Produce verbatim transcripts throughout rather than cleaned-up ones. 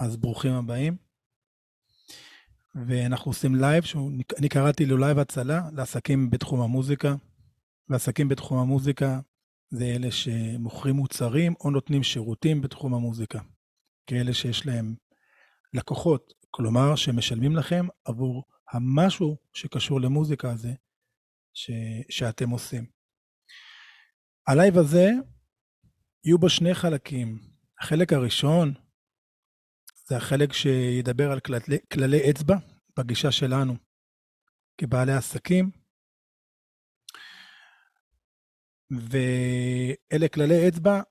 אז ברוכים הבאים. ואנחנו עושים לייב, שאני קראתי לו לייב הצלה, לעסקים בתחום המוזיקה. ועסקים בתחום המוזיקה זה אלה שמוכרים מוצרים או נותנים שירותים בתחום המוזיקה. כאלה שיש להם לקוחות, כלומר שמשלמים לכם עבור המשהו שקשור למוזיקה הזה ש... שאתם עושים. הלייב הזה יהיו בו שני חלקים. החלק הראשון זה החלק שידבר על כללי, כללי אצבע בגישה שלנו כבעלי עסקים. ואלה כללי אצבע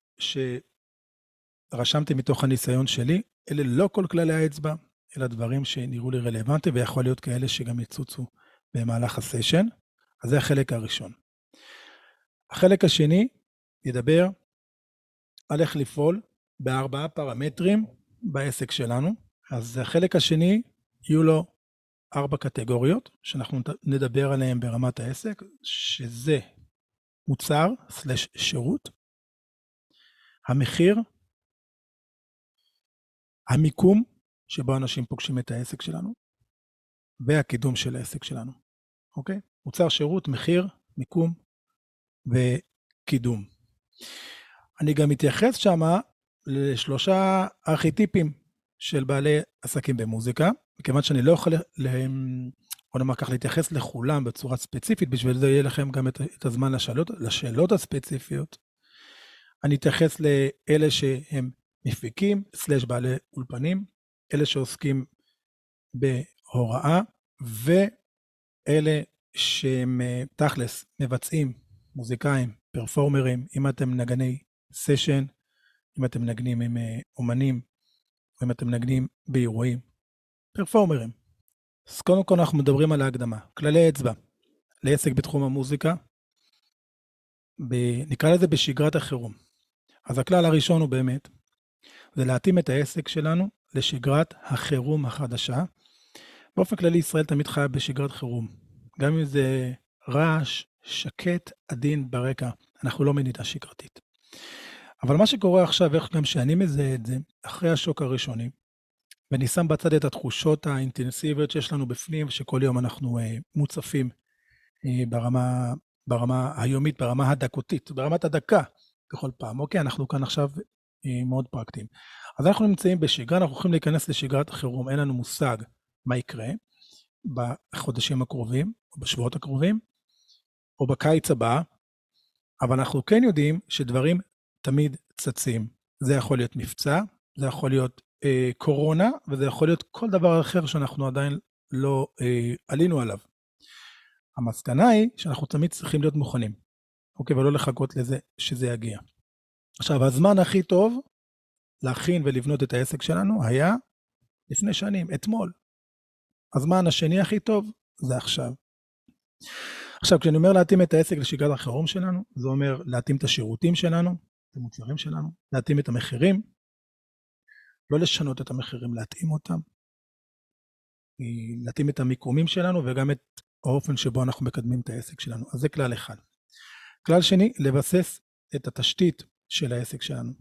שרשמתי מתוך הניסיון שלי, אלה לא כל כללי האצבע, אלא דברים שנראו לי רלוונטי ויכול להיות כאלה שגם יצוצו במהלך הסשן. אז זה החלק הראשון. החלק השני ידבר על איך לפעול בארבעה פרמטרים בעסק שלנו. אז החלק השני יהיו לו ארבע קטגוריות שאנחנו נדבר עליהן ברמת העסק, שזה מוצר סלש שירות, המחיר, המיקום שבו אנשים פוגשים את העסק שלנו, והקידום של העסק שלנו. אוקיי? מוצר, שירות, מחיר, מיקום וקידום. אני גם מתייחס שמה לשלושה ארכיטיפים של בעלי עסקים במוזיקה, מכיוון שאני לא יכול להם, או נאמר כך, להתייחס לכולם בצורה ספציפית, בשביל זה יהיה לכם גם את הזמן לשאלות, לשאלות הספציפיות. אני אתייחס לאלה שהם מפיקים, סלש בעלי אולפנים, אלה שעוסקים בהוראה, ואלה שהם תכלס מבצעים, מוזיקאים, פרפורמרים, אם אתם נגני סשן, אם אתם נגנים עם אומנים, אם אתם נגנים באירועים, פרפורמרים. אז קודם כל אנחנו מדברים על ההקדמה, כללי אצבע, לעסק בתחום המוזיקה, נקרא לזה בשגרת החירום. אז הכלל הראשון הוא באמת, זה להתאים את העסק שלנו לשגרת החירום החדשה. באופן כללי ישראל תמיד חיה בשגרת חירום, גם אם זה רעש, שקט, עדין ברקע, אנחנו לא מדינה שגרתית. אבל מה שקורה עכשיו, איך גם שאני מזהה את זה, אחרי השוק הראשוני, ואני שם בצד את התחושות האינטנסיביות שיש לנו בפנים, שכל יום אנחנו אה, מוצפים אה, ברמה, ברמה היומית, ברמה הדקותית, ברמת הדקה, בכל פעם. אוקיי, אנחנו כאן עכשיו אה, מאוד פרקטיים. אז אנחנו נמצאים בשגרה, אנחנו הולכים להיכנס לשגרת חירום, אין לנו מושג מה יקרה בחודשים הקרובים, או בשבועות הקרובים, או בקיץ הבא, אבל אנחנו כן יודעים שדברים תמיד צצים. זה יכול להיות מבצע, זה יכול להיות אה, קורונה, וזה יכול להיות כל דבר אחר שאנחנו עדיין לא אה, עלינו עליו. המסקנה היא שאנחנו תמיד צריכים להיות מוכנים, אוקיי, ולא לחכות לזה שזה יגיע. עכשיו, הזמן הכי טוב להכין ולבנות את העסק שלנו היה לפני שנים, אתמול. הזמן השני הכי טוב זה עכשיו. עכשיו, כשאני אומר להתאים את העסק לשגרת החירום שלנו, זה אומר להתאים את השירותים שלנו, את המוצרים שלנו, להתאים את המחירים, לא לשנות את המחירים, להתאים אותם, להתאים את המיקומים שלנו, וגם את האופן שבו אנחנו מקדמים את העסק שלנו. אז זה כלל אחד. כלל שני, לבסס את התשתית של העסק שלנו.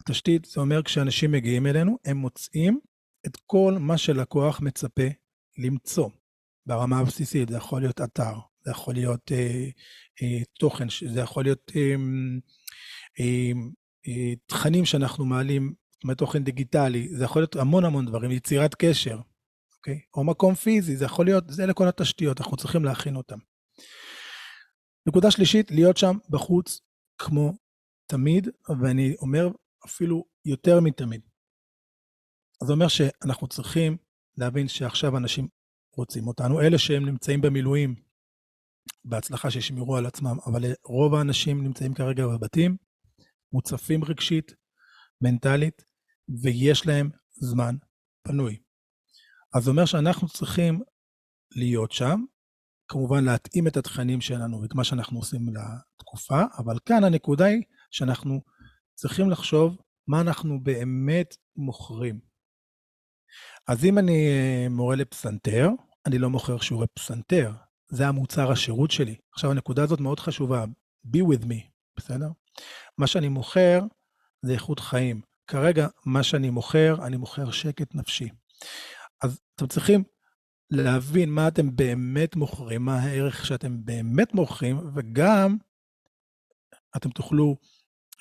התשתית, זה אומר כשאנשים מגיעים אלינו, הם מוצאים את כל מה שלקוח מצפה למצוא. ברמה הבסיסית, זה יכול להיות אתר, זה יכול להיות אה, אה, תוכן, זה יכול להיות אה, אה, אה, תכנים שאנחנו מעלים, מתוכן דיגיטלי, זה יכול להיות המון המון דברים, יצירת קשר, אוקיי? או מקום פיזי, זה יכול להיות, זה לכל התשתיות, אנחנו צריכים להכין אותם. נקודה שלישית, להיות שם בחוץ כמו תמיד, ואני אומר אפילו יותר מתמיד. אז זה אומר שאנחנו צריכים להבין שעכשיו אנשים רוצים אותנו, אלה שהם נמצאים במילואים, בהצלחה שישמרו על עצמם, אבל רוב האנשים נמצאים כרגע בבתים, מוצפים רגשית, מנטלית, ויש להם זמן פנוי. אז זה אומר שאנחנו צריכים להיות שם, כמובן להתאים את התכנים שלנו, ואת מה שאנחנו עושים לתקופה, אבל כאן הנקודה היא שאנחנו צריכים לחשוב מה אנחנו באמת מוכרים. אז אם אני מורה לפסנתר, אני לא מוכר שיעורי פסנתר, זה המוצר השירות שלי. עכשיו הנקודה הזאת מאוד חשובה, be with me, בסדר? מה שאני מוכר זה איכות חיים, כרגע מה שאני מוכר, אני מוכר שקט נפשי. אז אתם צריכים להבין מה אתם באמת מוכרים, מה הערך שאתם באמת מוכרים, וגם אתם תוכלו,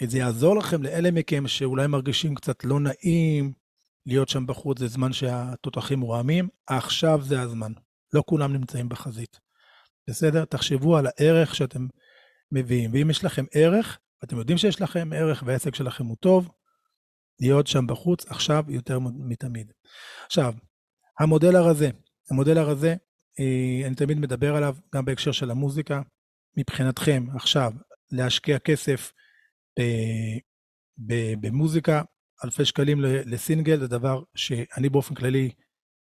זה יעזור לכם לאלה מכם שאולי מרגישים קצת לא נעים, להיות שם בחוץ זה זמן שהתותחים רועמים, עכשיו זה הזמן, לא כולם נמצאים בחזית. בסדר? תחשבו על הערך שאתם מביאים, ואם יש לכם ערך, ואתם יודעים שיש לכם ערך והעסק שלכם הוא טוב, להיות שם בחוץ עכשיו יותר מתמיד. עכשיו, המודל הרזה, המודל הרזה, אני תמיד מדבר עליו גם בהקשר של המוזיקה, מבחינתכם עכשיו להשקיע כסף במוזיקה, אלפי שקלים לסינגל, זה דבר שאני באופן כללי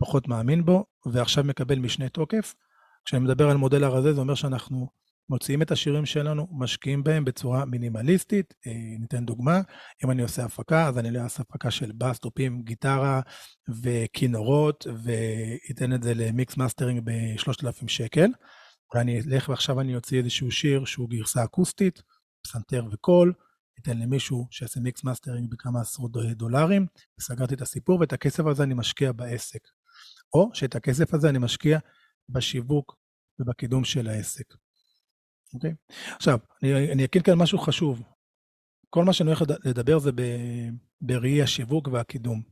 פחות מאמין בו, ועכשיו מקבל משנה תוקף. כשאני מדבר על מודל הרזה, זה אומר שאנחנו מוציאים את השירים שלנו, משקיעים בהם בצורה מינימליסטית. ניתן דוגמה, אם אני עושה הפקה, אז אני אעשה הפקה של בס, טופים, גיטרה וכינורות, ואתן את זה למיקס מאסטרינג ב-שלושת אלפים שקל. אולי אני אלך ועכשיו אני אוציא איזשהו שיר שהוא גרסה אקוסטית, פסנתר וקול, ניתן למישהו שעשה מיקס מאסטרינג בכמה עשרות דולרים, וסגרתי את הסיפור, ואת הכסף הזה אני משקיע בעסק. או שאת הכסף הזה אני משקיע בשיווק ובקידום של העסק. אוקיי? עכשיו, אני, אני אקין כאן משהו חשוב. כל מה שאני הולך לדבר זה בראי השיווק והקידום.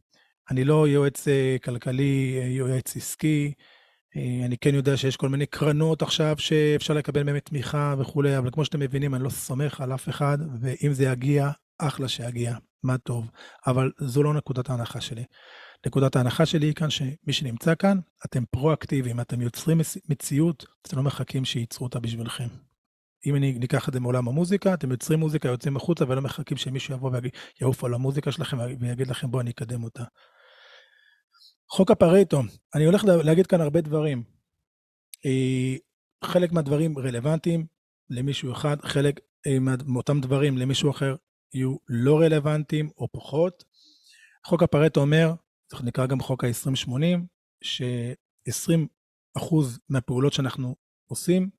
אני לא יועץ כלכלי, יועץ עסקי, אני כן יודע שיש כל מיני קרנות עכשיו שאפשר לקבל מהם תמיכה וכולי, אבל כמו שאתם מבינים, אני לא סומך על אף אחד, ואם זה יגיע, אחלה שיגיע, מה טוב. אבל זו לא נקודת ההנחה שלי. נקודת ההנחה שלי היא כאן שמי שנמצא כאן, אתם פרואקטיביים, אתם יוצרים מציאות, אתם לא מחכים שייצרו אותה בשבילכם. אם אני ניקח את זה מעולם המוזיקה, אתם יוצרים מוזיקה, יוצאים מחוצה, ולא מחכים שמישהו יבוא ויעוף על המוזיקה שלכם ויגיד לכם, בוא, אני אקדם אותה. חוק הפרטו, אני הולך להגיד כאן הרבה דברים, חלק מהדברים רלוונטיים למישהו אחד, חלק מאותם דברים למישהו אחר יהיו לא רלוונטיים או פחות. חוק הפרטו אומר, זה נקרא גם חוק ה-עשרים שמונים, ש-עשרים אחוז מהפעולות שאנחנו עושים,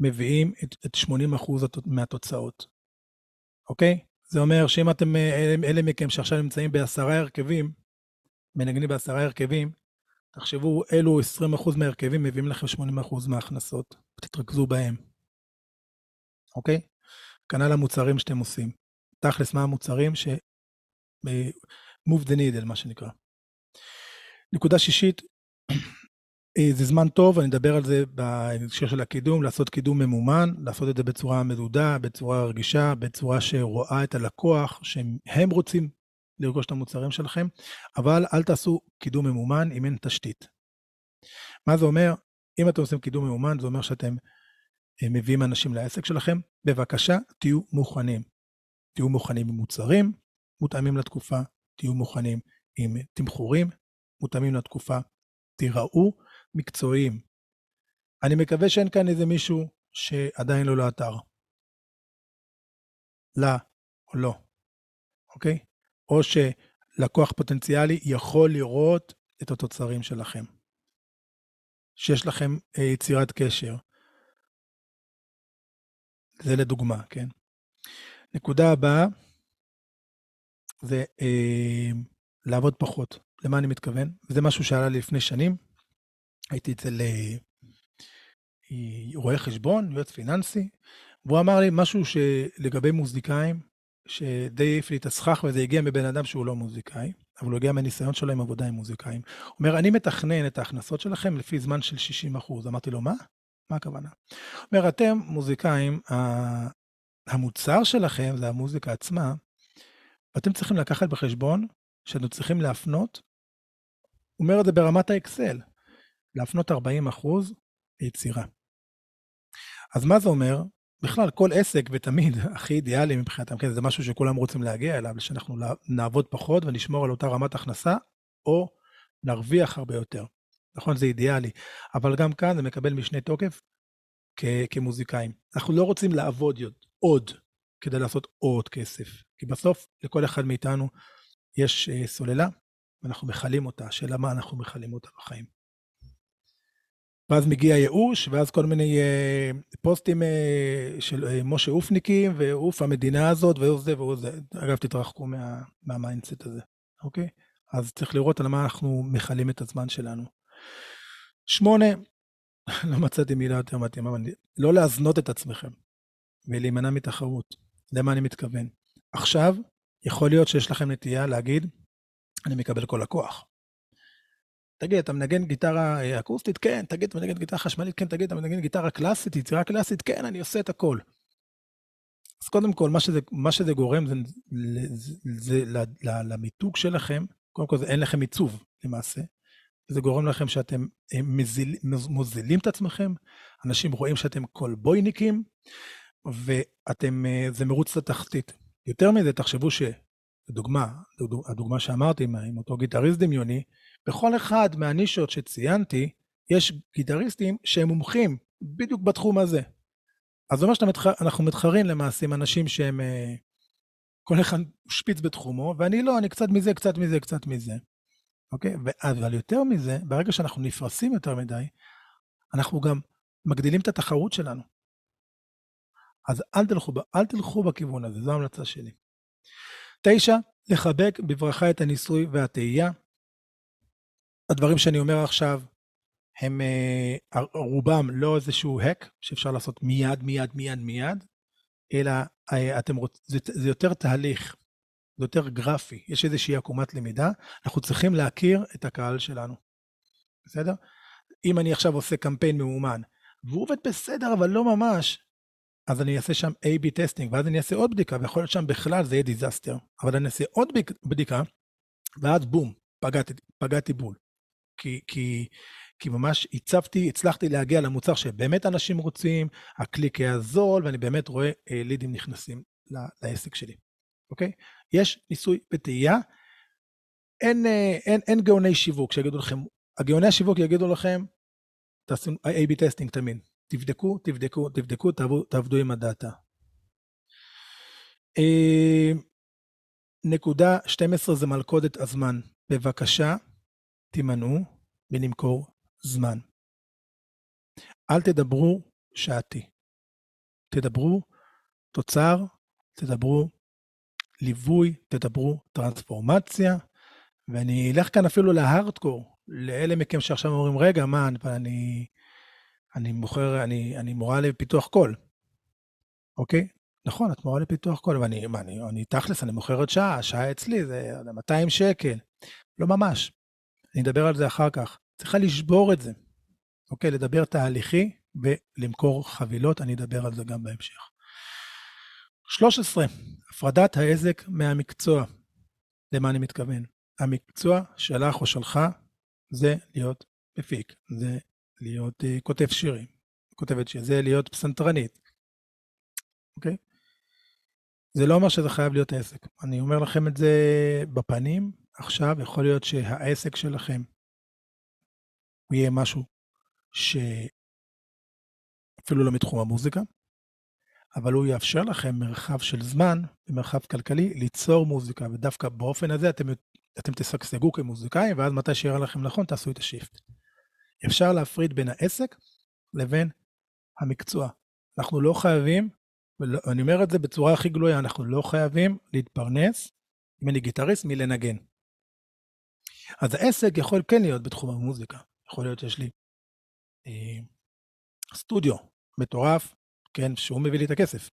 מביאים את שמונים אחוז מהתוצאות, אוקיי? זה אומר שאם אתם, אלה מכם שעכשיו נמצאים בעשרה הרכבים, מנגנים בעשרה הרכבים, תחשבו אילו עשרים אחוז מהרכבים מביאים לכם שמונים אחוז מההכנסות, ותתרכזו בהם. אוקיי? כנ"ל המוצרים שאתם עושים. תכלס מה המוצרים ש... move the needle, מה שנקרא. נקודה שישית, זה זמן טוב, אני אדבר על זה בהקשר של הקידום, לעשות קידום ממומן, לעשות את זה בצורה מדודה, בצורה רגישה, בצורה שרואה את הלקוח, שהם רוצים, לרכוש את המוצרים שלכם, אבל אל תעשו קידום ממומן אם אין תשתית. מה זה אומר? אם אתם עושים קידום ממומן, זה אומר שאתם מביאים אנשים לעסק שלכם, בבקשה תהיו מוכנים. תהיו מוכנים עם מוצרים, מותאמים לתקופה, תהיו מוכנים עם תמחורים, מותאמים לתקופה, תיראו מקצועיים. אני מקווה שאין כאן איזה מישהו שעדיין לא לאתר. לא או לא. אוקיי? או שלקוח פוטנציאלי יכול לראות את התוצרים שלכם. שיש לכם יצירת קשר. זה לדוגמה, כן? נקודה הבאה, זה אה, לעבוד פחות. למה אני מתכוון? זה משהו שעלה לי לפני שנים. הייתי אצל אה, רואה חשבון, יועץ פיננסי, והוא אמר לי משהו שלגבי מוזיקאים, שדי העיף לי את הסכך, וזה הגיע מבן אדם שהוא לא מוזיקאי, אבל הוא הגיע מהניסיון שלו עם עבודה עם מוזיקאים. הוא אומר, אני מתכנן את ההכנסות שלכם לפי זמן של שישים אחוז. אמרתי לו, מה? מה הכוונה? הוא אומר, אתם מוזיקאים, המוצר שלכם זה המוזיקה עצמה, ואתם צריכים לקחת בחשבון שאתם צריכים להפנות, הוא אומר את זה ברמת האקסל, להפנות ארבעים אחוז ליצירה. אז מה זה אומר? בכלל, כל עסק ותמיד הכי אידיאלי מבחינתם, כן, זה משהו שכולם רוצים להגיע אליו, שאנחנו נעבוד פחות ונשמור על אותה רמת הכנסה, או נרוויח הרבה יותר. נכון, זה אידיאלי. אבל גם כאן זה מקבל משנה תוקף כ- כמוזיקאים. אנחנו לא רוצים לעבוד עוד כדי לעשות עוד כסף. כי בסוף, לכל אחד מאיתנו יש סוללה, ואנחנו מחלים אותה. השאלה מה אנחנו מחלים אותה בחיים. ואז מגיע ייאוש, ואז כל מיני פוסטים של משה אופניקים, ואוף המדינה הזאת, ואוף זה ואוף זה. אגב, תתרחקו מהמיינדסט הזה, אוקיי? אז צריך לראות על מה אנחנו מחלים את הזמן שלנו. שמונה, לא מצאתי מילה יותר מתאימה, לא להזנות את עצמכם, ולהימנע מתחרות. למה אני מתכוון? עכשיו, יכול להיות שיש לכם נטייה להגיד, אני מקבל כל הכוח. תגיד, אתה מנגן גיטרה אקוסטית? כן. תגיד, אתה מנגן גיטרה חשמלית? כן. תגיד, אתה מנגן גיטרה קלאסית, יצירה קלאסית? כן, אני עושה את הכל. אז קודם כל, מה שזה, מה שזה גורם, זה, זה, זה, זה למיתוג שלכם, קודם כל, זה, אין לכם עיצוב, למעשה. זה גורם לכם שאתם מזיל, מוזילים את עצמכם, אנשים רואים שאתם כל בויניקים, ואתם, זה מרוץ לתחתית. יותר מזה, תחשבו ש... הדוגמה, הדוגמה שאמרתי עם אותו גיטריסט דמיוני, בכל אחד מהנישות שציינתי, יש גיטריסטים שהם מומחים בדיוק בתחום הזה. אז ממש אנחנו מתחרים למעשה עם אנשים שהם, כל אחד שפיץ בתחומו, ואני לא, אני קצת מזה, קצת מזה, קצת מזה. אוקיי? אבל יותר מזה, ברגע שאנחנו נפרסים יותר מדי, אנחנו גם מגדילים את התחרות שלנו. אז אל תלכו, אל תלכו בכיוון הזה, זו ההמלצה שלי. תשע, לחבק בברכה את הניסוי והתהייה. הדברים שאני אומר עכשיו, הם רובם לא איזשהו הק, שאפשר לעשות מיד, מיד, מיד, מיד, אלא אתם רוצ... זה, זה יותר תהליך, זה יותר גרפי, יש איזושהי עקומת למידה, אנחנו צריכים להכיר את הקהל שלנו, בסדר? אם אני עכשיו עושה קמפיין ממומן, והוא עובד בסדר, אבל לא ממש, אז אני אעשה שם A-B טסטינג, ואז אני אעשה עוד בדיקה, ויכול להיות שם בכלל זה יהיה דיזסטר, אבל אני אעשה עוד בדיקה, ואז בום, פגעתי, פגעתי בול. כי, כי, כי ממש הצבתי, הצלחתי להגיע למוצר שבאמת אנשים רוצים, הקליק היה זול, ואני באמת רואה לידים נכנסים לעסק שלי. אוקיי? יש ניסוי בתהייה, אין, אין, אין גאוני שיווק שיגידו לכם, הגאוני השיווק יגידו לכם, תעשו A-B טסטינג תמיד. תבדקו, תבדקו, תבדקו, תעבדו, תעבדו עם הדאטה. נקודה שתים עשרה זה מלכודת הזמן. בבקשה, תימנעו ונמכור זמן. אל תדברו שעתי. תדברו תוצר, תדברו ליווי, תדברו טרנספורמציה, ואני אלך כאן אפילו להארדקור, לאלה מכם שעכשיו אומרים, רגע, מה, אני... אני מוכר, אני, אני מורה לפיתוח קול. אוקיי? נכון, את מורה לפיתוח קול, ואני, מה, אני, אני תכלס, אני מוכרת שעה, השעה אצלי, זה מאתיים שקל. לא ממש. אני אדבר על זה אחר כך. צריכה לשבור את זה. אוקיי? לדבר תהליכי ולמכור חבילות, אני אדבר על זה גם בהמשך. שלוש עשרה, הפרדת העסק מהמקצוע. למה אני מתכוון? המקצוע שלך או שלך, זה להיות מפיק. זה להיות כותב שירים, כותבת שיר, זה להיות פסנתרנית, אוקיי? זה לא אומר שזה חייב להיות העסק, אני אומר לכם את זה בפנים, עכשיו יכול להיות שהעסק שלכם יהיה משהו שאפילו לא מתחום המוזיקה, אבל הוא יאפשר לכם מרחב של זמן, מרחב כלכלי, ליצור מוזיקה, ודווקא באופן הזה אתם, אתם תסגסגו כמוזיקאים, ואז מתי שיראה לכם נכון, תעשו את השיפט. אפשר להפריד בין העסק לבין המקצוע. אנחנו לא חייבים, ואני אומר את זה בצורה הכי גלויה, אנחנו לא חייבים להתפרנס, אם אני גיטריסט, מלנגן. אז העסק יכול כן להיות בתחום המוזיקה. יכול להיות שיש לי אה, סטודיו מטורף, כן, שהוא מביא לי את הכסף.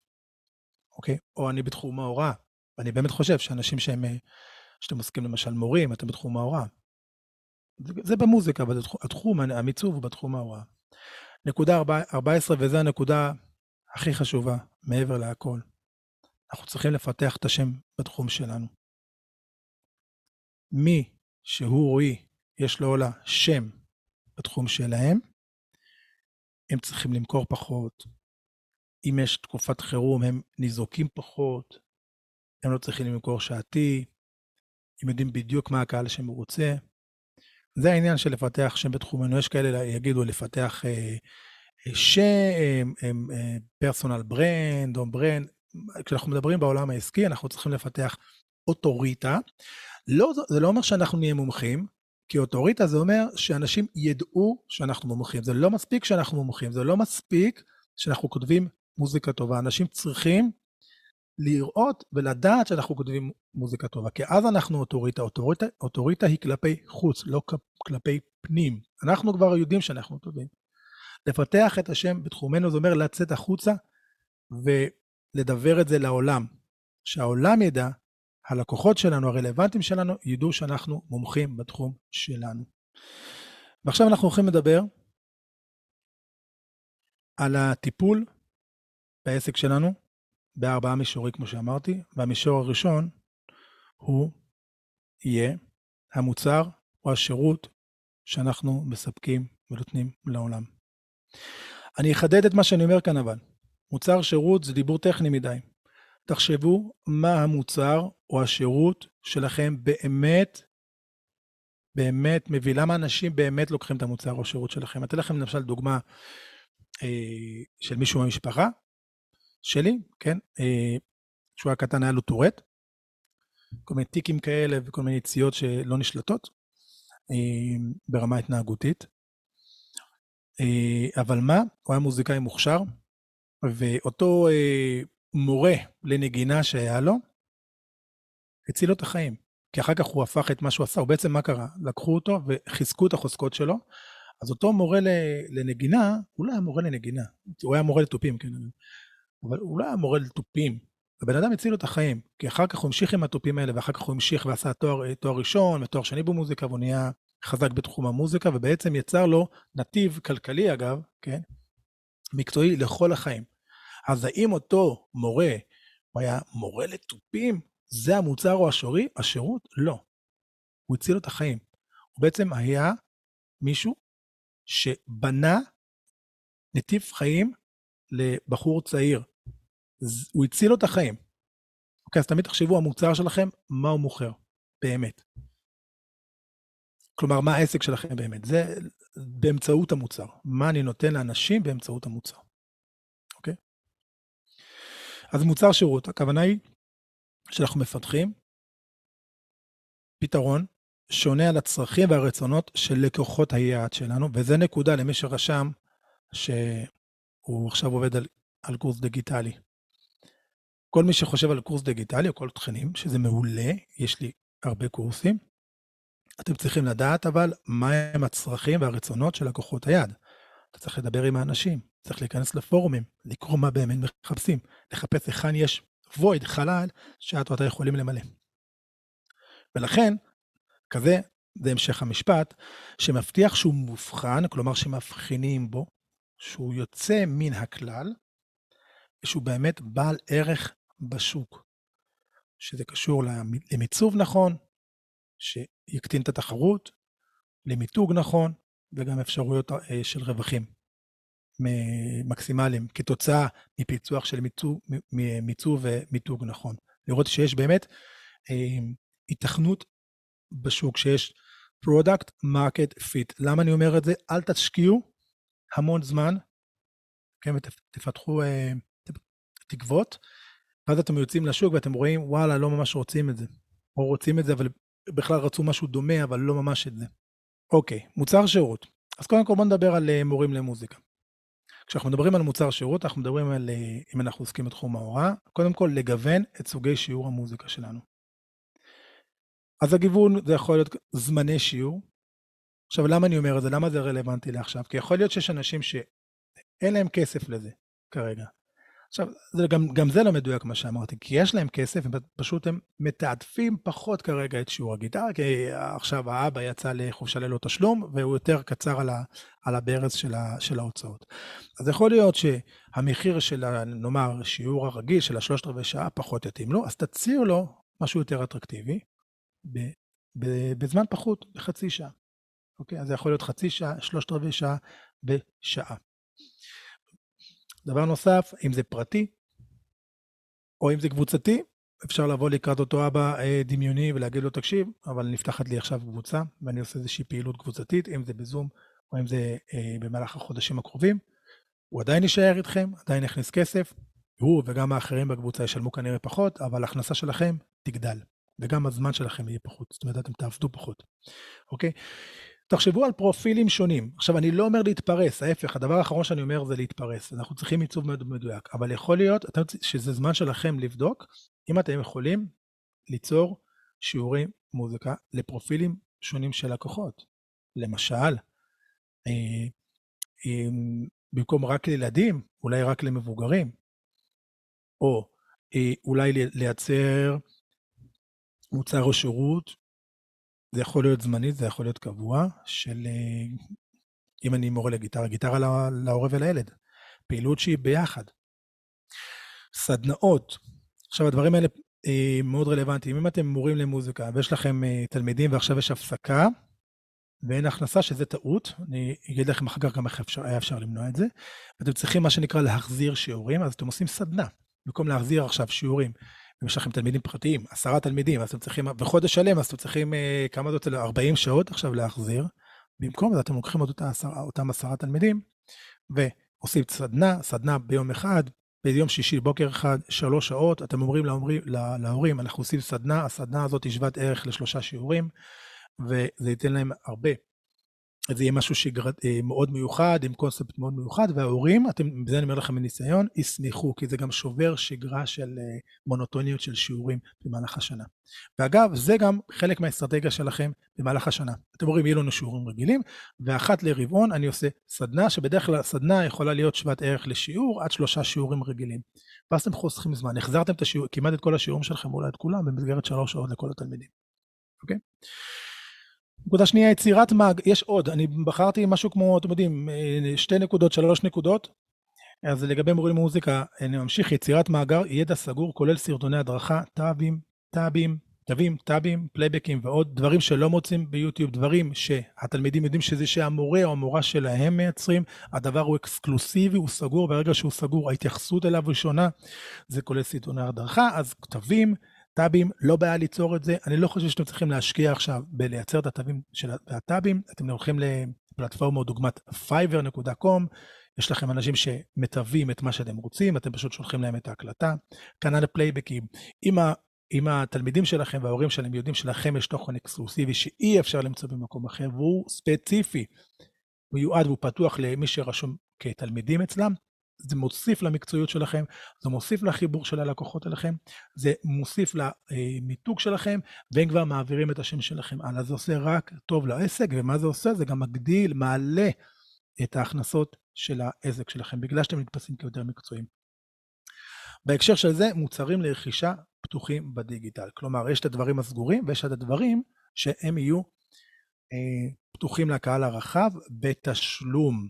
אוקיי? או אני בתחום ההוראה. ואני באמת חושב שאנשים שהם, שאתם עוסקים למשל מורים, אתם בתחום ההוראה. זה במוזיקה, אבל התחום, המיצוב הוא בתחום ההוראה. נקודה ארבע עשרה, וזו הנקודה הכי חשובה, מעבר להכל. אנחנו צריכים לפתח את השם בתחום שלנו. מי שהוא רואי, יש לו עולה שם בתחום שלהם, הם צריכים למכור פחות. אם יש תקופת חירום, הם ניזוקים פחות. הם לא צריכים למכור שעתי. הם יודעים בדיוק מה הקהל שהם רוצה. זה העניין של לפתח שם בתחומנו, יש כאלה יגידו לפתח אה, שם, אה, אה, פרסונל ברנד, או ברנד, כשאנחנו מדברים בעולם העסקי, אנחנו צריכים לפתח אוטוריטה, לא, זה לא אומר שאנחנו נהיה מומחים, כי אוטוריטה זה אומר שאנשים ידעו שאנחנו מומחים, זה לא מספיק שאנחנו מומחים, זה לא מספיק שאנחנו כותבים מוזיקה טובה, אנשים צריכים לראות ולדעת שאנחנו כותבים מוזיקה טובה, כי אז אנחנו אוטוריטה, אוטוריטה, אוטוריטה היא כלפי חוץ, לא כלפי פנים, אנחנו כבר יודעים שאנחנו טובים. לפתח את השם בתחומנו זה אומר לצאת החוצה ולדבר את זה לעולם, שהעולם ידע, הלקוחות שלנו, הרלוונטים שלנו, ידעו שאנחנו מומחים בתחום שלנו. ועכשיו אנחנו הולכים לדבר על הטיפול בעסק שלנו, בארבעה מישורים כמו שאמרתי, והמישור הראשון הוא יהיה המוצר או השירות שאנחנו מספקים ונותנים לעולם. אני אחדד את מה שאני אומר כאן אבל, מוצר שירות זה דיבור טכני מדי. תחשבו מה המוצר או השירות שלכם באמת, באמת מביא, למה אנשים באמת לוקחים את המוצר או השירות שלכם. אתן לכם למשל דוגמה אה, של מישהו מהמשפחה שלי, כן, אה, שהוא הקטן היה לו טורט, כל מיני טיקים כאלה וכל מיני יציאות שלא נשלטות אה, ברמה התנהגותית, אה, אבל מה? הוא היה מוזיקאי מוכשר, ואותו אה, מורה לנגינה שהיה לו, הציל לו את החיים, כי אחר כך הוא הפך את מה שהוא עשה, הוא בעצם מה קרה? לקחו אותו וחיזקו את החוזקות שלו, אז אותו מורה לנגינה, הוא לא היה מורה לנגינה, הוא היה מורה לטופים, כן, אבל הוא לא היה מורה לטופים, הבן אדם הציל לו את החיים, כי אחר כך הוא המשיך עם הטופים האלה, ואחר כך הוא המשיך ועשה תואר, תואר ראשון ותואר שני במוזיקה, והוא נהיה חזק בתחום המוזיקה, ובעצם יצר לו נתיב כלכלי אגב, כן, מקצועי לכל החיים. אז האם אותו מורה, הוא היה מורה לטופים, זה המוצר או השורי, השירות? לא. הוא הציל את החיים. הוא בעצם היה מישהו שבנה נתיב חיים לבחור צעיר. הוא הציל את החיים. אוקיי, אז תמיד תחשבו, המוצר שלכם, מה הוא מוכר? באמת. כלומר, מה העסק שלכם באמת? זה באמצעות המוצר. מה אני נותן לאנשים באמצעות המוצר. אז מוצר שירות, הכוונה היא שאנחנו מפתחים פתרון שונה על הצרכים והרצונות של לקוחות היעד שלנו, וזה נקודה למי שרשם שהוא עכשיו עובד על, על קורס דיגיטלי. כל מי שחושב על קורס דיגיטלי או כל תכנים, שזה מעולה, יש לי הרבה קורסים, אתם צריכים לדעת אבל מה הם הצרכים והרצונות של לקוחות היעד. אתה צריך לדבר עם האנשים, צריך להיכנס לפורומים, לקרוא מה באמת מחפשים, לחפש איכן יש וויד, חלל, שאת ואתה יכולים למלא. ולכן, כזה, זה המשך המשפט, שמבטיח שהוא מובחן, כלומר שמבחינים בו, שהוא יוצא מן הכלל, ושהוא באמת בעל ערך בשוק, שזה קשור למיצוב נכון, שיקטין את התחרות, למיתוג נכון, וגם אפשרויות של רווחים מקסימליים, כתוצאה מפיצוח של מיצוב ומיתוג נכון. לראות שיש באמת התכנות בשוק, שיש product market fit. למה אני אומר את זה? אל תשקיעו המון זמן, כן, ותפתחו תקוות, ואז אתם יוצאים לשוק ואתם רואים, וואלה, לא ממש רוצים את זה. או רוצים את זה, אבל בכלל רצו משהו דומה, אבל לא ממש את זה. אוקיי, okay, מוצר שירות. אז קודם כל בוא נדבר על מורים למוזיקה. כשאנחנו מדברים על מוצר שירות, אנחנו מדברים על, אם אנחנו עוסקים בתחום ההוראה, קודם כל לגוון את סוגי שיעור המוזיקה שלנו. אז הגיוון זה יכול להיות זמני שיעור. עכשיו למה אני אומר את זה? למה זה רלוונטי לעכשיו? כי יכול להיות שיש אנשים שאין להם כסף לזה כרגע. עכשיו, זה גם, גם זה לא מדויק מה שאמרתי, כי יש להם כסף, הם פשוט הם מתעדפים פחות כרגע את שיעור הגיטרה, כי עכשיו האבא יצא לחופשה ללא תשלום, והוא יותר קצר על, ה, על הברז של, ה, של ההוצאות. אז יכול להיות שהמחיר של, נאמר, שיעור הרגיל של השלושת רבעי שעה פחות יתאים לו, אז תציע לו משהו יותר אטרקטיבי, ב, ב, בזמן פחות, בחצי שעה. אוקיי? אז זה יכול להיות חצי שעה, שלושת רבעי שעה בשעה. דבר נוסף, אם זה פרטי, או אם זה קבוצתי, אפשר לבוא לקראת אותו אבא דמיוני ולהגיד לו תקשיב, אבל נפתחת לי עכשיו קבוצה, ואני עושה איזושהי פעילות קבוצתית, אם זה בזום, או אם זה אה, במהלך החודשים הקרובים, הוא עדיין יישאר איתכם, עדיין יכניס כסף, הוא וגם האחרים בקבוצה ישלמו כנראה פחות, אבל ההכנסה שלכם תגדל, וגם הזמן שלכם יהיה פחות, זאת אומרת, אתם תעבדו פחות, אוקיי? תחשבו על פרופילים שונים. עכשיו, אני לא אומר להתפרס, ההפך, הדבר האחרון שאני אומר זה להתפרס, אנחנו צריכים עיצוב מדויק, אבל יכול להיות שזה זמן שלכם לבדוק, אם אתם יכולים ליצור שיעורי מוזיקה לפרופילים שונים של לקוחות. למשל, במקום רק לילדים, אולי רק למבוגרים, או אולי לייצר מוצר או שירות, זה יכול להיות זמני, זה יכול להיות קבוע, של אם אני מורה לגיטרה, גיטרה להורה ולילד, פעילות שהיא ביחד, סדנאות. עכשיו הדברים האלה מאוד רלוונטיים, אם אתם מורים למוזיקה ויש לכם תלמידים ועכשיו יש הפסקה, ואין הכנסה, שזה טעות, אני אגיד לכם אחר כך גם איך אפשר, היה אפשר למנוע את זה, ואתם צריכים מה שנקרא להחזיר שיעורים, אז אתם עושים סדנה, במקום להחזיר עכשיו שיעורים, אם יש לכם תלמידים פרטיים, עשרה תלמידים, אז אתם צריכים, בחודש שלם, אז אתם צריכים כמה זאת, ארבעים שעות עכשיו להחזיר, במקום זה אתם לוקחים את אותם עשרה תלמידים, ועושים סדנה, סדנה ביום אחד, ביום שישי בוקר אחד, שלוש שעות, אתם אומרים להורים, אנחנו עושים סדנה, הסדנה הזאת ישוות ערך לשלושה שיעורים, וזה ייתן להם הרבה. זה יהיה משהו שמאוד מיוחד, עם קונספט מאוד מיוחד, וההורים, אתם, בזה אני אומר לכם מניסיון, יסניחו, כי זה גם שובר שגרה של מונוטוניות של שיעורים במהלך השנה. ואגב, זה גם חלק מהאסטרטגיה שלכם במהלך השנה. אתם אומרים, יהיו לנו שיעורים רגילים, ואחת לרבעון אני עושה סדנה, שבדרך כלל סדנה יכולה להיות שוות ערך לשיעור, עד שלושה שיעורים רגילים. ואז אתם חוסכים זמן, החזרתם את השיעור, כמעט את כל השיעורים שלכם, אולי את כולם, במסגרת שלוש שעות לכל התלמידים. אוקיי? נקודה שנייה, יצירת מאג, יש עוד, אני בחרתי משהו כמו, אתם יודעים, שתי נקודות, שלוש נקודות, אז לגבי מורים למוזיקה, אני ממשיך, יצירת מאגר, ידע סגור, כולל סרטוני הדרכה, טאבים, טאבים, טאבים, טאבים, פלייבקים ועוד, דברים שלא מוצאים ביוטיוב, דברים שהתלמידים יודעים שזה שהמורה או המורה שלהם מייצרים, הדבר הוא אקסקלוסיבי, הוא סגור, ברגע שהוא סגור, ההתייחסות אליו ראשונה, זה כולל סרטוני הדרכה, אז כתבים, טאבים, לא בעיה ליצור את זה, אני לא חושב שאתם צריכים להשקיע עכשיו בלייצר את הטאבים של הטאבים, אתם הולכים לפלטפורמה דוגמת פייבר נקודה קום, יש לכם אנשים שמטבים את מה שאתם רוצים, אתם פשוט שולחים להם את ההקלטה, קנל פלייבקים, אם, ה, אם התלמידים שלכם וההורים שלהם יודעים שלכם יש תוכן אקסקלוסיבי שאי אפשר למצוא במקום אחר, והוא ספציפי, הוא יועד והוא פתוח למי שרשום כתלמידים אצלם, זה מוסיף למקצועיות שלכם, זה מוסיף לחיבור של הלקוחות אליכם, זה מוסיף למיתוג שלכם, והם כבר מעבירים את השם שלכם הלאה, זה עושה רק טוב לעסק, ומה זה עושה? זה גם מגדיל, מעלה את ההכנסות של העסק שלכם, בגלל שאתם נתפסים כיותר מקצועיים. בהקשר של זה, מוצרים לרכישה פתוחים בדיגיטל, כלומר, יש את הדברים הסגורים, ויש את הדברים שהם יהיו אה, פתוחים לקהל הרחב בתשלום.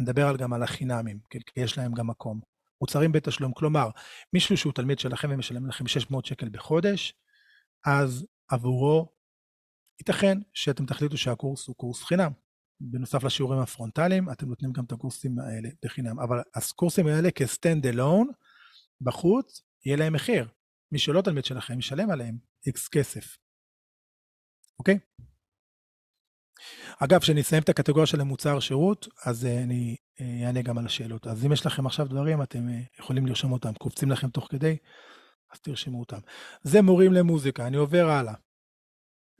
נדבר על גם על החינמים, כי יש להם גם מקום. מוצרים בתשלום, כלומר, מישהו שהוא תלמיד שלכם ומשלם לכם שש מאות שקל בחודש, אז עבורו ייתכן שאתם תחליטו שהקורס הוא קורס חינם. בנוסף לשיעורים הפרונטליים, אתם נותנים גם את הקורסים האלה בחינם, אבל הקורסים האלה כ-stand alone, בחוץ יהיה להם מחיר. מי שלא תלמיד שלכם ישלם עליהם X כסף. אוקיי? אגב, כשנסיים את הקטגוריה של המוצר שירות, אז אני אענה גם על השאלות. אז אם יש לכם עכשיו דברים, אתם יכולים לרשום אותם, קופצים לכם תוך כדי, אז תרשמו אותם. זה מורים למוזיקה, אני עובר הלאה.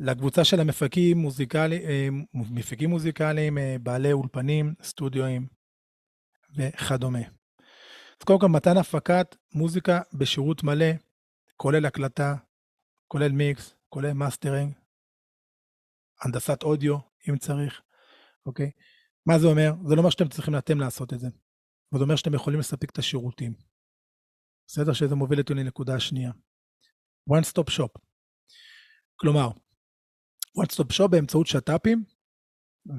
לקבוצה של המפקים מוזיקליים, מפקים מוזיקליים, בעלי אולפנים, סטודיואים וכדומה. אז קודם כל, מתן הפקת מוזיקה בשירות מלא, כולל הקלטה, כולל מיקס, כולל מאסטרינג, הנדסת אודיו, אם צריך, אוקיי? מה זה אומר? זה לא אומר שאתם צריכים אתם לעשות את זה. זה אומר שאתם יכולים לספק את השירותים. בסדר שזה מוביל אותי לנקודה השנייה. One Stop Shop. כלומר, One Stop Shop באמצעות שטאפים,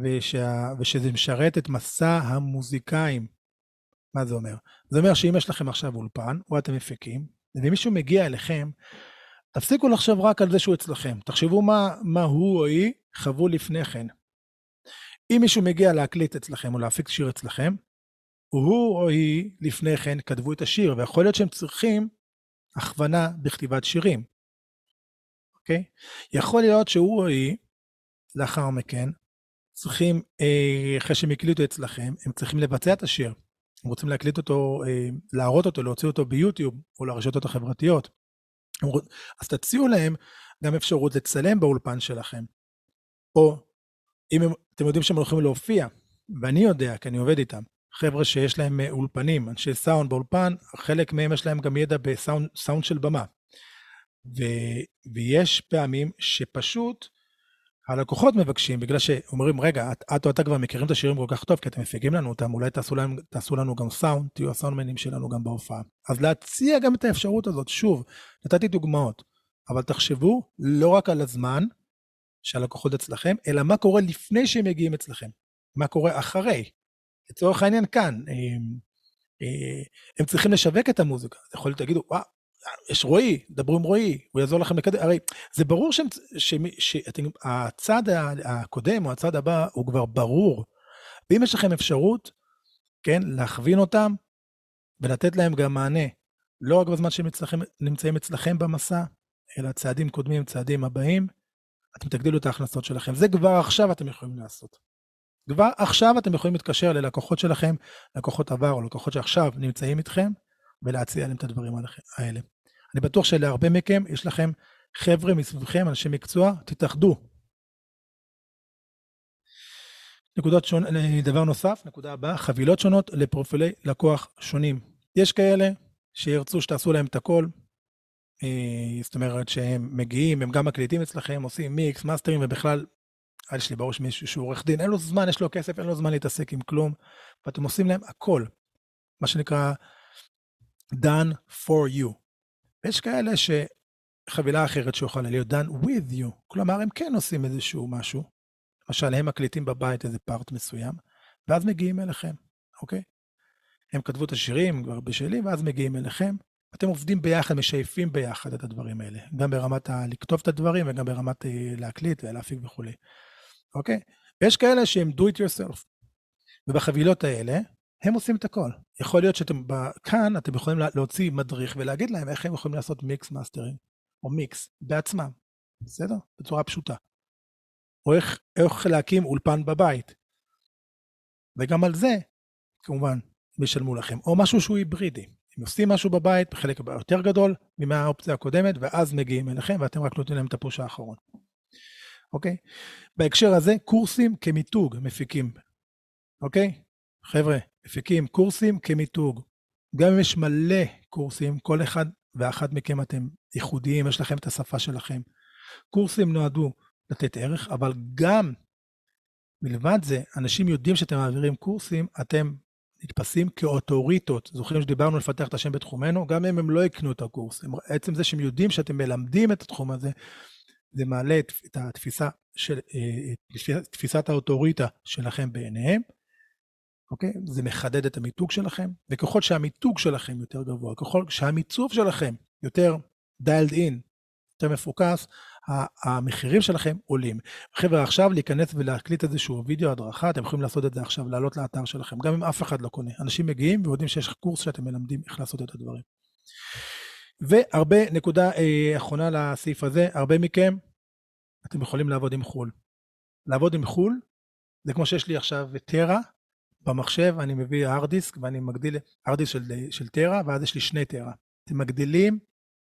ושה... ושזה משרת את מסע המוזיקאים. מה זה אומר? זה אומר שאם יש לכם עכשיו אולפן, או אתם מפיקים, ומישהו מגיע אליכם, תפסיקו לחשוב רק על זה שהוא אצלכם, תחשבו מה, מה הוא או היא חוו לפני כן. אם מישהו מגיע להקליט אצלכם או להפיק שיר אצלכם, הוא או היא לפני כן כתבו את השיר, ויכול להיות שהם צריכים הכוונה בכתיבת שירים. אוקיי? יכול להיות שהוא או היא, לאחר מכן, צריכים, אחרי שהם הקליטו אצלכם, הם צריכים לבצע את השיר. הם רוצים להקליט אותו, להראות אותו, להוציא אותו ביוטיוב או לרשתות החברתיות. אז תציעו להם גם אפשרות לצלם באולפן שלכם, או אם הם, אתם יודעים שהם הולכים להופיע, ואני יודע, כי אני עובד איתם, חבר'ה שיש להם אולפנים, אנשי סאונד באולפן, חלק מהם יש להם גם ידע בסאונד, סאונד של במה, ו, ויש פעמים שפשוט הלקוחות מבקשים, בגלל שאומרים, רגע, את, את או אתה כבר מכירים את השירים כל כך טוב, כי אתם מפיגים לנו אותם, אולי תעשו לנו, תעשו לנו גם סאונד, תהיו הסאונדמנים שלנו גם בהופעה. אז להציע גם את האפשרות הזאת, שוב, נתתי דוגמאות, אבל תחשבו לא רק על הזמן שהלקוחות אצלכם, אלא מה קורה לפני שהם מגיעים אצלכם, מה קורה אחרי. לצורך העניין כאן, הם, הם צריכים לשווק את המוזיקה, אז יכול להיות, תגידו, וואו, יש רואי, דברו עם רואי, הוא יעזור לכם לקדם, הרי זה ברור שהצד הקודם או הצד הבא הוא כבר ברור, ואם יש לכם אפשרות, כן, להכווין אותם ולתת להם גם מענה, לא רק בזמן שהם נמצאים אצלכם במסע, אלא צעדים קודמים, צעדים הבאים, אתם תגדילו את ההכנסות שלכם, זה כבר עכשיו אתם יכולים לעשות. כבר עכשיו אתם יכולים להתקשר ללקוחות שלכם, לקוחות עבר או לקוחות שעכשיו נמצאים איתכם, ולהציע עליהם את הדברים האלה. אני בטוח שלהרבה מכם, יש לכם חבר'ה מסביבכם, אנשי מקצוע, תתאחדו. נקודות שונות, דבר נוסף, נקודה הבאה, חבילות שונות לפרופילי לקוח שונים. יש כאלה שירצו שתעשו להם את הכל, זאת אומרת שהם מגיעים, הם גם מקליטים אצלכם, עושים מיקס, מאסטרים, ובכלל, יש לי בראש מישהו שהוא עורך דין, אין לו זמן, יש לו כסף, אין לו זמן להתעסק עם כלום, ואתם עושים להם הכל, מה שנקרא, done for you. יש כאלה שחבילה אחרת שיכולה להיות done with you. כלומר, הם כן עושים איזשהו משהו, למשל, הם מקליטים בבית איזה פארט מסוים, ואז מגיעים אליכם, אוקיי? הם כתבו את השירים כבר בשלי, ואז מגיעים אליכם, אתם עובדים ביחד, משייפים ביחד את הדברים האלה, גם ברמת ה- לכתוב את הדברים, וגם ברמת ה- להקליט ולהפיק וכו'. אוקיי? ויש כאלה שהם do it yourself. ובחבילות האלה, הם עושים את הכל. יכול להיות שאתם כאן, אתם יכולים להוציא מדריך ולהגיד להם איך הם יכולים לעשות מיקס מאסטרים, או מיקס בעצמם, בסדר? בצורה פשוטה. או איך, איך להקים אולפן בבית. וגם על זה, כמובן, משלמו לכם. או משהו שהוא היברידי. הם עושים משהו בבית, בחלק יותר גדול, ממה האופציה הקודמת, ואז מגיעים אליכם, ואתם רק נותנים להם את הפוש האחרון. אוקיי? בהקשר הזה, קורסים כמיתוג מפיקים. אוקיי? חבר'ה, מפיקים קורסים כמיתוג, גם אם יש מלא קורסים, כל אחד ואחת מכם אתם ייחודיים, יש לכם את השפה שלכם. קורסים נועדו לתת ערך, אבל גם מלבד זה, אנשים יודעים שאתם מעבירים קורסים, אתם נתפסים כאוטוריטות, זוכרים שדיברנו לפתח את השם בתחומנו, גם אם הם לא יקנו את הקורס, עצם זה שהם יודעים שאתם מלמדים את התחום הזה, זה מעלה את התפיסה של, תפיסת האוטוריטה שלכם בעיניהם, אוקיי? זה מחדד את המיתוג שלכם, וככל שהמיתוג שלכם יותר גבוה, ככל שהמיצוב שלכם יותר dialed in, יותר מפוקס, המחירים שלכם עולים. חבר'ה, עכשיו להיכנס ולהקליט איזשהו וידאו הדרכה, אתם יכולים לעשות את זה עכשיו, לעלות לאתר שלכם, גם אם אף אחד לא קונה. אנשים מגיעים ויודעים שיש קורס שאתם מלמדים איך לעשות את הדברים. והרבה, נקודה אחרונה לסעיף הזה, הרבה מכם, אתם יכולים לעבוד עם חול. לעבוד עם חול, זה כמו שיש לי עכשיו טרה, במחשב אני מביא hard disk ואני מגדיל hard disk של, של טרה, ואז יש לי שני טרה. אתם מגדילים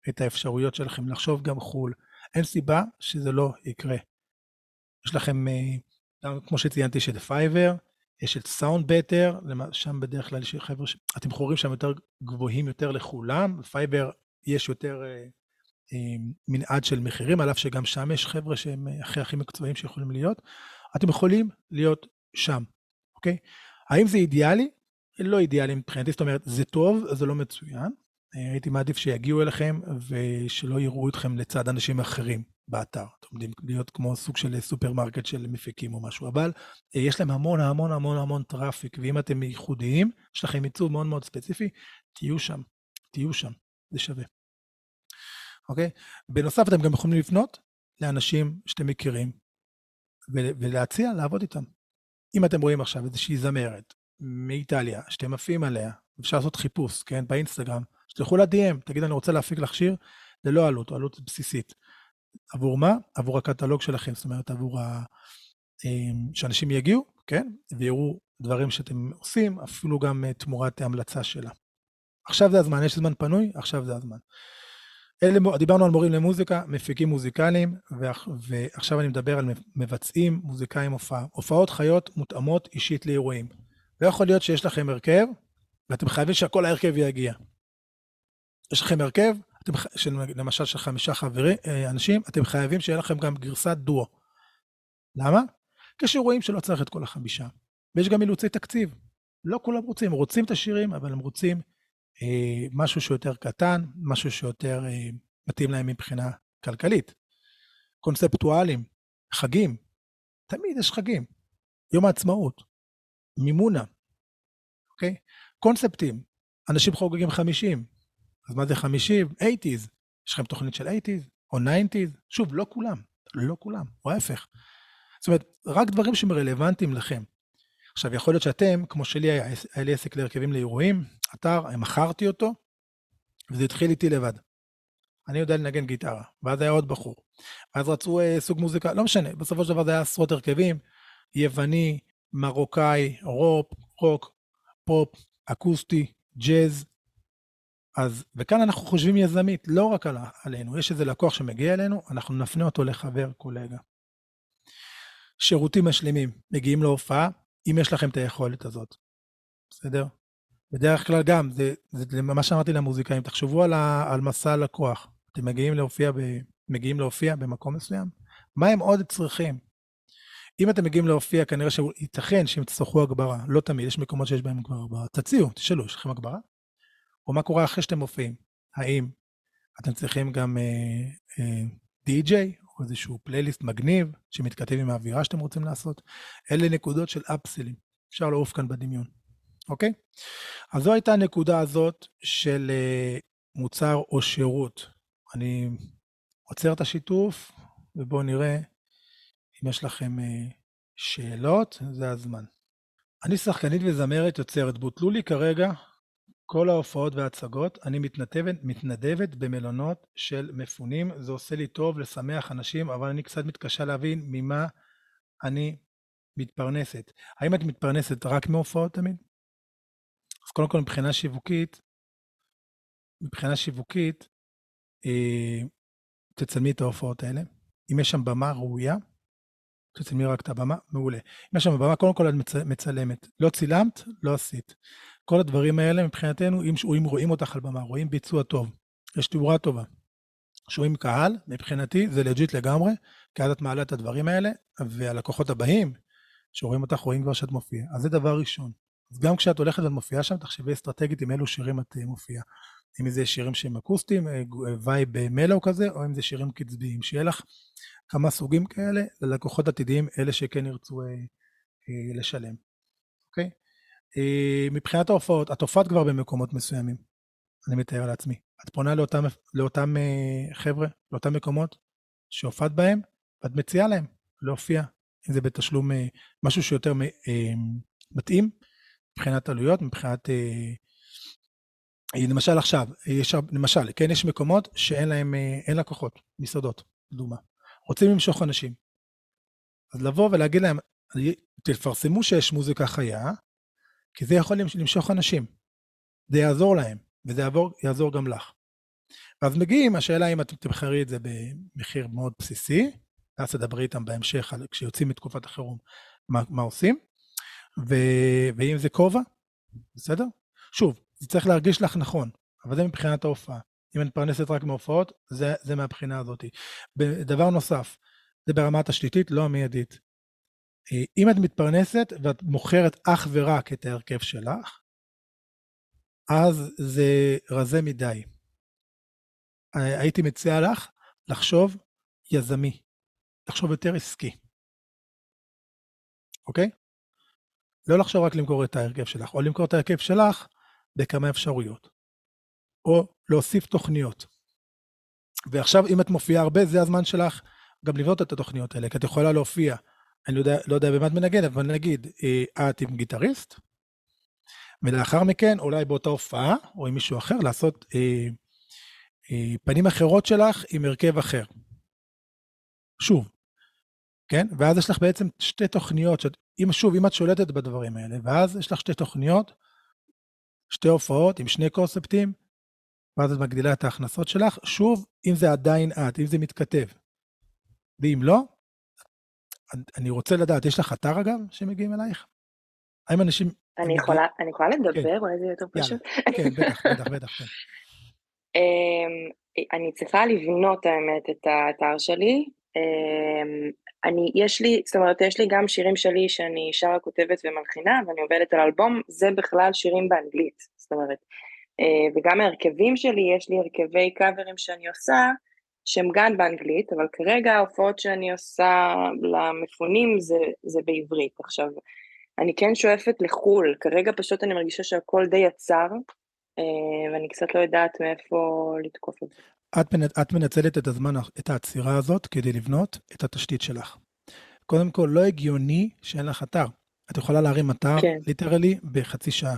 את האפשרויות שלכם, לחשוב גם חול. אין סיבה שזה לא יקרה. יש לכם, כמו שציינתי, של פייבר, יש את סאונד בטר, שם בדרך כלל יש חבר'ה, אתם חורים שם יותר גבוהים יותר לכולם, פייבר יש יותר מנעד של מחירים, על אף שגם שם יש חבר'ה שהם הכי הכי מקצועיים שיכולים להיות. אתם יכולים להיות שם, אוקיי? האם זה אידיאלי? לא אידיאלי מבחינתי, זאת אומרת, זה טוב, זה לא מצוין. הייתי מעדיף שיגיעו אליכם ושלא יראו אתכם לצד אנשים אחרים באתר. אתם עומדים להיות כמו סוג של סופרמרקט של מפיקים או משהו, אבל יש להם המון המון המון המון טראפיק, ואם אתם ייחודיים, יש לכם עיצוב מאוד מאוד ספציפי, תהיו שם, תהיו שם, זה שווה. אוקיי? בנוסף, אתם גם יכולים לפנות לאנשים שאתם מכירים, ולהציע לעבוד איתם. אם אתם רואים עכשיו איזושהי זמרת מאיטליה, שאתם מפיקים עליה, אפשר לעשות חיפוש, כן, באינסטגרם, שתלכו ל-די אם, תגיד, אני רוצה להפיק לך שיר, זה לא עלות, או עלות בסיסית. עבור מה? עבור הקטלוג שלכם, זאת אומרת, עבור ה... שאנשים יגיעו, כן, ויראו דברים שאתם עושים, אפילו גם תמורת ההמלצה שלה. עכשיו זה הזמן, יש זמן פנוי, עכשיו זה הזמן. אלה, דיברנו על מורים למוזיקה, מפיקים מוזיקליים, ועכשיו אני מדבר על מבצעים, מוזיקאים, הופעה. הופעות חיות מותאמות אישית לאירועים. לא יכול להיות שיש לכם הרכב, ואתם חייבים שכל ההרכב יגיע. יש לכם הרכב, אתם, למשל של חמישה חברים, אנשים, אתם חייבים שיהיה לכם גם גרסת דואו. למה? כשרואים שלא צריך את כל החמישה. ויש גם אילוצי תקציב. לא כולם רוצים, רוצים את השירים, אבל הם רוצים אה, משהו שיותר קטן, משהו שיותר אה, מתאים להם מבחינה כלכלית. קונספטואלים, חגים, תמיד יש חגים. יום העצמאות, מימונה, אוקיי? קונספטים, אנשים חוגגים חמישים, אז מה זה חמישים? שמונים, יש לכם תוכנית של שמונים או תשעים, שוב, לא כולם, לא כולם, או ההפך. זאת אומרת, רק דברים שמרלוונטיים לכם. עכשיו, יכול להיות שאתם, כמו שלי היה, היה לי עסק להרכבים לאירועים, אתר, מכרתי אותו, וזה התחיל איתי לבד. אני יודע לנגן גיטרה, ואז היה עוד בחור. ואז רצו אה, סוג מוזיקה, לא משנה, בסופו של דבר זה היה עשרות הרכבים, יווני, מרוקאי, רופ, רוק, פופ, אקוסטי, ג'אז. אז, וכאן אנחנו חושבים יזמית, לא רק על, עלינו, יש איזה לקוח שמגיע אלינו, אנחנו נפנה אותו לחבר קולגה. שירותים משלימים, מגיעים להופעה, אם יש לכם את היכולת הזאת, בסדר? בדרך כלל גם, זה, זה מה שאמרתי למוזיקאים, תחשבו על, ה, על מסע לקוח, אתם מגיעים להופיע, ב, מגיעים להופיע במקום מסוים, מה הם עוד צריכים? אם אתם מגיעים להופיע, כנראה שייתכן שהם תצטרכו הגברה, לא תמיד, יש מקומות שיש בהם כבר הגברה, תציעו, תשאלו, יש לכם הגברה? או מה קורה אחרי שאתם מופיעים? האם אתם צריכים גם אה, אה, די-ג'יי, או איזשהו פלייליסט מגניב, שמתכתב עם האווירה שאתם רוצים לעשות, אלה נקודות של אפסילים, אפשר לעוף כאן בדמיון, אוקיי? אז זו הייתה הנקודה הזאת של מוצר או שירות, אני עוצר את השיתוף, ובואו נראה אם יש לכם שאלות, זה הזמן. אני שחקנית וזמרת יוצרת, בוטלו לי כרגע כל ההופעות וההצגות, אני מתנדבת, מתנדבת במלונות של מפונים, זה עושה לי טוב לשמח אנשים, אבל אני קצת מתקשה להבין ממה אני מתפרנסת. האם את מתפרנסת רק מהופעות תמיד? אז קודם כל מבחינה שיווקית, מבחינה שיווקית, תצלמי את ההופעות האלה. אם יש שם במה ראויה, תצלמי רק את הבמה, מעולה. אם יש שם במה, קודם כל את מצלמת. לא צילמת, לא עשית. כל הדברים האלה מבחינתנו, אם רואים אותך על במה, רואים ביצוע טוב, יש תאורה טובה, שרואים קהל, מבחינתי זה לג'יט לגמרי, כי אז את מעלה את הדברים האלה, והלקוחות הבאים שרואים אותך, רואים כבר שאת מופיעה, אז זה דבר ראשון. אז גם כשאת הולכת ואת מופיעה שם, תחשבי אסטרטגית עם אילו שירים את מופיעה, אם זה שירים שהם אקוסטיים, וייב מלו כזה, או אם זה שירים קצביים, שיהיה לך כמה סוגים כאלה, ללקוחות עתידיים, אלה שכן ירצו אה, אה, לשלם. אוקיי? מבחינת ההופעות, את הופעת כבר במקומות מסוימים, אני מתאר לעצמי, את פונה לאותם, לאותם חבר'ה, לאותם מקומות שהופעת בהם, ואת מציעה להם להופיע, אם זה בתשלום משהו שיותר מתאים, מבחינת עלויות, מבחינת, למשל עכשיו, יש, למשל, כן יש מקומות שאין להם, אין לקוחות, מסעדות, לדוגמה, רוצים למשוך אנשים, אז לבוא ולהגיד להם, תפרסמו שיש מוזיקה חיה, כי זה יכול למשוך אנשים, זה יעזור להם, וזה יעבור, יעזור גם לך. ואז מגיעים, השאלה אם אתם תבחרי את זה במחיר מאוד בסיסי, ואז תדברי איתם בהמשך, כשיוצאים מתקופת החירום, מה, מה עושים, ו, ואם זה כובע, בסדר? שוב, זה צריך להרגיש לך נכון, אבל זה מבחינת ההופעה. אם אני פרנסת רק מהופעות, זה, זה מהבחינה הזאת. דבר נוסף, זה ברמה התשתיתית, לא המיידית. אם את מתפרנסת ואת מוכרת אך ורק את ההרכב שלך, אז זה רזה מדי. הייתי מציע לך לחשוב יזמי, לחשוב יותר עסקי. אוקיי? לא לחשוב רק למכור את ההרכב שלך, או למכור את ההרכב שלך בכמה אפשרויות, או להוסיף תוכניות. ועכשיו אם את מופיעה הרבה, זה הזמן שלך גם לבנות את התוכניות האלה, כי את יכולה להופיע. אני לא יודע, לא יודע במה את מנגנת, אבל נגיד, את עם גיטריסט, ולאחר מכן, אולי באותה הופעה, או עם מישהו אחר, לעשות אה, אה, פנים אחרות שלך עם הרכב אחר. שוב, כן? ואז יש לך בעצם שתי תוכניות, שאת, אם, שוב, אם את שולטת בדברים האלה, ואז יש לך שתי תוכניות, שתי הופעות עם שני קונספטים, ואז את מגדילה את ההכנסות שלך, שוב, אם זה עדיין את, אם זה מתכתב. ואם לא, אני רוצה לדעת, יש לך אתר אגב שמגיעים אלייך? האם אנשים... אני יכולה, אני יכולה לדבר, אולי זה יותר פשוט. כן, בטח, בטח, בטח. אני צריכה לבנות האמת את האתר שלי, אני, יש לי, זאת אומרת, יש לי גם שירים שלי שאני שרה, כותבת ומלחינה, ואני עובדת על אלבום, זה בכלל שירים באנגלית, זאת אומרת, וגם הרכבים שלי, יש לי הרכבי קאברים שאני עושה, שהם גם באנגלית, אבל כרגע ההופעות שאני עושה למפונים זה, זה בעברית. עכשיו, אני כן שואפת לחול, כרגע פשוט אני מרגישה שהכל די יצר, ואני קצת לא יודעת מאיפה לתקוף את זה. את, את מנצלת את הזמן, את העצירה הזאת, כדי לבנות את התשתית שלך. קודם כל, לא הגיוני שאין לך אתר. את יכולה להרים אתר, כן. ליטרלי, בחצי שעה.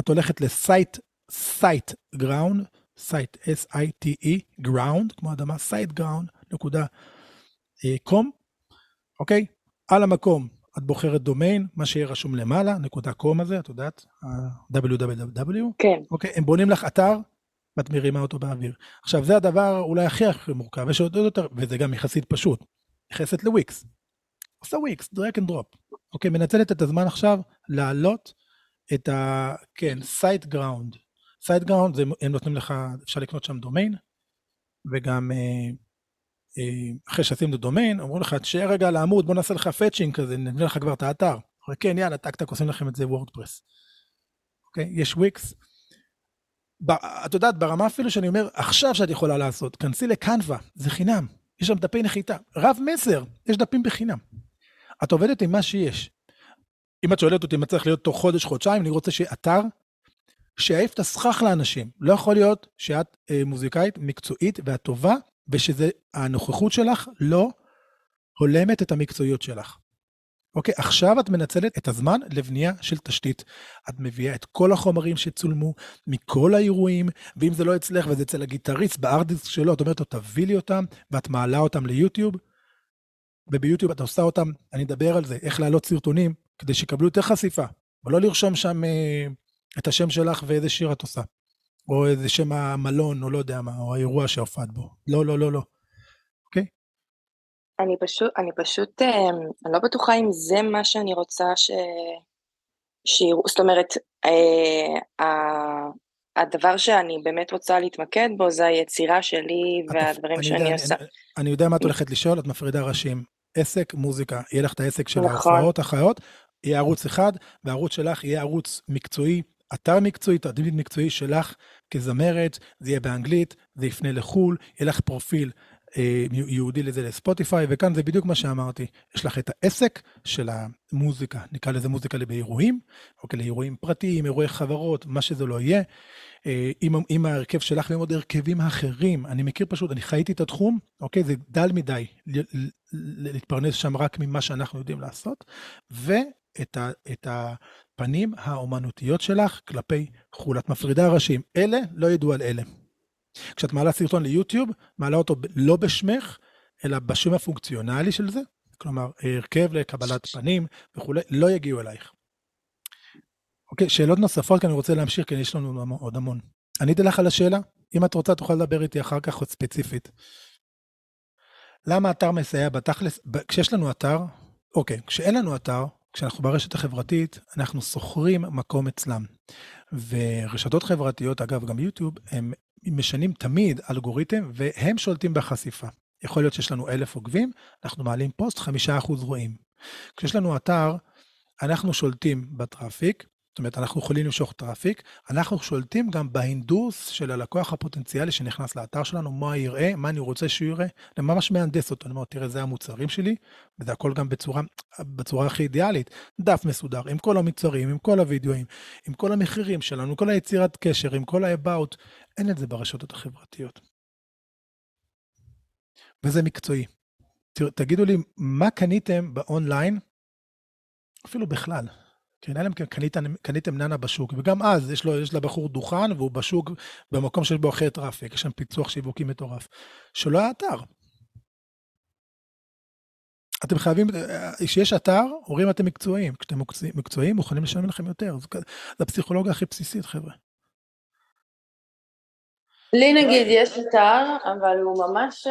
את הולכת לסייט, סייט גראונד, סייט, S-I-T-E, גראונד, כמו אדמה, סייט גראונד, נקודה, קום, אוקיי? על המקום, את בוחרת דומיין, מה שיהיה רשום למעלה, נקודה קום הזה, את יודעת, דאבליו דאבליו דאבליו, כן. אוקיי, הם בונים לך אתר, ואת מרימה אותו באוויר. עכשיו, זה הדבר אולי הכי הכי מורכב, יש עוד יותר, וזה גם יחסית פשוט, יחסית לוויקס, עושה וויקס, דרק אנד דרופ, אוקיי, מנצלת את הזמן עכשיו, להעלות את ה, כן, סייט גראונד, סייט גראונד, הם נותנים לך, אפשר לקנות שם דומיין, וגם אחרי שעשים את הדומיין, אמרו לך, תשאר רגע על העמוד, בוא נעשה לך פאצ'ינג כזה, נבנה לך כבר את האתר, כן, יאללה, טק-טק, עושים לכם את זה וורדפרס. אוקיי, יש וויקס, את יודעת, ברמה אפילו שאני אומר, עכשיו שאת יכולה לעשות, כנסי לקנווה, זה חינם, יש שם דפי נחיתה, רב מסר, יש דפים בחינם. את עובדת עם מה שיש. אם את שואלת אותי, אם את צריך להיות תוך חודש, חודשיים, אני רוצה שאתר, שהאיף תסכח לאנשים, לא יכול להיות שאת מוזיקאית, מקצועית והטובה, ושזה, הנוכחות שלך לא הולמת את המקצועיות שלך. אוקיי, עכשיו את מנצלת את הזמן לבנייה של תשתית. את מביאה את כל החומרים שצולמו, מכל האירועים, ואם זה לא אצלך וזה אצל הגיטריסט בארדיסק שלו, את אומרת לו, תביא לי אותם, ואת מעלה אותם ליוטיוב, וביוטיוב את עושה אותם, אני אדבר על זה, איך להעלות סרטונים, כדי שיקבלו יותר חשיפה, ולא לרשום שם אה, את השם שלך ואיזה שיר את עושה, או איזה שם המלון, או לא יודע מה, או האירוע שהופעת בו. לא, לא, לא, לא. אני פשוט, אני פשוט, אני לא בטוחה אם זה מה שאני רוצה ש... שירו, זאת אומרת, הדבר שאני באמת רוצה להתמקד בו, זה היצירה שלי והדברים שאני עושה. אני יודע מה את הולכת לשאול, את מפרידה ראשים, עסק, מוזיקה, יהיה לך את העסק של ההופעות, החיות, יהיה ערוץ אחד, והערוץ שלך יהיה ערוץ מקצועי, אתר מקצועי, תדמית מקצועי שלך כזמרת, זה יהיה באנגלית, זה יפנה לחול, יהיה לך פרופיל יהודי לזה לספוטיפיי, וכאן זה בדיוק מה שאמרתי, יש לך את העסק של המוזיקה, נקרא לזה מוזיקה באירועים, אוקיי, לאירועים פרטיים, אירועי חברות, מה שזה לא יהיה, עם, עם ההרכב שלך, ועם עוד הרכבים אחרים, אני מכיר פשוט, אני חייתי את התחום, אוקיי, זה דל מדי, להתפרנס שם רק ממה שאנחנו יודעים לעשות, ואת ה, את הפנים האומנותיות שלך, כלפי חול, את מפרידה הראשים, אלה לא ידעו על אלה, כשאת מעלה סרטון ליוטיוב, מעלה אותו לא בשמך, אלא בשם הפונקציונלי של זה, כלומר, הרכב לקבלת פנים וכולי, לא יגיעו אלייך. אוקיי, שאלות נוספות, כי אני רוצה להמשיך, כי יש לנו עוד המון. אני אתן לך על השאלה, אם את רוצה, תוכל לדבר איתי אחר כך עוד ספציפית. למה אתר מסייע בתכלס, כשיש לנו אתר, אוקיי, כשאין לנו אתר, כשאנחנו ברשת החברתית, אנחנו סוחרים מקום אצלם. ורשתות חברתיות, אגב, גם יוטיוב, הם משנים תמיד אלגוריתם, והם שולטים בחשיפה. יכול להיות שיש לנו אלף עוקבים, אנחנו מעלים פוסט, חמישה אחוז רואים. כשיש לנו אתר, אנחנו שולטים בטראפיק, זאת אומרת, אנחנו יכולים למשוך טראפיק, אנחנו שולטים גם בהינדוס של הלקוח הפוטנציאלי שנכנס לאתר שלנו, מה יראה, מה אני רוצה שהוא יראה, אני ממש מהנדס אותו, אני אומר, תראה, זה המוצרים שלי, וזה הכל גם בצורה, בצורה הכי אידיאלית, דף מסודר, עם כל המוצרים, עם כל הוידאוים, עם כל המחירים שלנו, כל היצירת קשר, עם כל ה-about, אין את זה ברשתות החברתיות. וזה מקצועי. תגידו לי, מה קניתם באונליין? אפילו בכלל. כן, אלא אם קניתם, קניתם ננה בשוק, וגם אז יש, לו, יש לה בחור דוכן, והוא בשוק במקום שיש בו אחרי טראפיק, יש שם פיצוח שיווקי מטורף, שלא היה אתר. אתם חייבים, כשיש אתר, הורים אתם מקצועיים, כשאתם מקצועיים, מוכנים לשלם לכם יותר, זה הפסיכולוגיה הכי בסיסית, חבר'ה. לי נגיד יש אתר, אבל הוא ממש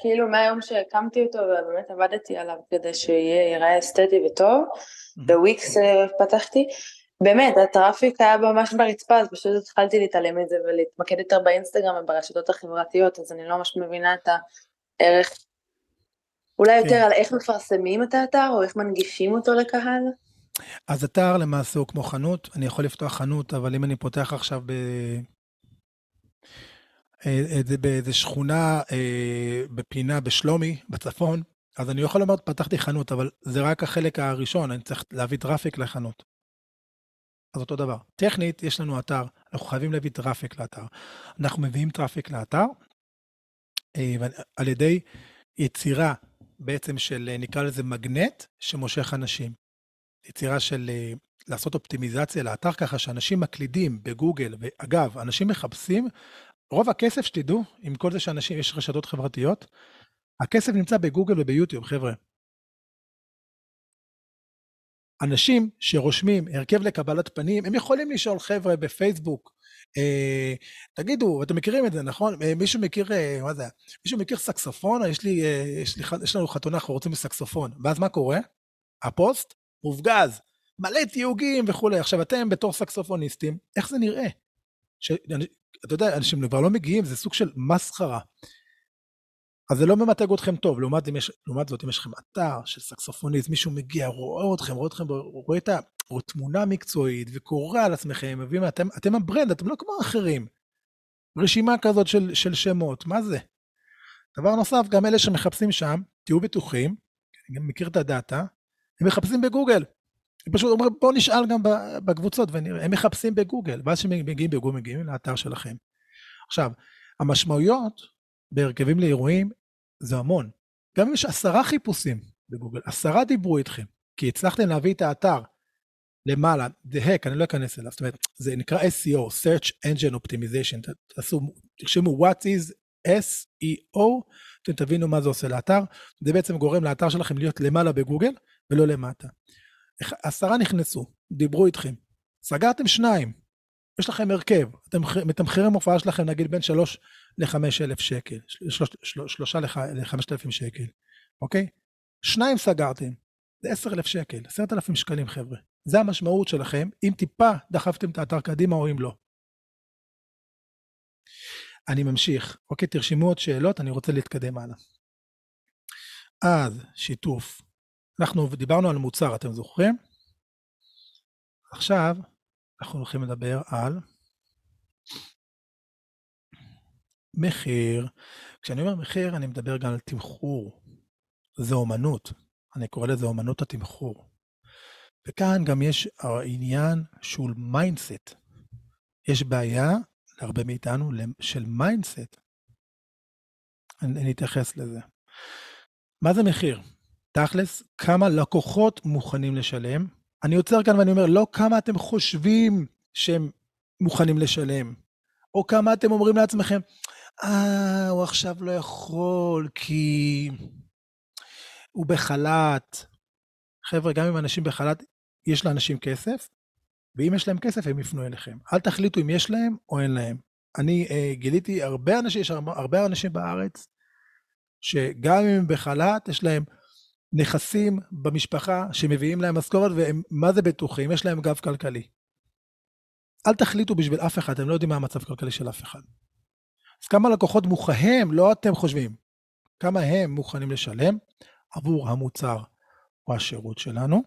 כאילו מהיום שהקמתי אותו ובאמת עבדתי עליו כדי שיראה אסתטי וטוב, בוויקס פתחתי, באמת הטראפיק היה ממש ברצפה, אז פשוט התחלתי להתעלם את זה ולהתמקד יותר באינסטגרם וברשתות החברתיות, אז אני לא ממש מבינה את הערך, אולי יותר על איך מפרסמים את האתר או איך מנגישים אותו לקהל. אז אתר למעשה הוא כמו חנות, אני יכול לפתוח חנות, אבל אם אני פותח עכשיו ב... באיזה שכונה, בפינה, בשלומי, בצפון, אז אני יכול לומר, פתחתי חנות, אבל זה רק החלק הראשון, אני צריך להביא טראפיק לחנות. אז אותו דבר. טכנית, יש לנו אתר, אנחנו חייבים להביא טראפיק לאתר. אנחנו מביאים טראפיק לאתר, על ידי יצירה בעצם של, נקרא לזה מגנט, שמושך אנשים. יצירה של לעשות אופטימיזציה לאתר, ככה שאנשים מקלידים בגוגל, ואגב, אנשים מחפשים, רוב הכסף שתדעו, עם כל זה שאנשים, יש רשתות חברתיות, הכסף נמצא בגוגל וביוטיוב, חבר'ה. אנשים שרושמים הרכב לקבלת פנים, הם יכולים לשאול חבר'ה בפייסבוק, אה, תגידו, אתם מכירים את זה, נכון? אה, מישהו מכיר, אה, מה זה? מישהו מכיר סקסופון? יש לי, אה, יש לי, יש לנו חתונה, אנחנו רוצים בסקסופון. ואז מה קורה? הפוסט מופגז, מלא תיוגים וכולי. עכשיו, אתם בתור סקסופוניסטים, איך זה נראה? ש... אתה יודע, אנשים כבר לא מגיעים, זה סוג של מסחרה. אז זה לא ממתג אתכם טוב, לעומת, אם יש, לעומת זאת, אם יש לכם אתר של סקסופוניסט, מישהו מגיע, רואה אתכם, רואה אתכם, רואה את התמונה המקצועית, וקורא על עצמכם, מביאים, אתם, אתם הברנד, אתם לא כמו אחרים. רשימה כזאת של, של שמות, מה זה? דבר נוסף, גם אלה שמחפשים שם, תהיו בטוחים, אני גם מכיר את הדאטה, הם מחפשים בגוגל. הם פשוט אומרים, בוא נשאל גם בקבוצות, והם מחפשים בגוגל, ואז שמגיעים בגוגל, מגיעים לאתר שלכם. עכשיו, המשמעויות בהרכבים לאירועים, זה המון. גם אם יש עשרה חיפושים בגוגל, עשרה דיברו איתכם, כי הצלחתם להביא את האתר למעלה, זה hack, אני לא אכנס אליו, זאת אומרת, זה נקרא S E O, Search Engine Optimization, תרשמו what is S E O, אתם תבינו מה זה עושה לאתר, זה בעצם גורם לאתר שלכם להיות למעלה בגוגל, ולא למטה. עשרה נכנסו, דיברו איתכם, סגרתם שניים, יש לכם הרכב, אתם מתמחירים הופעה שלכם נגיד בין שלוש לחמש אלף שקל, שלושה לחמשת אלפים שקל, אוקיי? שניים סגרתם, זה עשר אלף שקל, עשרת אלפים שקלים חבר'ה, זה המשמעות שלכם, אם טיפה דחפתם את האתר קדימה או אם לא. אני ממשיך, אוקיי, תרשימו עוד שאלות, אני רוצה להתקדם הלאה. אז, שיתוף. אנחנו דיברנו על מוצר, אתם זוכרים? עכשיו, אנחנו הולכים לדבר על מחיר. כשאני אומר מחיר, אני מדבר גם על תמחור. זה אומנות. אני קורא לזה אומנות התמחור. וכאן גם יש העניין של מיינדסט. יש בעיה להרבה מאיתנו של מיינדסט. אני, אני אתייחס לזה. מה זה מחיר? תכלס, כמה לקוחות מוכנים לשלם? אני יוצר כאן ואני אומר, לא כמה אתם חושבים שהם מוכנים לשלם, או כמה אתם אומרים לעצמכם, אה, הוא עכשיו לא יכול, כי הוא בחלט. חבר'ה, גם אם אנשים בחלט, יש לאנשים כסף, ואם יש להם כסף, הם יפנו אליכם. אל תחליטו אם יש להם או אין להם. אני אה, גיליתי הרבה אנשים, יש הרבה אנשים בארץ, שגם אם הם בחלט, יש להם נכסים במשפחה שמביאים להם משכורת, והם מה זה בטוחים, יש להם גב כלכלי. אל תחליטו בשביל אף אחד, אתם לא יודעים מה המצב כלכלי של אף אחד. אז כמה לקוחות מוכנים, לא אתם חושבים, כמה הם מוכנים לשלם עבור המוצר או השירות שלנו,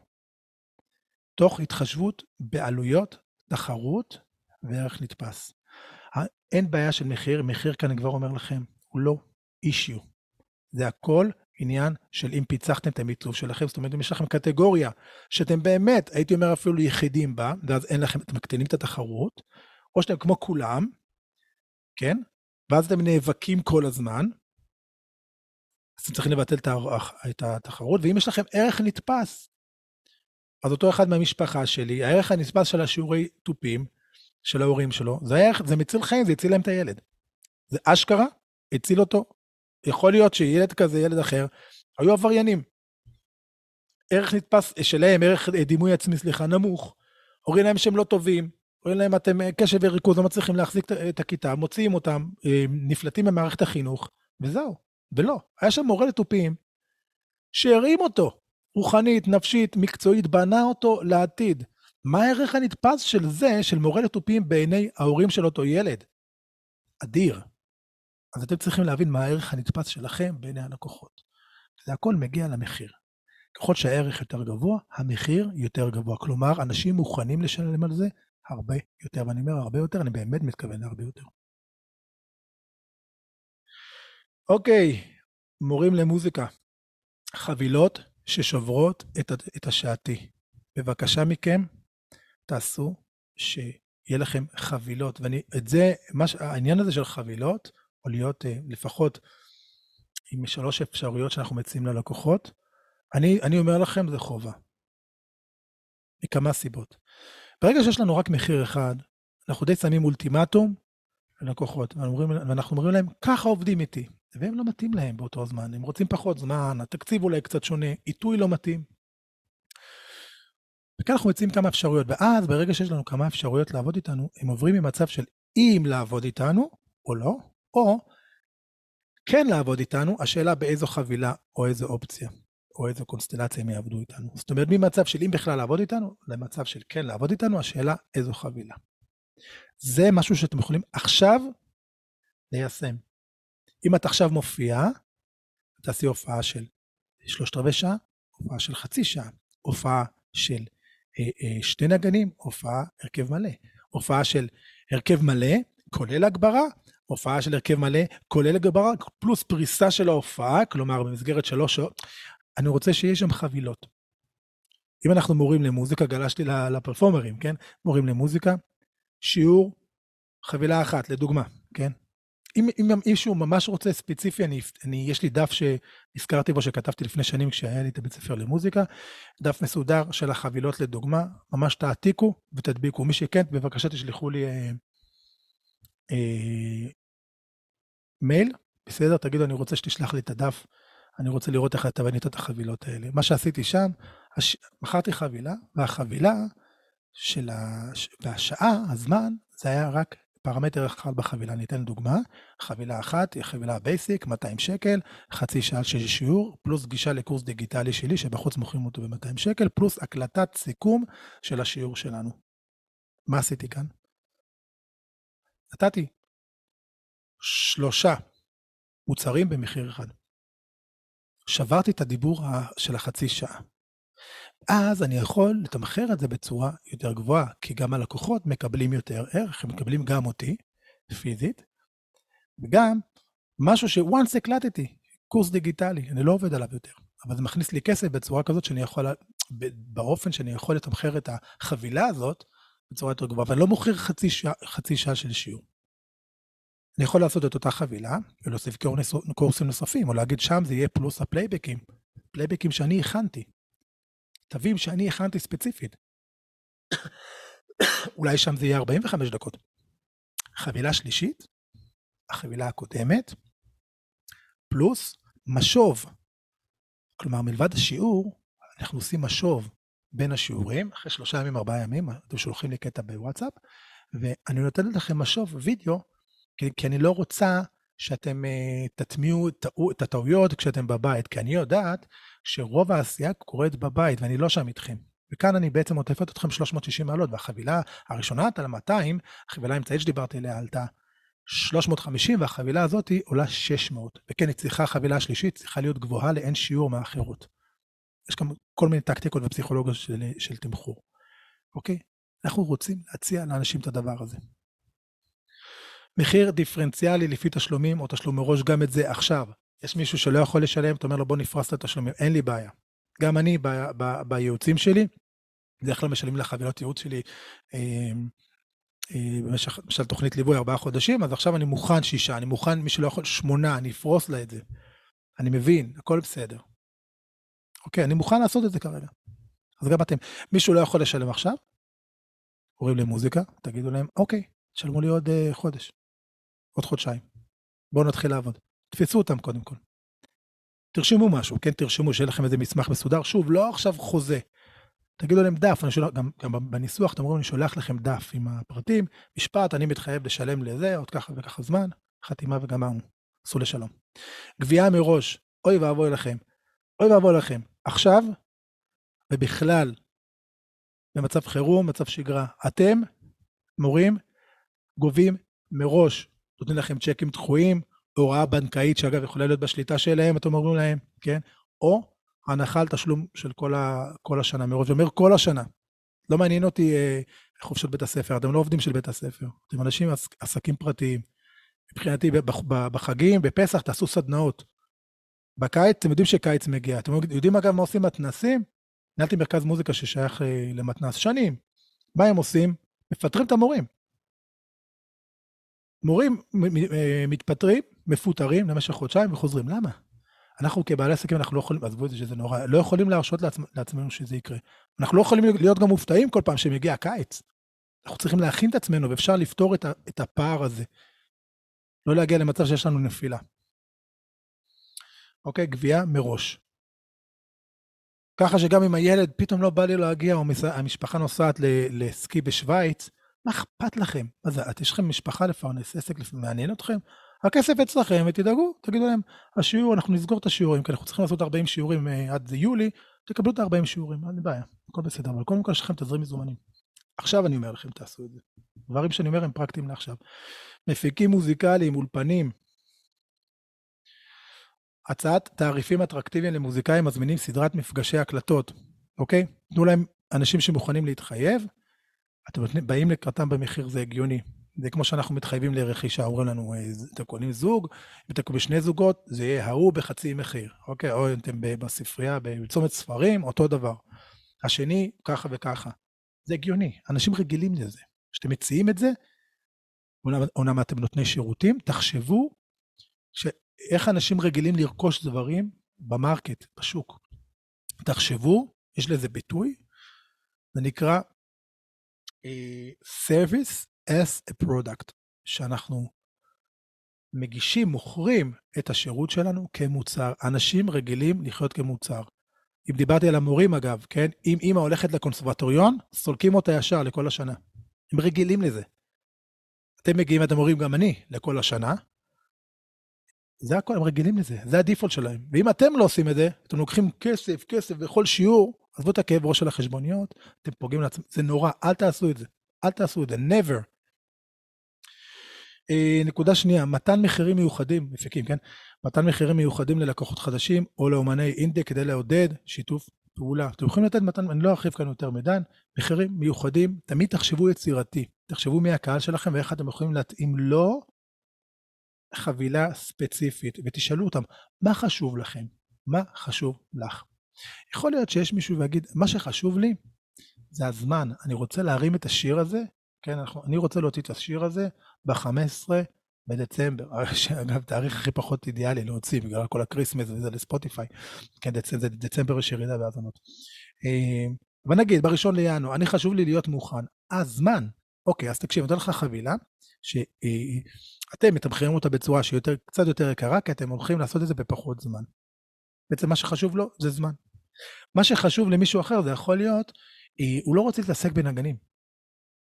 תוך התחשבות בעלויות, תחרות וערך נתפס. אין בעיה של מחיר, מחיר כאן אני כבר אומר לכם, הוא לא אישיו. זה הכל עניין של אם פיצחתם את המיצוב שלכם, זאת אומרת, אם יש לכם קטגוריה, שאתם באמת, הייתי אומר אפילו יחידים בה, ואז אין לכם, אתם מקטנים את התחרות, או שאתם כמו כולם, כן? ואז אתם נאבקים כל הזמן, אז אתם צריכים לבטל את התחרות, ואם יש לכם ערך נתפס, אז אותו אחד מהמשפחה שלי, הערך הנתפס של השיעורי טופים, של ההורים שלו, זה, הערך, זה מציל חיים, זה הציל להם את הילד. זה אשכרה, הציל אותו, יכול להיות שילד כזה, ילד אחר, היו עבריינים. ערך נתפס שלהם, ערך דימוי עצמי, סליחה, נמוך, הורים להם שהם לא טובים, או אין להם אתם קשב וריכוז, לא מצליחים להחזיק את הכיתה, מוציאים אותם, נפלטים במערכת החינוך, וזהו. ולא, היה שם מורה לטופים, שהרים אותו, רוחנית, נפשית, מקצועית, בנה אותו לעתיד. מה הערך הנתפס של זה, של מורה לטופים בעיני ההורים של אותו ילד? אדיר. אז אתם צריכים להבין מה הערך הנתפס שלכם בעיני הלקוחות. זה הכל מגיע למחיר. ככל שהערך יותר גבוה, המחיר יותר גבוה. כלומר, אנשים מוכנים לשלם על זה הרבה יותר. ואני אומר הרבה יותר, אני באמת מתכוון להרבה יותר. אוקיי, מורים למוזיקה. חבילות ששוברות את השעתי. בבקשה מכם, תעשו שיהיה לכם חבילות. ואני, את זה, מה, העניין הזה של חבילות, או להיות לפחות עם שלוש אפשרויות שאנחנו מציעים ללקוחות, אני, אני אומר לכם, זה חובה. מכמה סיבות. ברגע שיש לנו רק מחיר אחד, אנחנו די שמים אולטימטום ללקוחות, ואנחנו אומרים להם, ככה עובדים איתי. והם לא מתאים להם באותו זמן, הם רוצים פחות זמן, התקציב אולי קצת שונה, עיתוי לא מתאים. וכאן אנחנו מציעים כמה אפשרויות, ואז ברגע שיש לנו כמה אפשרויות לעבוד איתנו, הם עוברים ממצב של אם לעבוד איתנו, או לא, או כן לעבוד איתנו, השאלה באיזו חבילה, או איזו אופציה, או איזו קונסטלציה הם יעבדו איתנו. זאת אומרת, ממצב של אם בכלל לעבוד איתנו, למצב של כן לעבוד איתנו, השאלה איזו חבילה. זה משהו שאתם יכולים עכשיו ליישם. אם את עכשיו מופיעה, תעשי הופעה של שלושת רבעי שעה, הופעה של חצי שעה, הופעה של אה, אה, שתי נגנים, הופעה הרכב מלא, הופעה של הרכב מלא, כולל הגברה, הופעה של הרכב מלא, כולל הגברה, פלוס פריסה של ההופעה, כלומר במסגרת שלוש שעות, אני רוצה שיהיה שם חבילות. אם אנחנו מורים למוזיקה, גלשתי לפרפורמרים, כן? מורים למוזיקה, שיעור חבילה אחת, לדוגמה, כן? אם, אם מישהו ממש רוצה ספציפי, אני, אני, יש לי דף שהזכרתי בו שכתבתי לפני שנים כשהיה לי את הבית ספר למוזיקה, דף מסודר של החבילות לדוגמה, ממש תעתיקו ותדביקו. מי שכן, בבקשה תשלחו לי אה, אה, מייל, בסדר, תגידו אני רוצה שתשלח לי את הדף, אני רוצה לראות איך אתה בנית את החבילות האלה. מה שעשיתי שם, הש... מחרתי חבילה, והחבילה של ה... והשעה, הזמן, זה היה רק פרמטר אחד בחבילה, אני אתן דוגמה, חבילה אחת, חבילה בייסיק, מאתיים שקל, חצי שעה של שיעור, פלוס גישה לקורס דיגיטלי שלי, שבחוץ מוכרים אותו ב-מאתיים שקל, פלוס הקלטת סיכום של השיעור שלנו. מה עשיתי כאן? נתתי שלושה מוצרים במחיר אחד. שברתי את הדיבור של החצי שעה. אז אני יכול לתמחר את זה בצורה יותר גבוהה, כי גם הלקוחות מקבלים יותר ערך, הם מקבלים גם אותי, פיזית, וגם משהו שוואנס הקלטתי, קורס דיגיטלי, אני לא עובד עליו יותר, אבל זה מכניס לי כסף בצורה כזאת שאני יכול, באופן שאני יכול לתמחר את החבילה הזאת, בצורה יותר גבוהה, ואני לא מוכר חצי שעה, חצי שעה של שיעור. אני יכול לעשות את אותה חבילה, ולהוסיף קורסים נוספים, או להגיד שם זה יהיה פלוס הפלייבקים, פלייבקים שאני הכנתי, תווים שאני הכנתי ספציפית. אולי שם זה יהיה ארבעים וחמש דקות. חבילה שלישית, החבילה הקודמת, פלוס משוב. כלומר, מלבד השיעור, אנחנו עושים משוב בין השיעורים, אחרי שלושה ימים, ארבעה ימים, אתם שולחים לי קטע בוואטסאפ, ואני נותן לכם משוב וידאו, כי אני לא רוצה שאתם תטמיעו את הטעויות כשאתם בבית, כי אני יודעת שרוב העשייה קורית בבית, ואני לא שם איתכם. וכאן אני בעצם עוטפת אתכם שלוש מאות שישים מעלות, והחבילה הראשונה עלתה מאתיים, החבילה האמצעית שדיברתי עליה עלתה שלוש מאות וחמישים, והחבילה הזאת עולה שש מאות. וכן, היא צריכה, החבילה השלישית צריכה להיות גבוהה לאין שיעור מהאחרות. יש גם כל מיני טקטיקות ופסיכולוגיה של, של תמחור. אוקיי? אנחנו רוצים להציע לאנשים את הדבר הזה. מחיר דיפרנציאלי לפי תשלומים או תשלום מראש, גם את זה עכשיו. יש מישהו שלא יכול לשלם, אתה אומר לו בוא נפרס לתשלומים, אין לי בעיה. גם אני ב, ב, בייעוצים שלי, בדרך כלל משלמים לחבילות ייעוץ שלי, אה, אה, במשך, למשל תוכנית ליווי ארבעה חודשים, אז עכשיו אני מוכן שישה, אני מוכן מי שלא יכול, שמונה, אני אפרוס לה את זה. אני מבין, הכל בסדר. אוקיי, אני מוכן לעשות את זה כרגע. אז גם אתם, מישהו לא יכול לשלם עכשיו, הורים למוזיקה, תגידו להם, אוקיי, תשלמו לי עוד אה, חודש. עוד חודשיים. בואו נתחיל לעבוד. תפיסו אותם קודם כל. תרשמו משהו, כן? תרשמו, שיהיה לכם איזה מסמך מסודר. שוב, לא עכשיו חוזה. תגידו להם דף, אני שולח, גם, גם בניסוח, אתם אומרים, אני שולח לכם דף עם הפרטים, משפט, אני מתחייב לשלם לזה, עוד ככה וככה זמן, חתימה וגמרנו, עשו לשלום. גבייה מראש, אוי ואבוי לכם, אוי ואבוי לכם, עכשיו, ובכלל, במצב חירום, מצב שגרה, אתם, מורים, גובים מראש, נותנים לכם צ'קים דחויים, הוראה בנקאית, שאגב יכולה להיות בשליטה שלהם, אתם אומרים להם, כן, או, ההנחה על תשלום של כל, ה, כל השנה, מראש אומר כל השנה, לא מעניין אותי אה, חוב של בית הספר, אתם לא עובדים של בית הספר, אתם אנשים עסקים פרטיים, מבחינתי בחגים, בפסח תעשו סדנאות, בקיץ, אתם יודעים שקיץ מגיע, אתם יודעים אגב מה עושים מתנסים, נהלתי מרכז מוזיקה ששייך אה, למתנס שנים, מה הם עושים? מפטרים את המורים, מורים מתפטרים, מפוטרים למשך חודשיים וחוזרים, למה? אנחנו כבעלי עסקים, אנחנו לא יכולים, עזבו את זה שזה נורא, לא יכולים להרשות לעצמנו, לעצמנו שזה יקרה. אנחנו לא יכולים להיות גם מופתעים כל פעם שמגיע הקיץ. אנחנו צריכים להכין את עצמנו, ואפשר לפתור את, ה, את הפער הזה. לא להגיע למצב שיש לנו נפילה. אוקיי, גבייה מראש. ככה שגם אם הילד פתאום לא בא לי להגיע, או המשפחה נוסעת לסקי בשוויץ, מה אכפת לכם? מה זה, יש לכם משפחה לפרנס עסק, לפ... מעניין אתכם? הכסף אצלכם, ותדאגו, תגידו להם, השיעור, אנחנו נסגור את השיעורים, כי אנחנו צריכים לעשות ארבעים שיעורים עד יולי, תקבלו את ארבעים שיעורים, אין בעיה, הכל בסדר, אבל קודם כל יש לכם תזרים מזומנים. עכשיו אני אומר לכם, תעשו את זה. דברים שאני אומר הם פרקטיים לעכשיו. מפיקים מוזיקליים, אולפנים, הצעת תעריפים אטרקטיביים למוזיקאים, מזמינים סדרת מפגשי הקלטות, אוקיי? תנו להם אנשים שמוכנים להתחייב, אתם באים לקראתם במחיר, זה הגיוני. זה כמו שאנחנו מתחייבים לרכישה, אומרים לנו, אתם קונים זוג, אם אתם קונים שני זוגות, זה יהיה ההוא בחצי מחיר, אוקיי? או אתם בספרייה, בצומת ספרים, אותו דבר. השני, ככה וככה. זה הגיוני, אנשים רגילים לזה. כשאתם מציעים את זה, אומנם אתם נותני שירותים, תחשבו שאיך אנשים רגילים לרכוש דברים במרקט, בשוק. תחשבו, יש לזה ביטוי, זה נקרא service as a product, שאנחנו מגישים, מוכרים את השירות שלנו כמוצר. אנשים רגילים לחיות כמוצר. אם דיברתי על המורים אגב, כן? אם אמא הולכת לקונסרבטוריון, סולקים אותה ישר לכל השנה. הם רגילים לזה. אתם מגיעים, אתם מורים גם אני, לכל השנה. זה הכל, הם רגילים לזה. זה הדיפולט שלהם. ואם אתם לא עושים את זה, אתם לוקחים כסף, כסף בכל שיעור, עזבו את הכאב ראש של החשבוניות, אתם פוגעים לעצמם. זה נורא, אל תעשו את זה. אל תעשו את זה, never. נקודה שנייה, מתן מחירים מיוחדים, מפיקים, כן? מתן מחירים מיוחדים ללקוחות חדשים, או לאומני אינדי, כדי לעודד שיתוף פעולה. אתם יכולים לתת מתן, אני לא ארחיב כאן יותר מדן, מחירים מיוחדים, תמיד תחשבו יצירתי, תחשבו מי הקהל שלכם, ואיך אתם יכולים להתאים לו חבילה ספציפית, ותשאלו אותם, מה חשוב לכם? מה חשוב לך? יכול להיות שיש מישהו ויגיד, מה שחשוב לי, זה הזמן, אני רוצה להרים את השיר הזה, כן, אנחנו, אני רוצה להוציא את השיר הזה ב-חמישה עשר בדצמבר, אגב, תאריך הכי פחות אידיאלי להוציא, בגלל כל הקריסמס וזה לספוטיפיי, כן, דצמבר, דצמבר יש ירידה בהזנות. אבל נגיד, בראשון לינואר, אני חשוב לי להיות מוכן, הזמן, אוקיי, אז תקשיב, נותן לך חבילה, שאתם מתמחירים אותה בצורה שיותר, קצת יותר יקרה, כי אתם הולכים לעשות את זה בפחות זמן. בעצם מה שחשוב לו זה זמן. מה שחשוב למישהו אחר זה יכול להיות, הוא לא רוצה להתעסק בנגנים,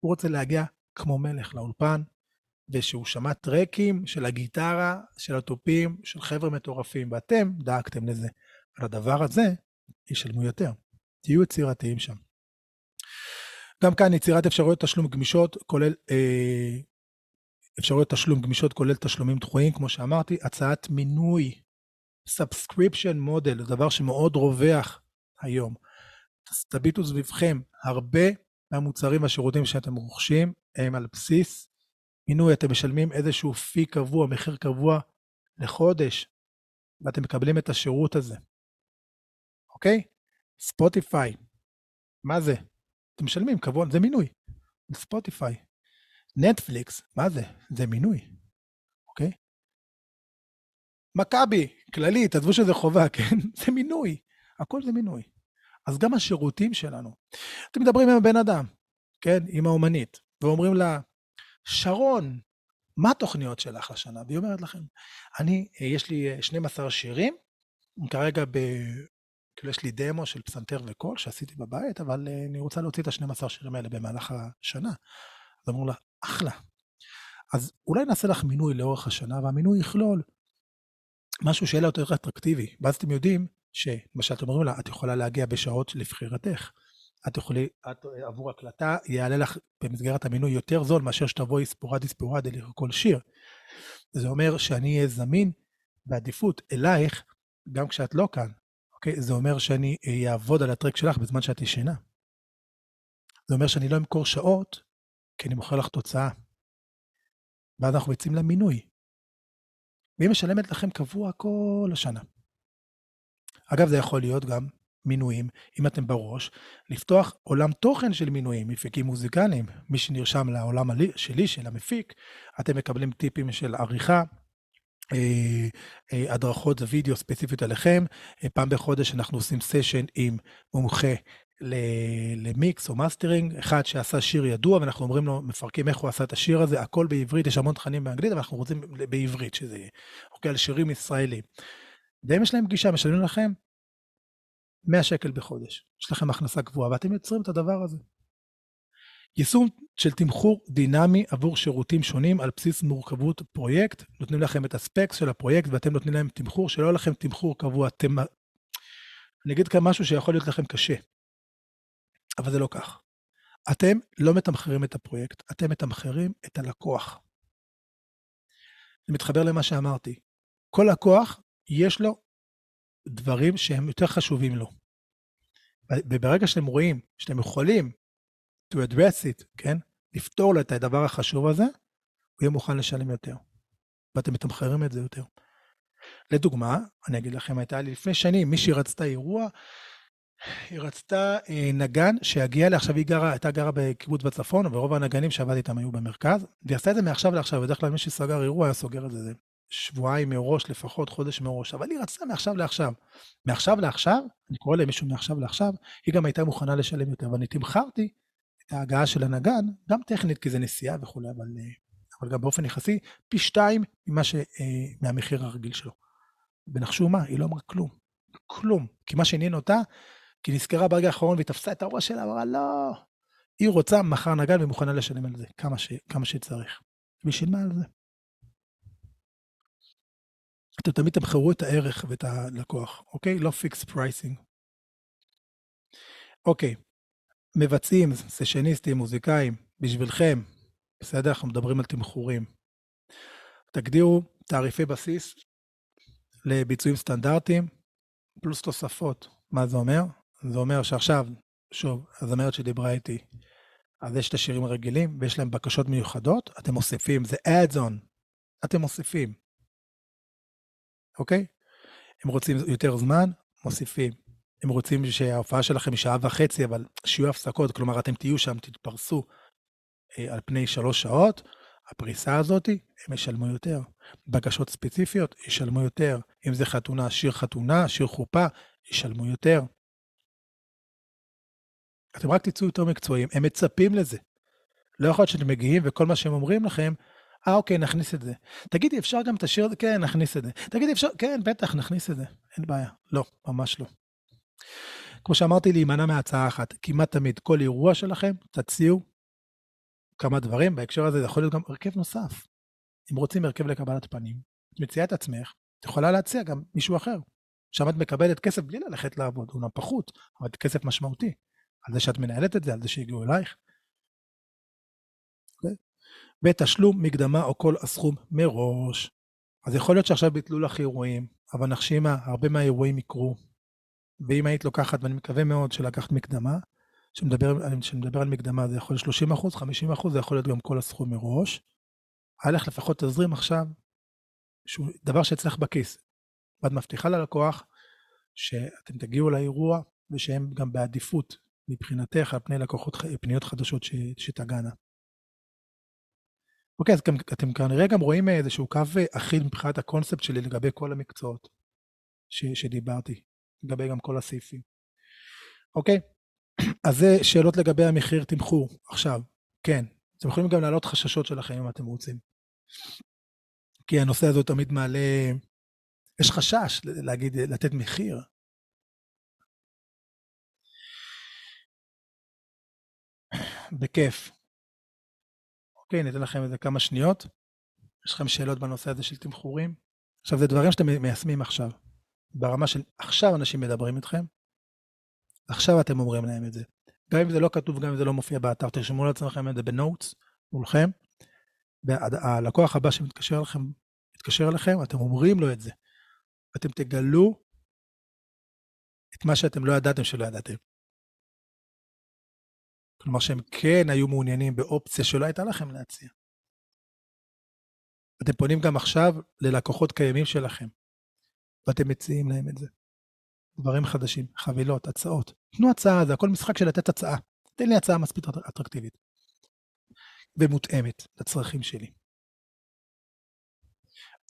הוא רוצה להגיע כמו מלך לאולפן, ושהוא שמע טרקים של הגיטרה, של הטופים, של חבר'ה מטורפים, ואתם דאגתם לזה. על הדבר הזה ישלמו יותר, תהיו יצירתיים שם. גם כאן יצירת אפשרויות תשלום גמישות, כולל, אה, אפשרויות תשלום גמישות, כולל תשלומים דחויים, כמו שאמרתי, הצעת מינוי, subscription model, דבר שמאוד רווח היום. תביטו סביבכם, הרבה מהמוצרים והשירותים שאתם רוכשים הם על בסיס מינוי, אתם משלמים איזשהו פי קבוע, מחיר קבוע לחודש, ואתם מקבלים את השירות הזה. אוקיי? ספוטיפיי. מה זה? אתם משלמים קבוע, זה מינוי. ספוטיפיי. נטפליקס, מה זה? זה מינוי. אוקיי? מכבי, כללית, עזבו שזה חובה, כן? זה מינוי. הכל זה מינוי. אז גם השירותים שלנו, אתם מדברים עם הבן אדם, כן, עם האומנית, ואומרים לה, שרון, מה התוכניות שלך לשנה? והיא אומרת לכם, אני, יש לי שנים עשר שירים, כרגע כאילו יש לי דמו של פסנתר וקול שעשיתי בבית, אבל אני רוצה להוציא את ה-שנים עשר שירים האלה במהלך השנה. אז אמרו לה, אחלה. אז אולי נעשה לך מינוי לאורך השנה, והמינוי יכלול משהו שיהיה לה יותר אטרקטיבי. ואז אתם יודעים שלמשל אתם אומרים לה, את יכולה להגיע בשעות לבחירתך. את יכולה, את עבור הקלטה, יעלה לך במסגרת המינוי יותר זול, מאשר שתבואי ספורדי ספורדי לכל שיר. זה אומר שאני אהיה זמין בעדיפות אלייך, גם כשאת לא כאן. אוקיי? זה אומר שאני אעבוד על הטרק שלך בזמן שאת ישנה. זה אומר שאני לא אמכור שעות, כי אני מוכר לך תוצאה. ואז אנחנו יוצאים למינוי. והיא משלמת לכם קבוע כל השנה. אגב, זה יכול להיות גם מינויים, אם אתם בראש, לפתוח עולם תוכן של מינויים, מפיקים מוזיקליים. מי שנרשם לעולם שלי, של המפיק, אתם מקבלים טיפים של עריכה, הדרכות וידאו ספציפית עליכם. פעם בחודש אנחנו עושים סשן עם מומחה למיקס או מאסטרינג, אחד שעשה שיר ידוע, ואנחנו אומרים לו, מפרקים איך הוא עשה את השיר הזה, הכל בעברית, יש המון תכנים באנגלית, אבל אנחנו רוצים בעברית שזה יהיה, אוקיי, על שירים ישראלים. ואם יש להם פגישה, משלמים לכם מאה שקל בחודש, יש לכם הכנסה קבועה, ואתם יוצרים את הדבר הזה. יישום של תמחור דינמי עבור שירותים שונים על בסיס מורכבות פרויקט, נותנים לכם את הספקס של הפרויקט, ואתם נותנים להם תמחור, שלא יהיה לכם תמחור קבוע, אתם... אני אגיד כאן משהו שיכול להיות לכם קשה, אבל זה לא כך. אתם לא מתמחרים את הפרויקט, אתם מתמחרים את הלקוח. זה מתחבר למה שאמרתי. כל לקוח יש לו דברים שהם יותר חשובים לו. וברגע שאתם רואים, שאתם יכולים to address it, כן? לפתור לו את הדבר החשוב הזה, הוא יהיה מוכן לשלם יותר. ואתם מתמחרים את זה יותר. לדוגמה, אני אגיד לכם, הייתה לי לפני שנים, מישהי רצתה אירוע, היא רצתה נגן שהגיעה לה, עכשיו היא גרה, הייתה גרה בקיבוץ בצפון, ורוב הנגנים שעבד איתם היו במרכז, והיא עשתה את זה מעכשיו לעכשיו, בדרך כלל מי שסגר אירוע היה סוגר את זה, שבועיים מראש, לפחות חודש מראש, אבל היא רצתה מעכשיו לעכשיו, מעכשיו לעכשיו, אני קורא למישהו מעכשיו לעכשיו, היא גם הייתה מוכנה לשלם יותר, אבל אני תמחרתי את ההגעה של הנגן, גם טכנית, כי זה נסיעה וכולי, אבל, אבל גם באופן יחסי, פי שתיים ממה ש, מהמחיר הרגיל שלו. ונחשו מה, היא לא אמרה כלום, כלום, כי מה שעניין אותה, כי נזכרה ברגע האחרון והיא תפסה את הראש שלה, אמרה לא, היא רוצה מחר נגן ומוכנה לשלם על זה, כמה, ש, כמה שצריך. ושילמה על זה. אתם תמיד תמחרו את הערך ואת הלקוח, אוקיי? לא פיקס פרייסינג. אוקיי, מבצעים, סשניסטים, מוזיקאים, בשבילכם, בסדר, אנחנו מדברים על תמחורים. תגדירו תעריפי בסיס לביצועים סטנדרטיים, פלוס תוספות. מה זה אומר? זה אומר שעכשיו, שוב, הזמרת שדיברה איתי, אז יש את השירים הרגילים, ויש להם בקשות מיוחדות, אתם מוסיפים, זה add-on, אתם מוסיפים. אוקיי? הם רוצים יותר זמן, מוסיפים. הם רוצים שההופעה שלכם היא שעה וחצי, אבל שיהיו הפסקות, כלומר, אתם תהיו שם, תתפרסו על פני שלוש שעות, הפריסה הזאת, הם ישלמו יותר. בקשות ספציפיות, ישלמו יותר. אם זה חתונה, שיר חתונה, שיר חופה, ישלמו יותר. אתם רק תצאו יותר מקצועיים, הם מצפים לזה. לא יכול להיות שאתם מגיעים, וכל מה שהם אומרים לכם, אה, אוקיי, נכניס את זה. תגידי, אפשר גם את השיר הזה? כן, נכניס את זה. תגידי, אפשר? כן, בטח, נכניס את זה. אין בעיה. לא, ממש לא. כמו שאמרתי, להימנע מההצעה אחת. כמעט תמיד, כל אירוע שלכם, תציעו כמה דברים. בהקשר הזה, זה יכול להיות גם הרכב נוסף. אם רוצים הרכב לקבלת פנים, את מציעה את עצמך, את יכולה להציע גם מישהו אחר. שם את מקבלת כסף בלי ללכת לעבוד, אולם פחות, אבל כסף משמעותי. על זה שאת מנהלת את זה, על זה שהגיעו אלייך. בתשלום מקדמה או כל הסכום מראש. אז יכול להיות שעכשיו ביטלו לך אירועים, אבל נחשימה, הרבה מהאירועים יקרו. ואם היית לוקחת, ואני מקווה מאוד שלקחת מקדמה, שמדבר, שמדבר על מקדמה, זה יכול להיות שלושים אחוז, חמישים אחוז, זה יכול להיות גם כל הסכום מראש. הלך לפחות תזרים עכשיו, שהוא דבר שאצלך בכיס. ואת מבטיחה ללקוח, שאתם תגיעו לאירוע, ושהם גם בעדיפות מבחינתך, על פני לקוחות, פניות חדשות ש, שתגענה. אוקיי, אז אתם כנראה גם רואים איזשהו קו אחיד מבחינת הקונספט שלי לגבי כל המקצועות שדיברתי, לגבי גם כל הסעיפים. אוקיי, אז זה שאלות לגבי המחיר תמחור. עכשיו, כן, אתם יכולים גם להעלות חששות שלכם אם אתם רוצים. כי הנושא הזה תמיד מעלה, יש חשש להגיד, לתת מחיר. בכיף. אוקיי, ניתן לכם איזה כמה שניות. יש לכם שאלות בנושא הזה של תמחורים? עכשיו, זה דברים שאתם מיישמים עכשיו. ברמה של עכשיו אנשים מדברים איתכם, עכשיו אתם אומרים להם את זה. גם אם זה לא כתוב, גם אם זה לא מופיע באתר, תרשמו לעצמכם את זה בנוטס מולכם. הלקוח הבא שמתקשר לכם, מתקשר לכם, אתם אומרים לו את זה. אתם תגלו את מה שאתם לא ידעתם שלא ידעתם. כלומר שהם כן היו מעוניינים באופציה שלא הייתה לכם להציע. אתם פונים גם עכשיו ללקוחות קיימים שלכם, ואתם מציעים להם את זה. דברים חדשים, חבילות, הצעות. תנו הצעה, זה הכל משחק של לתת הצעה. תן לי הצעה מספיק אטרקטיבית, ומותאמת לצרכים שלי.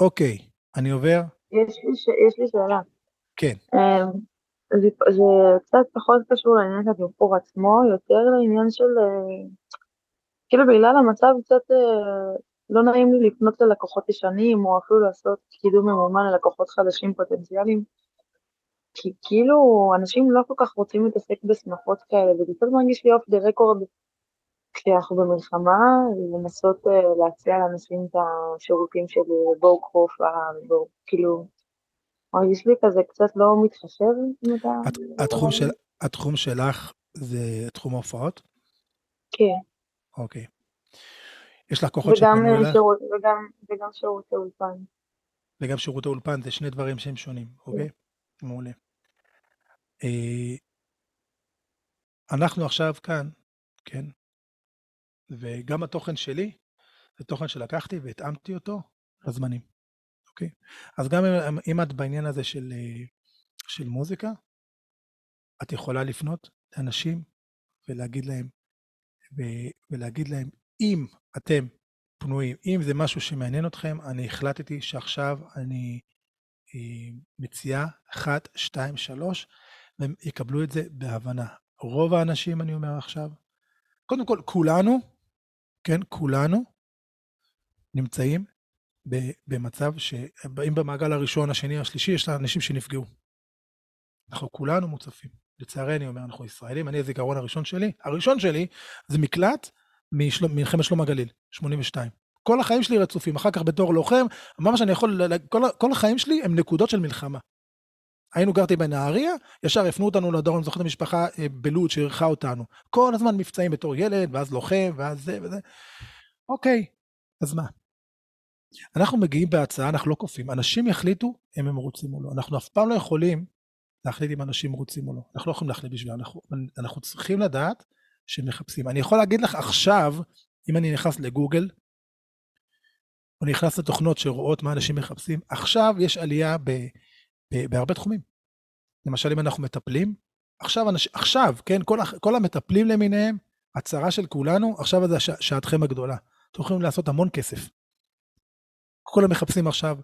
אוקיי, אני עובר. יש לי, ש... יש לי שאלה. כן. זה, זה קצת פחות קשור לעניין של התמחור עצמו, יותר לעניין של, כאילו בעילה למצב קצת לא נעים לי לפנות ללקוחות ישנים, או אפילו לעשות קידום ממומן ללקוחות חדשים פוטנציאליים, כי כאילו אנשים לא כל כך רוצים להתעסק בסנפות כאלה, וזה קצת מרגיש לי אוף דה רקורד, כשאנחנו במלחמה, לנסות להציע לאנשים את השירותים של בואו קרוף, כאילו, מרגיש לי כזה קצת לא מתחשב. התחום שלך זה תחום ההופעות? כן. אוקיי. יש לך כוחות שפנו אליי? וגם שירות האולפן. וגם שירות האולפן, זה שני דברים שהם שונים, אוקיי? מעולה. אנחנו עכשיו כאן, כן? וגם התוכן שלי, זה תוכן שלקחתי והתאמתי אותו לזמנים, אוקיי? אז גם אם, אם את בעניין הזה של, של מוזיקה, את יכולה לפנות לאנשים ולהגיד להם, ו, ולהגיד להם, אם אתם פנויים, אם זה משהו שמעניין אתכם, אני החלטתי שעכשיו אני מציעה אחת, שתיים, שלוש, והם יקבלו את זה בהבנה. רוב האנשים, אני אומר עכשיו, קודם כל, כולנו, כן, כולנו נמצאים במצב שבאים במעגל הראשון, השני, השלישי, יש אנשים שנפגעו. אנחנו כולנו מוצפים. לצערי אני אומר, אנחנו ישראלים, אני הזיכרון הראשון שלי, הראשון שלי זה מקלט מלחמת שלום הגליל, שמונים ושתיים. כל החיים שלי רצופים, אחר כך בתור לוחם, ממש אני יכול, כל, כל החיים שלי הם נקודות של מלחמה. היינו גרתי בנהריה, ישר הפנו אותנו לדרום, אני זוכרת המשפחה בלוד שערכה אותנו. כל הזמן מבצעים בתור ילד, ואז לוחם, ואז זה וזה. אוקיי, אז מה? אנחנו מגיעים בהצעה, אנחנו לא קופים. אנשים יחליטו אם הם רוצים או לא. אנחנו אף פעם לא יכולים להחליט אם אנשים רוצים או לא. אנחנו לא יכולים להחליט בשביל, אנחנו, אנחנו צריכים לדעת שהם מחפשים. אני יכול להגיד לך עכשיו, אם אני נכנס לגוגל, או נכנס לתוכנות שרואות מה אנשים מחפשים, עכשיו יש עלייה ב... בהרבה תחומים. למשל, אם אנחנו מטפלים, עכשיו, עכשיו, כן, כל, כל המטפלים למיניהם, הצרה של כולנו, עכשיו זה שעתכם הגדולה. אתם יכולים לעשות המון כסף. כל המחפשים עכשיו,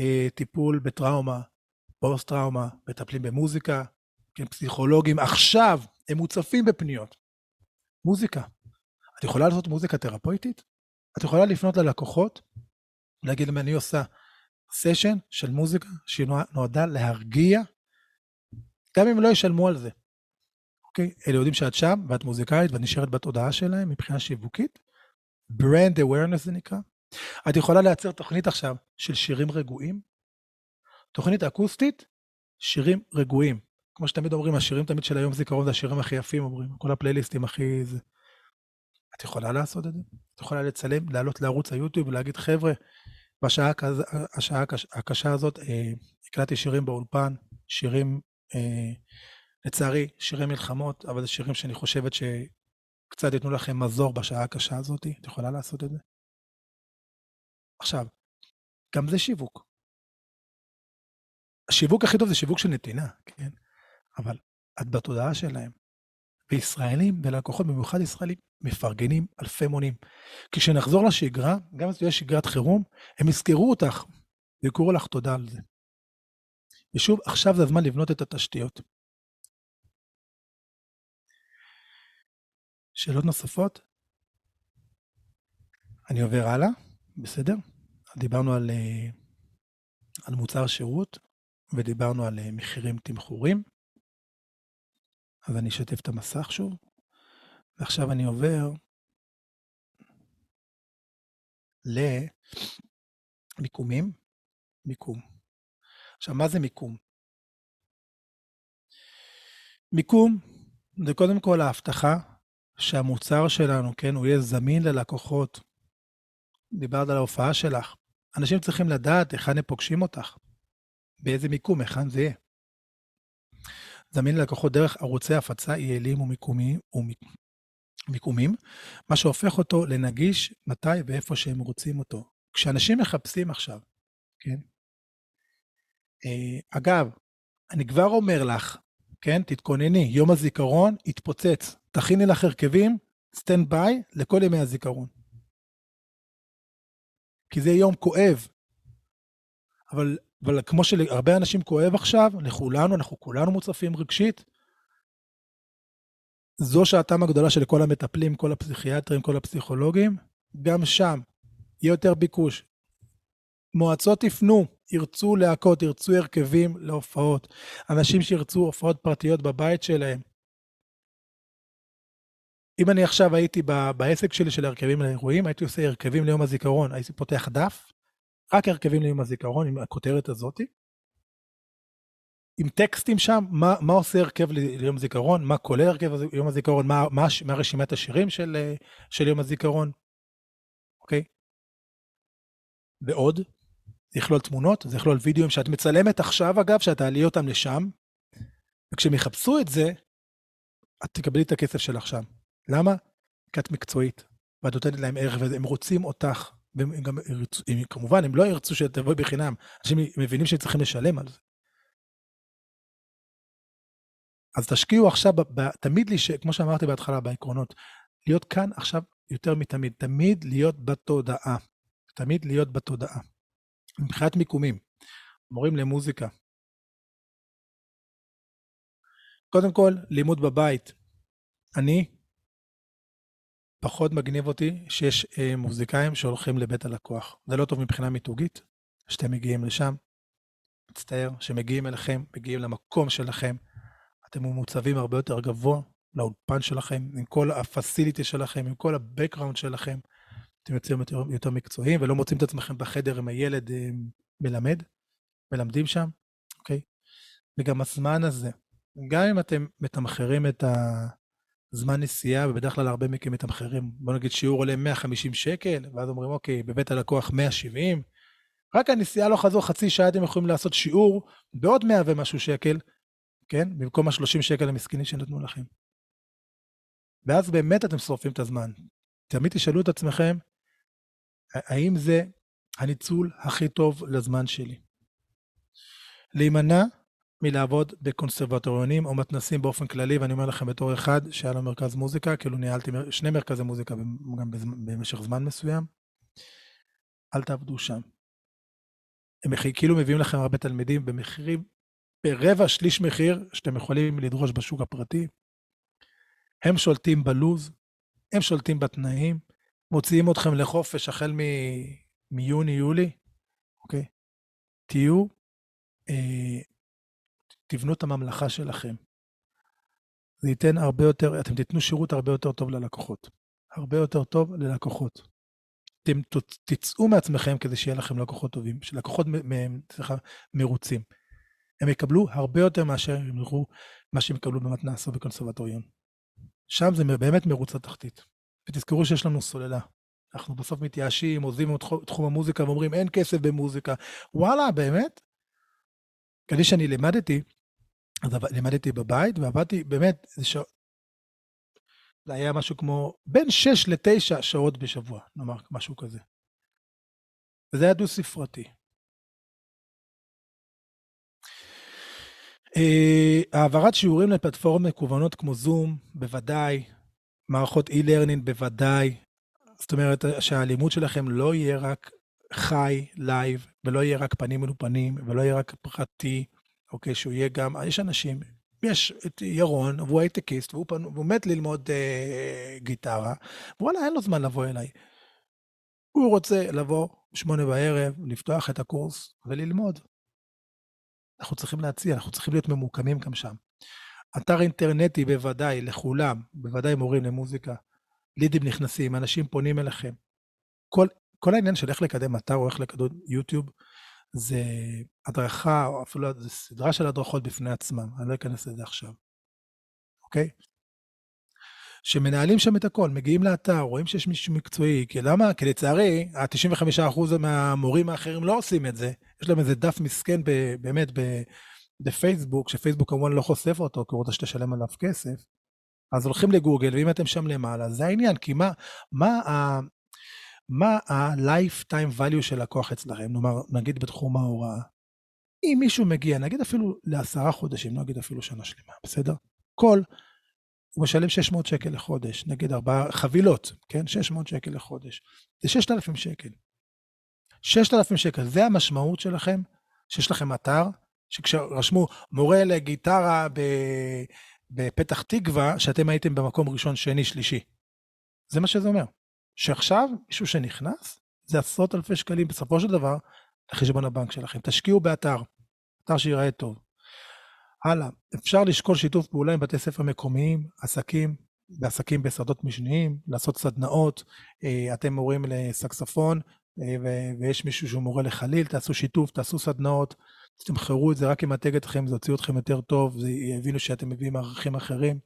אה, טיפול בטראומה, פוסט-טראומה, מטפלים במוזיקה, כן, פסיכולוגים, עכשיו הם מוצפים בפניות. מוזיקה. את יכולה לעשות מוזיקה תרפויטית? את יכולה לפנות ללקוחות, להגיד למה אני עושה, סשן של מוזיקה שנועדה להרגיע, גם אם לא ישלמו על זה. אוקיי? אלה יודעים שאת שם ואת מוזיקאית ונשארת בתודעה שלהם מבחינה שיווקית. Brand awareness זה נקרא. את יכולה לייצר תוכנית עכשיו של שירים רגועים. תוכנית אקוסטית, שירים רגועים. כמו שתמיד אומרים, השירים תמיד של היום זיכרון זה השירים הכי יפים, אומרים, כל הפלייליסטים הכי... זה... את יכולה לעשות את זה? את יכולה לצלם, לעלות לערוץ היוטיוב ולהגיד חבר'ה, בשעה השעה הקשה הזאת הקלטתי שירים באולפן, שירים לצערי, שירים מלחמות, אבל זה שירים שאני חושבת שקצת יתנו לכם מזור בשעה הקשה הזאת. את יכולה לעשות את זה? עכשיו, גם זה שיווק. השיווק הכי טוב זה שיווק של נתינה, כן? אבל את בתודעה שלהם. וישראלים ולקוחות, במיוחד ישראלים, מפרגנים אלפי מונים. כשנחזור לשגרה, גם אם יש שגרת חירום, הם יזכרו אותך, ויקראו לך תודה על זה. ושוב, עכשיו זה הזמן לבנות את התשתיות. שאלות נוספות? אני עובר הלאה, בסדר? דיברנו על, על מוצר שירות, ודיברנו על מחירים תמחורים. אז אני אשתף את המסך שוב, ועכשיו אני עובר למיקומים, מיקום. עכשיו, מה זה מיקום? מיקום זה קודם כל ההבטחה שהמוצר שלנו, כן, הוא יהיה זמין ללקוחות. דיברת על ההופעה שלך. אנשים צריכים לדעת היכן הם פוגשים אותך, באיזה מיקום, היכן זה יהיה. זמין ללקוחות דרך ערוצי הפצה, יעילים ומיקומים, ומיקומים, מה שהופך אותו לנגיש מתי ואיפה שהם רוצים אותו. כשאנשים מחפשים עכשיו, כן? אגב, אני כבר אומר לך, כן, תתכונני, יום הזיכרון יתפוצץ, תכיני לך הרכבים, סטנד ביי לכל ימי הזיכרון. כי זה יום כואב, אבל, אבל כמו שלהרבה אנשים כואב עכשיו, לכולנו, אנחנו כולנו מוצפים רגשית, זו שעתם הגדולה של כל המטפלים, כל הפסיכיאטרים, כל הפסיכולוגים, גם שם יהיה יותר ביקוש. מועצות תפנו, ירצו להקות, ירצו הרכבים להופעות, אנשים שירצו הופעות פרטיות בבית שלהם. אם אני עכשיו הייתי בעסק שלי של הרכבים לאירועים, הייתי עושה הרכבים ליום הזיכרון, הייתי פותח דף, רק הרכבים ליום הזיכרון עם הכותרת הזאת, עם טקסטים שם, מה, מה עושה הרכב ליום הזיכרון, מה כולל הרכב ליום הזיכרון, מה, מה, מה רשימת השירים של, של יום הזיכרון, אוקיי? ועוד, זה יכלול תמונות, זה יכלול וידאוים שאת מצלמת עכשיו אגב, שאת תעלי אותם לשם, וכשהם יחפשו את זה, את תקבלי את הכסף שלך שם. למה? כי את מקצועית, ואת נותנת להם ערך, והם רוצים אותך, והם גם ירצו, הם, כמובן, הם לא ירצו שתבואי בחינם, אנשים מבינים שהם צריכים לשלם על זה. אז תשקיעו עכשיו, תמיד, כמו שאמרתי בהתחלה, בעקרונות, להיות כאן עכשיו יותר מתמיד, תמיד להיות בתודעה, תמיד להיות בתודעה. מבחינת מיקומים, מורים למוזיקה. קודם כל, לימוד בבית. אני, פחות מגניב אותי שיש מוזיקאים שהולכים לבית הלקוח. זה לא טוב מבחינה מיתוגית, שאתם מגיעים לשם, מצטער, שמגיעים אליכם, מגיעים למקום שלכם, אתם מוצבים הרבה יותר גבוה לאולפן שלכם, עם כל הפסיליטי שלכם, עם כל הבקראונד שלכם, אתם יוצאים יותר, יותר מקצועיים, ולא מוצאים את עצמכם בחדר עם הילד מלמד, מלמדים שם, אוקיי? וגם הזמן הזה, גם אם אתם מתמחרים את הזמן נסיעה, ובדרך כלל הרבה מכם מתמחרים, בוא נגיד שיעור עולה מאה וחמישים שקל, ואז אומרים, אוקיי, בבית הלקוח מאה שבעים, רק הנסיעה לא חזור חצי שעה, אתם יכולים לעשות שיעור בעוד מאה ומשהו שקל, כן? במקום ה-שלושים שקל המסכנים שנתנו לכם. ואז באמת אתם שורפים את הזמן. תמיד תשאלו את עצמכם, האם זה הניצול הכי טוב לזמן שלי? להימנע מלעבוד בקונסרבטוריונים או מתנסים באופן כללי, ואני אומר לכם בתור אחד שהיה לו מרכז מוזיקה, כאילו ניהלתי שני מרכזי מוזיקה גם במשך זמן מסוים, אל תעבדו שם. הם כאילו מביאים לכם הרבה תלמידים במחירים, ברבע שליש מחיר שאתם יכולים לדרוש בשוק הפרטי. הם שולטים בלוז, הם שולטים בתנאים, מוציאים אתכם לחופש החל מ- מיוני, יולי, אוקיי? תהיו, אה, תבנו את הממלכה שלכם. זה ייתן הרבה יותר, אתם תיתנו שירות הרבה יותר טוב ללקוחות. הרבה יותר טוב ללקוחות. אתם תצאו מעצמכם כדי שיהיה לכם לקוחות טובים, שלקוחות מ- מ- מרוצים. הם יקבלו הרבה יותר מאשר הם יראו מה שהם יקבלו במתנ"ס או בקונסרבטוריון. שם זה באמת מרוצה תחתית. ותזכרו שיש לנו סוללה. אנחנו בסוף מתייאשים, עוזבים את תחום המוזיקה ואומרים, אין כסף במוזיקה. וואלה, באמת? כדי שאני למדתי, אז למדתי בבית, ועבדתי באמת, זה, ש... זה היה משהו כמו בין שש לתשע שעות בשבוע, נאמר משהו כזה. וזה היה דו ספרתי. העברת שיעורים לפלטפורמות מקוונות כמו זום, בוודאי, מערכות e-learning בוודאי, זאת אומרת שהלימוד שלכם לא יהיה רק חי, לייב, ולא יהיה רק פנים מול פנים, ולא יהיה רק פרטי, אוקיי, שהוא יהיה גם, יש אנשים, יש את ירון, והוא הייטקיסט, והוא מת ללמוד אה, גיטרה, וואלה, אין לו זמן לבוא אליי. הוא רוצה לבוא שמונה בערב, לפתוח את הקורס וללמוד. אנחנו צריכים להציע, אנחנו צריכים להיות ממוקמים גם שם. אתר אינטרנטי בוודאי לכולם, בוודאי מורים למוזיקה, לידים נכנסים, אנשים פונים אליכם. כל, כל העניין של איך לקדם אתר או איך לקדם יוטיוב, זה הדרכה, או אפילו זה סדרה של הדרכות בפני עצמם, אני לא אכנס לזה עכשיו. אוקיי? שמנהלים שם את הכל, מגיעים לאתר, רואים שיש מישהו מקצועי, כי למה? כי לצערי, ה-תשעים וחמישה אחוז מהמורים האחרים לא עושים את זה, יש להם איזה דף מסכן ב- באמת ב- בפייסבוק, שפייסבוק כמובן לא חושף אותו, כי הוא רוצה שתשלם עליו כסף, אז הולכים לגוגל, ואם אתם שם למעלה, זה העניין, כי מה, מה ה... מה ה-lifetime value של לקוח אצלכם, נאמר, נגיד בתחום ההוראה, אם מישהו מגיע, נגיד אפילו לעשרה חודשים, נגיד אפילו שנה שלמה, בסדר? כל, הוא משלם שש מאות שקל לחודש, נגיד ארבעה חבילות, כן? שש מאות שקל לחודש, זה שישת אלפים שקל. שישת אלפים שקל, זה המשמעות שלכם, שיש לכם אתר, שכשרשמו מורה לגיטרה בפתח תקווה, שאתם הייתם במקום ראשון, שני, שלישי. זה מה שזה אומר. שעכשיו מישהו שנכנס, זה עשרות אלפי שקלים בסופו של דבר, לחשבון הבנק שלכם. תשקיעו באתר, אתר שיראה טוב. הלאה, אפשר לשקול שיתוף פעולה עם בתי ספר מקומיים, עסקים, בעסקים בשדות משניים, לעשות סדנאות, אתם מורים לסקספון, ויש מישהו שהוא מורה לחליל, תעשו שיתוף, תעשו סדנאות, תמחרו את זה רק עם התגת לכם, זה הוציא אתכם יותר טוב, זה יבינו שאתם מביאים ערכים אחרים,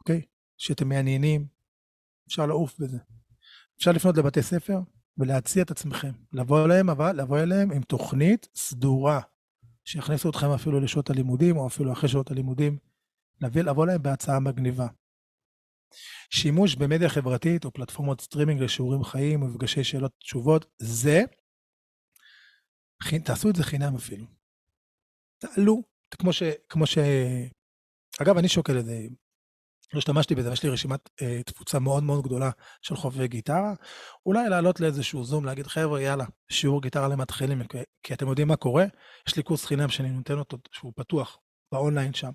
אוקיי? שאתם מעניינים, אפשר לעוף בזה. אפשר לפנות לבתי ספר ולהציע את עצמכם. לבוא אליהם, אבל לבוא אליהם עם תוכנית סדורה, שיכניסו אתכם אפילו לשעות הלימודים, או אפילו אחרי שעות הלימודים, לבוא אליהם בהצעה מגניבה. שימוש במדיה חברתית, או פלטפורמות סטרימינג לשיעורים חיים, מפגשי שאלות תשובות, זה, תעשו את זה חינם אפילו. תעלו, כמו ש, כמו ש... אגב, אני שוקל את זה, לא השתמשתי בזה, יש לי רשימת אה, תפוצה מאוד מאוד גדולה של חובבי גיטרה, אולי לעלות לאיזשהו זום, להגיד חבר'ה יאללה, שיעור גיטרה למתחילים, כי, כי אתם יודעים מה קורה, יש לי קורס חינם שאני נותן אותו, שהוא פתוח באונליין שם,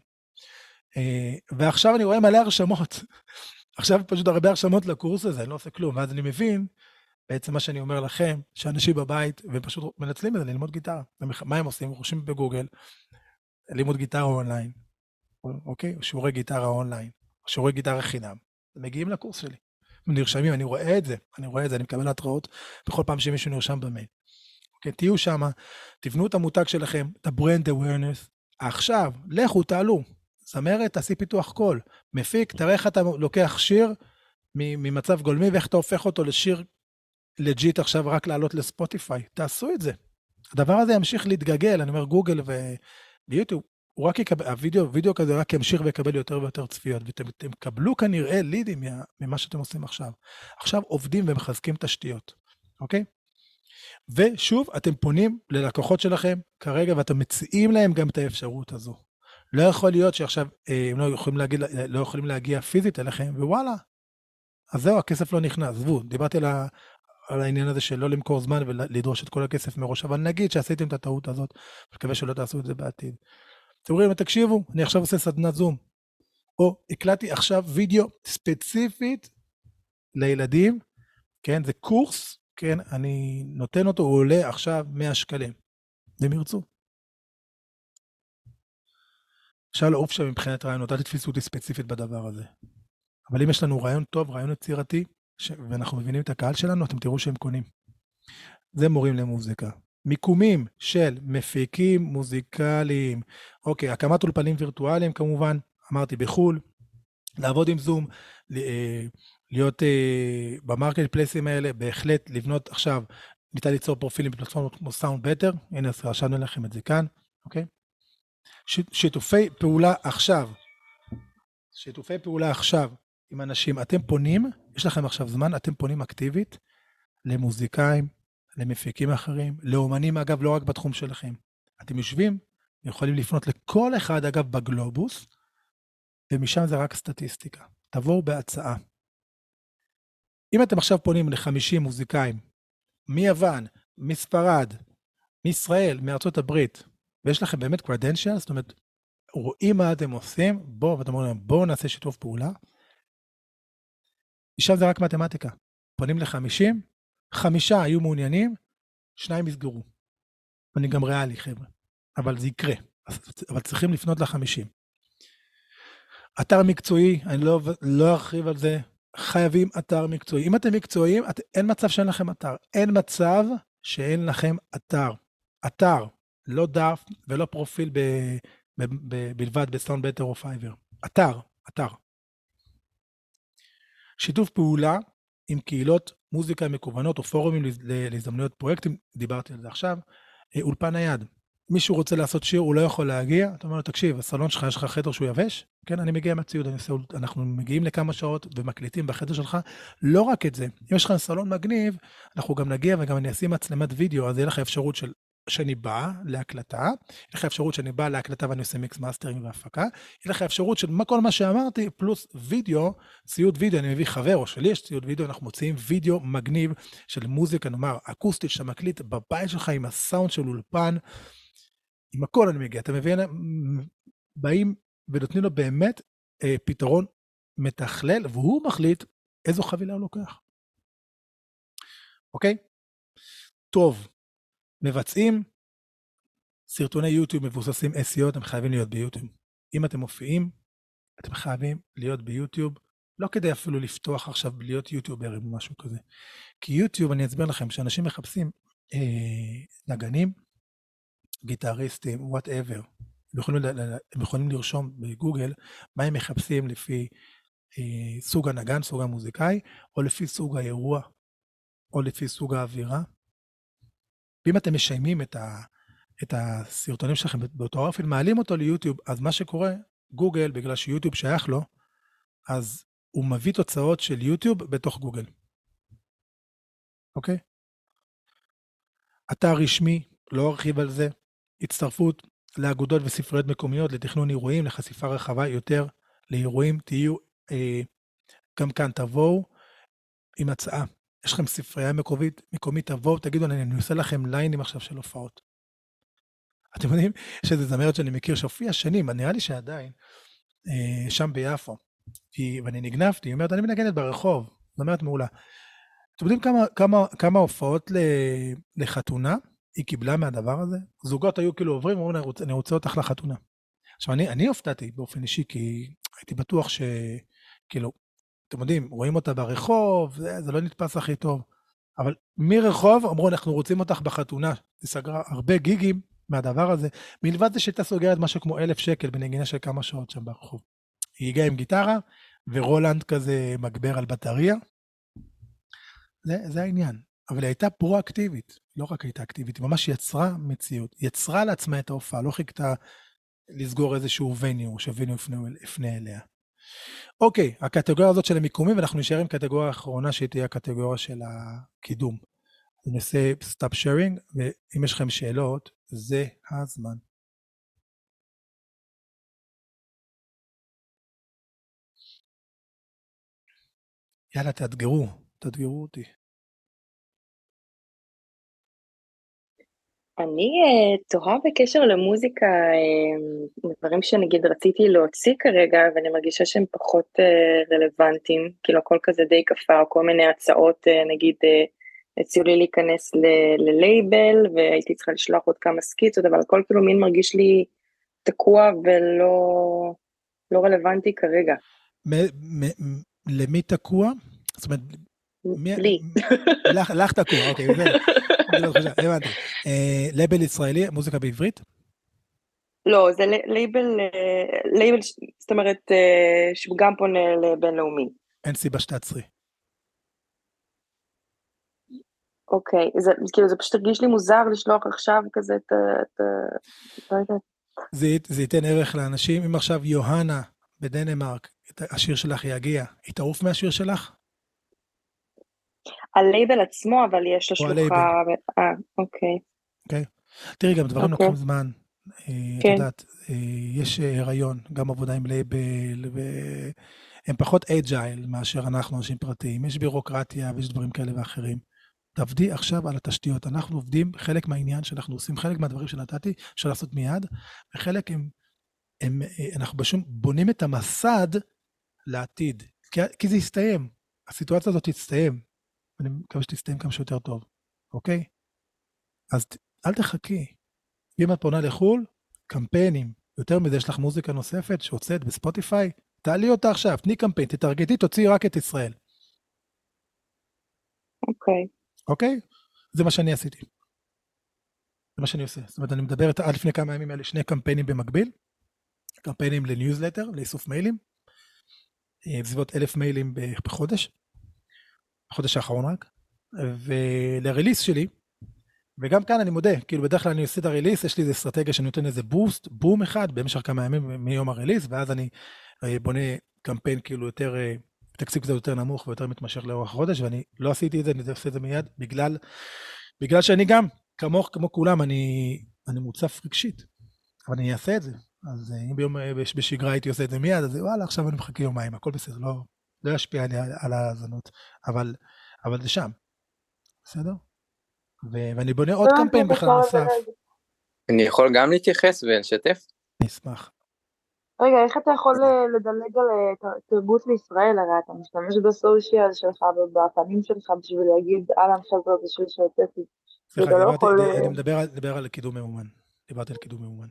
אה, ועכשיו אני רואה מלא הרשמות, עכשיו פשוט הרבה הרשמות לקורס הזה, אני לא עושה כלום, ואז אני מבין, בעצם מה שאני אומר לכם, שאנשים בבית, ופשוט מנצלים את זה ללמוד גיטרה, ומה הם עושים? חושבים בגוגל, לימוד גיטרה אונליין, אוקיי? שיעורי גיטרה אונליין. שיעורי גיטרה חינם, מגיעים לקורס שלי, הם נרשמים, אני רואה את זה, אני רואה את זה, אני מקבל התראות, בכל פעם שמישהו נרשם במייל. אוקיי, תהיו שם, תבנו את המותג שלכם, את הברנד אווירנס, עכשיו, לכו, תעלו, זמרת, תעשי פיתוח קול, מפיק, תראה איך אתה לוקח שיר, ממצב גולמי, ואיך אתה הופך אותו לשיר, לג'יט עכשיו רק לעלות לספוטיפיי, תעשו את זה. הדבר הזה ימשיך להתגגל, אני אומר גוגל וביוטיוב, הוא רק יקבל, הוידאו, וידאו כזה רק ימשיך ויקבל יותר ויותר צפיות, ואתם קבלו כנראה לידים ממה שאתם עושים עכשיו. עכשיו עובדים ומחזקים תשתיות, אוקיי? ושוב, אתם פונים ללקוחות שלכם כרגע, ואתם מציעים להם גם את האפשרות הזו. לא יכול להיות שעכשיו, הם לא יכולים להגיע, לא יכולים להגיע פיזית אליכם, ווואלה, אז זהו, הכסף לא נכנס, זבו, דיברתי על ה... על העניין הזה של לא למכור זמן ולדרוש את כל הכסף מראש, אבל נגיד שעשיתם את הטעות הזאת, מקווה שלא תעשו את זה בעתיד. אתם אומרים, תקשיבו, אני עכשיו עושה סדנת זום, או הקלטתי עכשיו וידאו ספציפית לילדים, כן, זה קורס, כן, אני נותן אותו, הוא עולה עכשיו מאה שקלים, הם ירצו. שאל האופציה מבחינת רעיונות, אל תתפיסו אותי ספציפית בדבר הזה, אבל אם יש לנו רעיון טוב, רעיון יצירתי, ש... ואנחנו מבינים את הקהל שלנו, אתם תראו שהם קונים. זה מורים למוזיקה. מיקומים של מפיקים מוזיקליים, אוקיי, הקמת אולפנים וירטואליים כמובן, אמרתי בחול, לעבוד עם זום, להיות במרקט פלייסים האלה, בהחלט לבנות עכשיו, ניתן ליצור פרופילים בפלטפורמות כמו סאונד בטר, הנה רשמנו לכם את זה כאן, אוקיי? שיתופי פעולה עכשיו, שיתופי פעולה עכשיו עם אנשים, אתם פונים, יש לכם עכשיו זמן, אתם פונים אקטיבית למוזיקאים, למפיקים אחרים, לאומנים אגב לא רק בתחום שלכם. אתם יושבים, יכולים לפנות לכל אחד אגב בגלובוס, ומשם זה רק סטטיסטיקה. תבואו בהצעה. אם אתם עכשיו פונים ל-חמישים מוזיקאים, מיוון, מספרד, מישראל, מארצות הברית, ויש לכם באמת credentials, זאת אומרת, רואים מה אתם עושים, בואו, ואתם אומרים, בואו נעשה שיתוף פעולה. משם זה רק מתמטיקה. פונים ל-חמישים, חמישה היו מעוניינים, שניים יסגרו. אני גם ריאלי, חבר'ה. אבל זה יקרה. אבל צריכים לפנות לחמישים. אתר מקצועי, אני לא, לא ארחיב על זה, חייבים אתר מקצועי. אם אתם מקצועיים, את, אין מצב שאין לכם אתר. אין מצב שאין לכם אתר. אתר, לא דף ולא פרופיל ב, ב, ב, בלבד בסאונד בטר או פייבר. אתר, אתר. שיתוף פעולה עם קהילות מוזיקה מקוונות או פורומים להזדמנויות פרויקטים, דיברתי על זה עכשיו, אולפן היד. מישהו רוצה לעשות שיר, הוא לא יכול להגיע, אתה אומר לו, תקשיב, הסלון שלך, יש לך חדר שהוא יבש? כן, אני מגיע מהציוד, אנחנו מגיעים לכמה שעות ומקליטים בחדר שלך, לא רק את זה. אם יש לך סלון מגניב, אנחנו גם נגיע וגם נעשים מצלמת וידאו, אז יהיה לך אפשרות של... שאני בא להקלטה, יש לך אפשרות שאני בא להקלטה ואני עושה מיקס מאסטרים והפקה, יש לך אפשרות של כל מה שאמרתי, פלוס וידאו, ציוד וידאו, אני מביא חבר או שלי יש ציוד וידאו, אנחנו מוציאים וידאו מגניב של מוזיקה, נאמר, אקוסטית שמקליט בבית שלך עם הסאונד של אולפן, עם הכל אני מגיע, אתה מביא, באים ונותנים לו באמת אה, פתרון מתכלל, והוא מחליט איזו חבילה הוא לוקח. אוקיי? טוב. מבצעים, סרטוני יוטיוב מבוססים אס אי או, אתם חייבים להיות ביוטיוב. אם אתם מופיעים, אתם חייבים להיות ביוטיוב, לא כדי אפילו לפתוח עכשיו להיות יוטיובר או משהו כזה. כי יוטיוב, אני אסביר לכם, שאנשים מחפשים אה, נגנים, גיטריסטים, whatever, הם יכולים, הם יכולים לרשום בגוגל מה הם מחפשים לפי אה, סוג הנגן, סוג המוזיקאי, או לפי סוג האירוע, או לפי סוג האווירה. ואם אתם משיימים את, ה, את הסרטונים שלכם באותו אופן, מעלים אותו ליוטיוב, אז מה שקורה, גוגל, בגלל שיוטיוב שייך לו, אז הוא מביא תוצאות של יוטיוב בתוך גוגל. אוקיי? אתר רשמי, לא ארחיב על זה, הצטרפות לאגודות וספריות מקומיות, לתכנון אירועים, לחשיפה רחבה יותר לאירועים, תהיו, אה, גם כאן תבואו עם הצעה. יש לכם ספרייה מקומית, מקומית תבואו, תגידו, אני עושה לכם ליינים עכשיו של הופעות. אתם יודעים שזה זמרת שאני מכיר שהופיע שנים, נראה לי שעדיין, אה, שם ביפו, כי, ואני נגנבתי, היא אומרת, אני מנגנת ברחוב, זמרת מעולה. אתם יודעים כמה, כמה, כמה הופעות לחתונה היא קיבלה מהדבר הזה? זוגות היו כאילו עוברים, אומרים, אני רוצה, אני רוצה אותך לחתונה. עכשיו, אני, אני הופתעתי באופן אישי, כי הייתי בטוח שכאילו, אתם יודעים, רואים אותה ברחוב, זה, זה לא נתפס הכי טוב. אבל מרחוב, אמרו, אנחנו רוצים אותך בחתונה. זה סגרה הרבה גיגים מהדבר הזה. מלבד זה שהייתה סוגרת משהו כמו אלף שקל בנגינה של כמה שעות שם ברחוב. היא הגיעה עם גיטרה, ורולנד כזה מגבר על בטריה. זה, זה העניין. אבל היא הייתה פרו-אקטיבית, לא רק הייתה אקטיבית, היא ממש יצרה מציאות. יצרה לעצמה את ההופעה, לא חיכתה לסגור איזשהו וניו, שוויניו יפנה אליה. אוקיי, הקטגוריה הזאת של המיקומים, ואנחנו נשאר עם קטגוריה האחרונה שהיא תהיה הקטגוריה של הקידום. אני עושה stop sharing, ואם יש לכם שאלות, זה הזמן. יאללה, תאתגרו, תאתגרו אותי. אני תוהה בקשר למוזיקה, דברים שנגיד רציתי להוציא כרגע, ואני מרגישה שהם פחות רלוונטיים, כאילו הכל כזה די קפה, או כל מיני הצעות, נגיד, הציעו לי להיכנס ללייבל, והייתי צריכה לשלוח עוד כמה סקיצות, אבל הכל כאילו מין מרגיש לי תקוע ולא לא רלוונטי כרגע. למי תקוע? זאת אומרת, לי. לך תקוע, אוקיי, זה... הבנתי. לייבל ישראלי, מוזיקה בעברית? לא, זה לייבל, זאת אומרת, שגם פונה לבינלאומי. אין סיבה שתעצרי. אוקיי, כאילו זה פשוט הרגיש לי מוזר לשלוח עכשיו כזה את... זה ייתן ערך לאנשים, אם עכשיו יוהנה בדנמרק, השיר שלך יגיע, היא תעוף מהשיר שלך? הלייבל עצמו, אבל יש לו שלוחה... אה, אוקיי. אוקיי. תראי, גם דברים לוקחים זמן. את יודעת, יש הריון, גם עבודה עם לייבל, והם פחות אג'ייל מאשר אנחנו, אנשים פרטיים. יש בירוקרטיה ויש דברים כאלה ואחרים. תעבדי עכשיו על התשתיות. אנחנו עובדים, חלק מהעניין שאנחנו עושים, חלק מהדברים שנתתי, אפשר לעשות מיד, וחלק הם, אנחנו בשום בונים את המסד לעתיד, כי זה יסתיים. הסיטואציה הזאת יסתיים. אני מקווה שתסתיים כמה שיותר טוב, אוקיי? אז אל תחכי. אם את פונה לחול, קמפיינים, יותר מזה יש לך מוזיקה נוספת שהוצאת בספוטיפיי, תעלי אותה עכשיו, תני קמפיין, תתרגטי, תוציאי רק את ישראל. אוקיי. אוקיי? זה מה שאני עשיתי. זה מה שאני עושה. זאת אומרת, אני מדבר עד לפני כמה ימים, היה לי שני קמפיינים במקביל, קמפיינים לניוזלטר, לאיסוף מיילים, בסביבות אלף מיילים בחודש, בחודש האחרון רק, ולריליס שלי, וגם כאן אני מודה, כאילו בדרך כלל אני עושה את הריליס, יש לי איזו אסטרטגיה שאני נותן איזה בוסט, בום אחד, במשך כמה ימים מיום הריליס, ואז אני בונה קמפיין כאילו יותר, תקציב כזה יותר נמוך ויותר מתמשך לאורך חודש, ואני לא עשיתי את זה, אני עושה את זה מיד, בגלל, בגלל שאני גם, כמו, כמו כולם, אני, אני מוצף רגשית, אבל אני אעשה את זה. אז אם ביום בשגרה הייתי עושה את זה מיד, אז וואלה, עכשיו אני מחכה יומיים, הכל בסדר, לא, לא ישפיע לי על ההאזנות, אבל, אבל זה שם, בסדר? ו- ואני בונה עוד קמפיין בכלל נוסף. אני יכול גם להתייחס ולשתף? אני אשמח. רגע, איך אתה יכול לדלג על תרבות לישראל? הרי אתה משתמש בסושיאל שלך ובפנים שלך בשביל להגיד, אהלן חבר'ה, זה של שתפתי. סליחה, אני מדבר על קידום מאומן. דיברתי על קידום מאומן.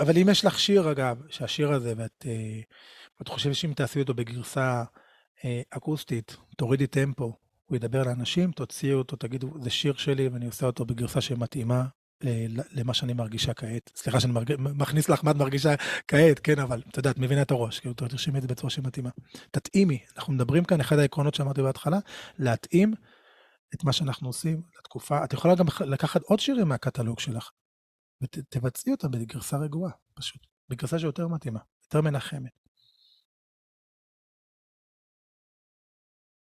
אבל אם יש לך שיר, אגב, שהשיר הזה, ואת חושבת שאם תעשי אותו בגרסה אקוסטית, תורידי טמפו, הוא ידבר לאנשים, תוציאו אותו, תגידו, זה שיר שלי, ואני עושה אותו בגרסה שמתאימה למה שאני מרגישה כעת. סליחה שאני מכניס לך מה את מרגישה כעת, כן, אבל אתה יודע, את מבינה את הראש, כאילו תרשימי את זה בצורה שמתאימה. תתאימי, אנחנו מדברים כאן, אחד העקרונות שאמרתי בהתחלה, להתאים את מה שאנחנו עושים לתקופה. את יכולה גם לקחת עוד שירים מהקטלוג שלך, ותבצעי אותם בגרסה רגועה, פשוט, בגרסה שיותר מתאימה, יותר מנחמת.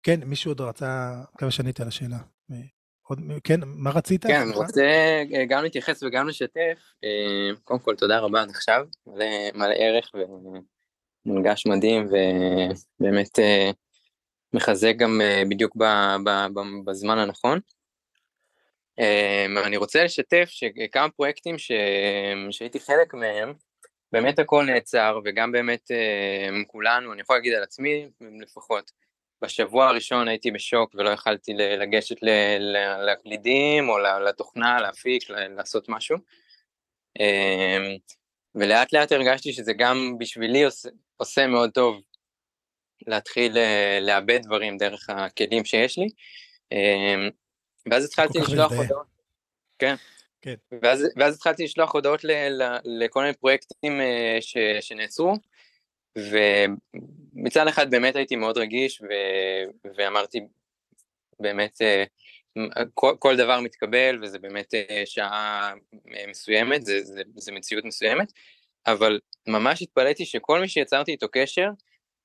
כן, מישהו עוד רצה, כמה שנית על השאלה. עוד, כן, מה רצית? כן, אני רוצה גם להתייחס וגם לשתף. קודם כל, תודה רבה עד עכשיו, מלא, מלא ערך ומונגש מדהים, ובאמת מחזק גם בדיוק ב, ב, ב, בזמן הנכון. אני רוצה לשתף שכמה פרויקטים ש, שהייתי חלק מהם, באמת הכל נעצר, וגם באמת כולנו, אני יכול להגיד על עצמי לפחות, בשבוע הראשון הייתי בשוק ולא יכלתי לגשת לקלידים או לתוכנה, להפיק, לעשות משהו. ולאט לאט הרגשתי שזה גם בשבילי עושה מאוד טוב להתחיל לאבד דברים דרך הכלים שיש לי. ואז התחלתי לשלוח הודעות. כן. כן. ואז ואז התחלתי לשלוח הודעות לכל מיני פרויקטים שנעצרו. ומצד אחד באמת הייתי מאוד רגיש ו... ואמרתי באמת כל, כל דבר מתקבל וזה באמת שעה מסוימת, זה, זה, זה מציאות מסוימת, אבל ממש התפלאתי שכל מי שיצרתי איתו קשר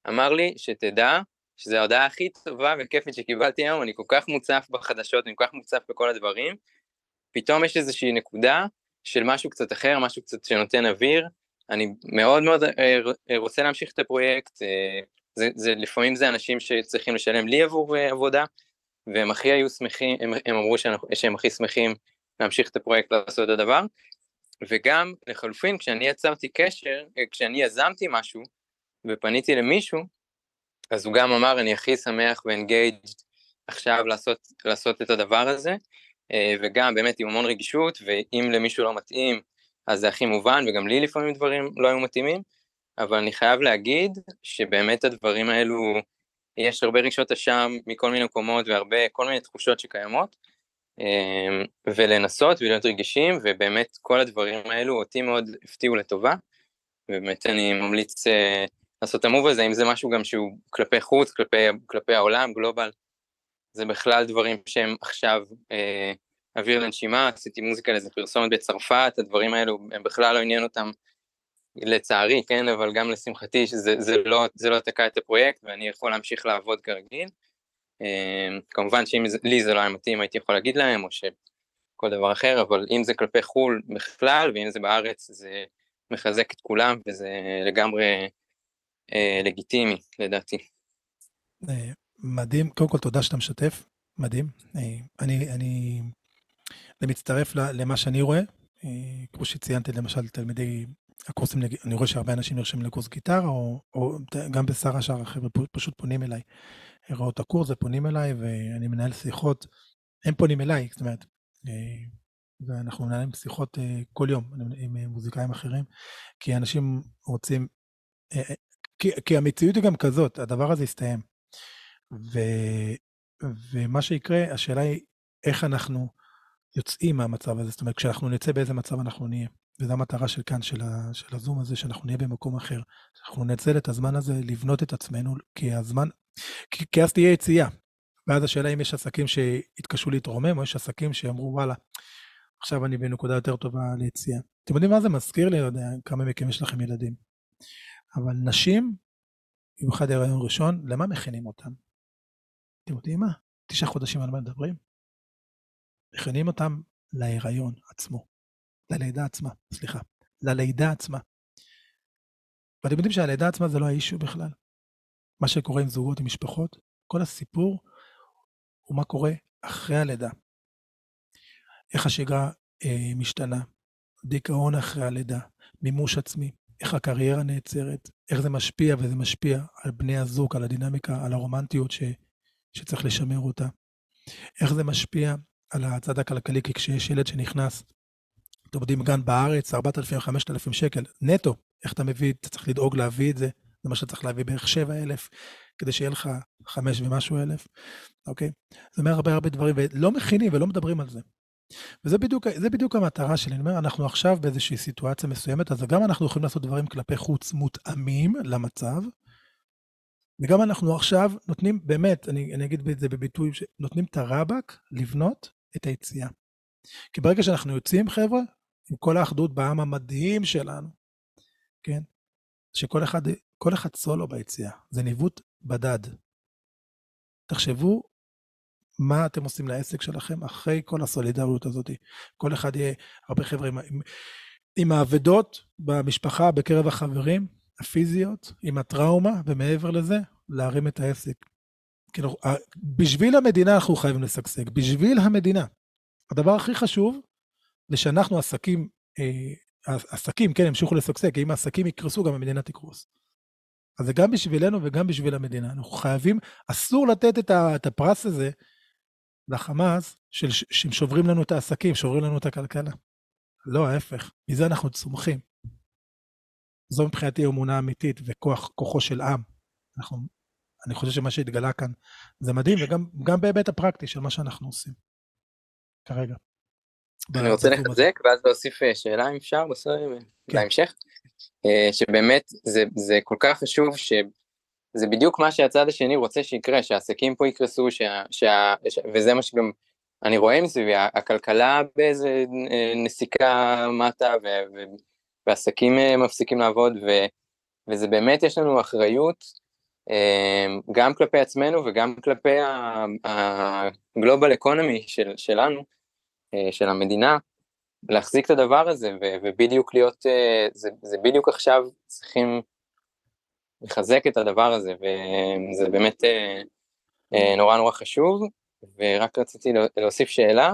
אמר לי שתדע שזו ההודעה הכי טובה וכיפית שקיבלתי היום, אני כל כך מוצף בחדשות, אני כל כך מוצף בכל הדברים, פתאום יש איזושהי נקודה של משהו קצת אחר, משהו קצת שנותן אוויר, אני מאוד מאוד רוצה להמשיך את הפרויקט, זה, זה, לפעמים זה אנשים שצריכים לשלם לי עבור עבודה, והם הכי היו שמחים, הם, הם אמרו שאנחנו, שהם הכי שמחים להמשיך את הפרויקט לעשות את הדבר, וגם לחלופין, כשאני יצרתי קשר, כשאני יזמתי משהו, ופניתי למישהו, אז הוא גם אמר, אני הכי שמח ואנגייג'ד עכשיו לעשות, לעשות את הדבר הזה, וגם באמת עם המון רגישות, ואם למישהו לא מתאים, אז זה הכי מובן, וגם לי לפעמים דברים לא היו מתאימים, אבל אני חייב להגיד שבאמת הדברים האלו, יש הרבה רגשות אשם מכל מיני מקומות, והרבה, כל מיני תחושות שקיימות, ולנסות ולהיות רגישים, ובאמת כל הדברים האלו אותי מאוד הפתיעו לטובה, ובאמת אני ממליץ לעשות את המוב הזה, אם זה משהו גם שהוא כלפי חוץ, כלפי, כלפי העולם, גלובל, זה בכלל דברים שהם עכשיו, אוויר לנשימה, עשיתי מוזיקה לזה פרסומת בצרפת, הדברים האלו הם בכלל לא עניין אותם לצערי, כן, אבל גם לשמחתי שזה זה לא, זה לא תקע את הפרויקט, ואני יכול להמשיך לעבוד כרגיל. כמובן שאם לי זה לא היה מתאים, הייתי יכול להגיד להם, או שכל דבר אחר, אבל אם זה כלפי חול בכלל, ואם זה בארץ, זה מחזק את כולם, וזה לגמרי אה, לגיטימי, לדעתי. מדהים, קודם כל תודה שאתה משתף, מדהים. אני, אני... זה מצטרף למה שאני רואה, כמו שציינתי למשל תלמידי הקורסים, אני רואה שהרבה אנשים נרשמים לקורס גיטרה, או, או גם בשרה שרה, חבר'ה פשוט פונים אליי, ראו את הקורס ופונים אליי, ואני מנהל שיחות, הם פונים אליי, זאת אומרת, ואנחנו מנהלים שיחות אה, כל יום עם, עם, עם מוזיקאים אחרים, כי אנשים רוצים, אה, כי, כי המציאות היא גם כזאת, הדבר הזה יסתיים. ו, ומה שיקרה, השאלה היא איך אנחנו יוצאים מהמצב הזה, זאת אומרת, כשאנחנו נצא באיזה מצב אנחנו נהיה. וזו המטרה של כאן, של, ה, של הזום הזה, שאנחנו נהיה במקום אחר. אנחנו נצל את הזמן הזה לבנות את עצמנו, כי הזמן, כי, כי אז תהיה יציאה. ואז השאלה אם יש עסקים שהתקשו להתרומם, או יש עסקים שאמרו, וואלה, עכשיו אני בנקודה יותר טובה ליציאה. אתם יודעים מה זה מזכיר לי? יודע, כמה מכם יש לכם ילדים. אבל נשים, במיוחד הרעיון ראשון, למה מכינים אותם? אתם יודעים מה? תשעה חודשים על מה מדברים? מכינים אותם להיריון עצמו. ללידה עצמה, סליחה. ללידה עצמה. ואתם יודעים שהלידה עצמה זה לא האישו בכלל. מה שקורה עם זוגות, עם משפחות, כל הסיפור הוא מה קורה אחרי הלידה. איך השגרה אה, משתנה, דיכאון אחרי הלידה, מימוש עצמי, איך הקריירה נעצרת, איך זה משפיע וזה משפיע על בני הזוג, על הדינמיקה, על הרומנטיות ש, שצריך לשמר אותה, איך זה משפיע על הצד הכלכלי, כי כשיש ילד שנכנס, אתם יודעים גם בארץ, ארבעת אלפים עד חמשת אלפים שקל, נטו, איך אתה מביא, אתה צריך לדאוג להביא את זה, זה מה שאתה צריך להביא בערך שבעת אלפים, כדי שיהיה לך חמש ומשהו אלף, אוקיי? זה אומר הרבה הרבה דברים, ולא מכינים ולא מדברים על זה. וזה בדיוק, זה בדיוק המטרה שלי, אני אומר, אנחנו עכשיו באיזושהי סיטואציה מסוימת, אז גם אנחנו יכולים לעשות דברים כלפי חוץ מותאמים למצב, וגם אנחנו עכשיו נותנים, באמת, אני, אני אגיד את זה בביטוי, נותנים את הרבק לבנות את היציאה. כי ברגע שאנחנו יוצאים, חבר'ה, עם כל האחדות בעם המדהים שלנו, כן? שכל אחד, כל אחד סולו ביציאה, זה ניווט בדד. תחשבו, מה אתם עושים לעסק שלכם אחרי כל הסולידריות הזאת. כל אחד יהיה, הרבה חבר'ה, עם, עם, עם העבדות במשפחה, בקרב החברים, הפיזיות, עם הטראומה, ומעבר לזה, להרים את העסק. כאילו, בשביל המדינה אנחנו חייבים לסגסג, בשביל המדינה. הדבר הכי חשוב, זה שאנחנו עסקים, עסקים, כן, המשיכו לסגסג, כי אם העסקים יקרסו, גם המדינה תקרוס. אז זה גם בשבילנו וגם בשביל המדינה. אנחנו חייבים, אסור לתת את, ה, את הפרס הזה, לחמאס, שהם שוברים לנו את העסקים, שוברים לנו את הכלכלה. לא, ההפך. מזה אנחנו סומכים. זו מבחינתי אמונה אמיתית וכוח, כוחו של עם. אנחנו, אני חושב שמה שהתגלה כאן זה מדהים, וגם גם בהיבט הפרקטי של מה שאנחנו עושים. כרגע. אני רוצה לחזק, ואז להוסיף שאלה אם אפשר, בסדר, להמשך. שבאמת זה, זה כל כך חשוב ש... זה בדיוק מה שהצד השני רוצה שיקרה, שהעסקים פה יקרסו, שה, שה, שה, וזה מה שגם אני רואה מסביבי, הכלכלה באיזה נסיקה מטה, והעסקים מפסיקים לעבוד, ו, וזה באמת יש לנו אחריות, גם כלפי עצמנו, וגם כלפי הגלובל אקונומי של, שלנו, של המדינה, להחזיק את הדבר הזה, ו, ובדיוק להיות, זה, זה בדיוק עכשיו צריכים, לחזק את הדבר הזה, וזה באמת נורא נורא חשוב, ורק רציתי להוסיף שאלה,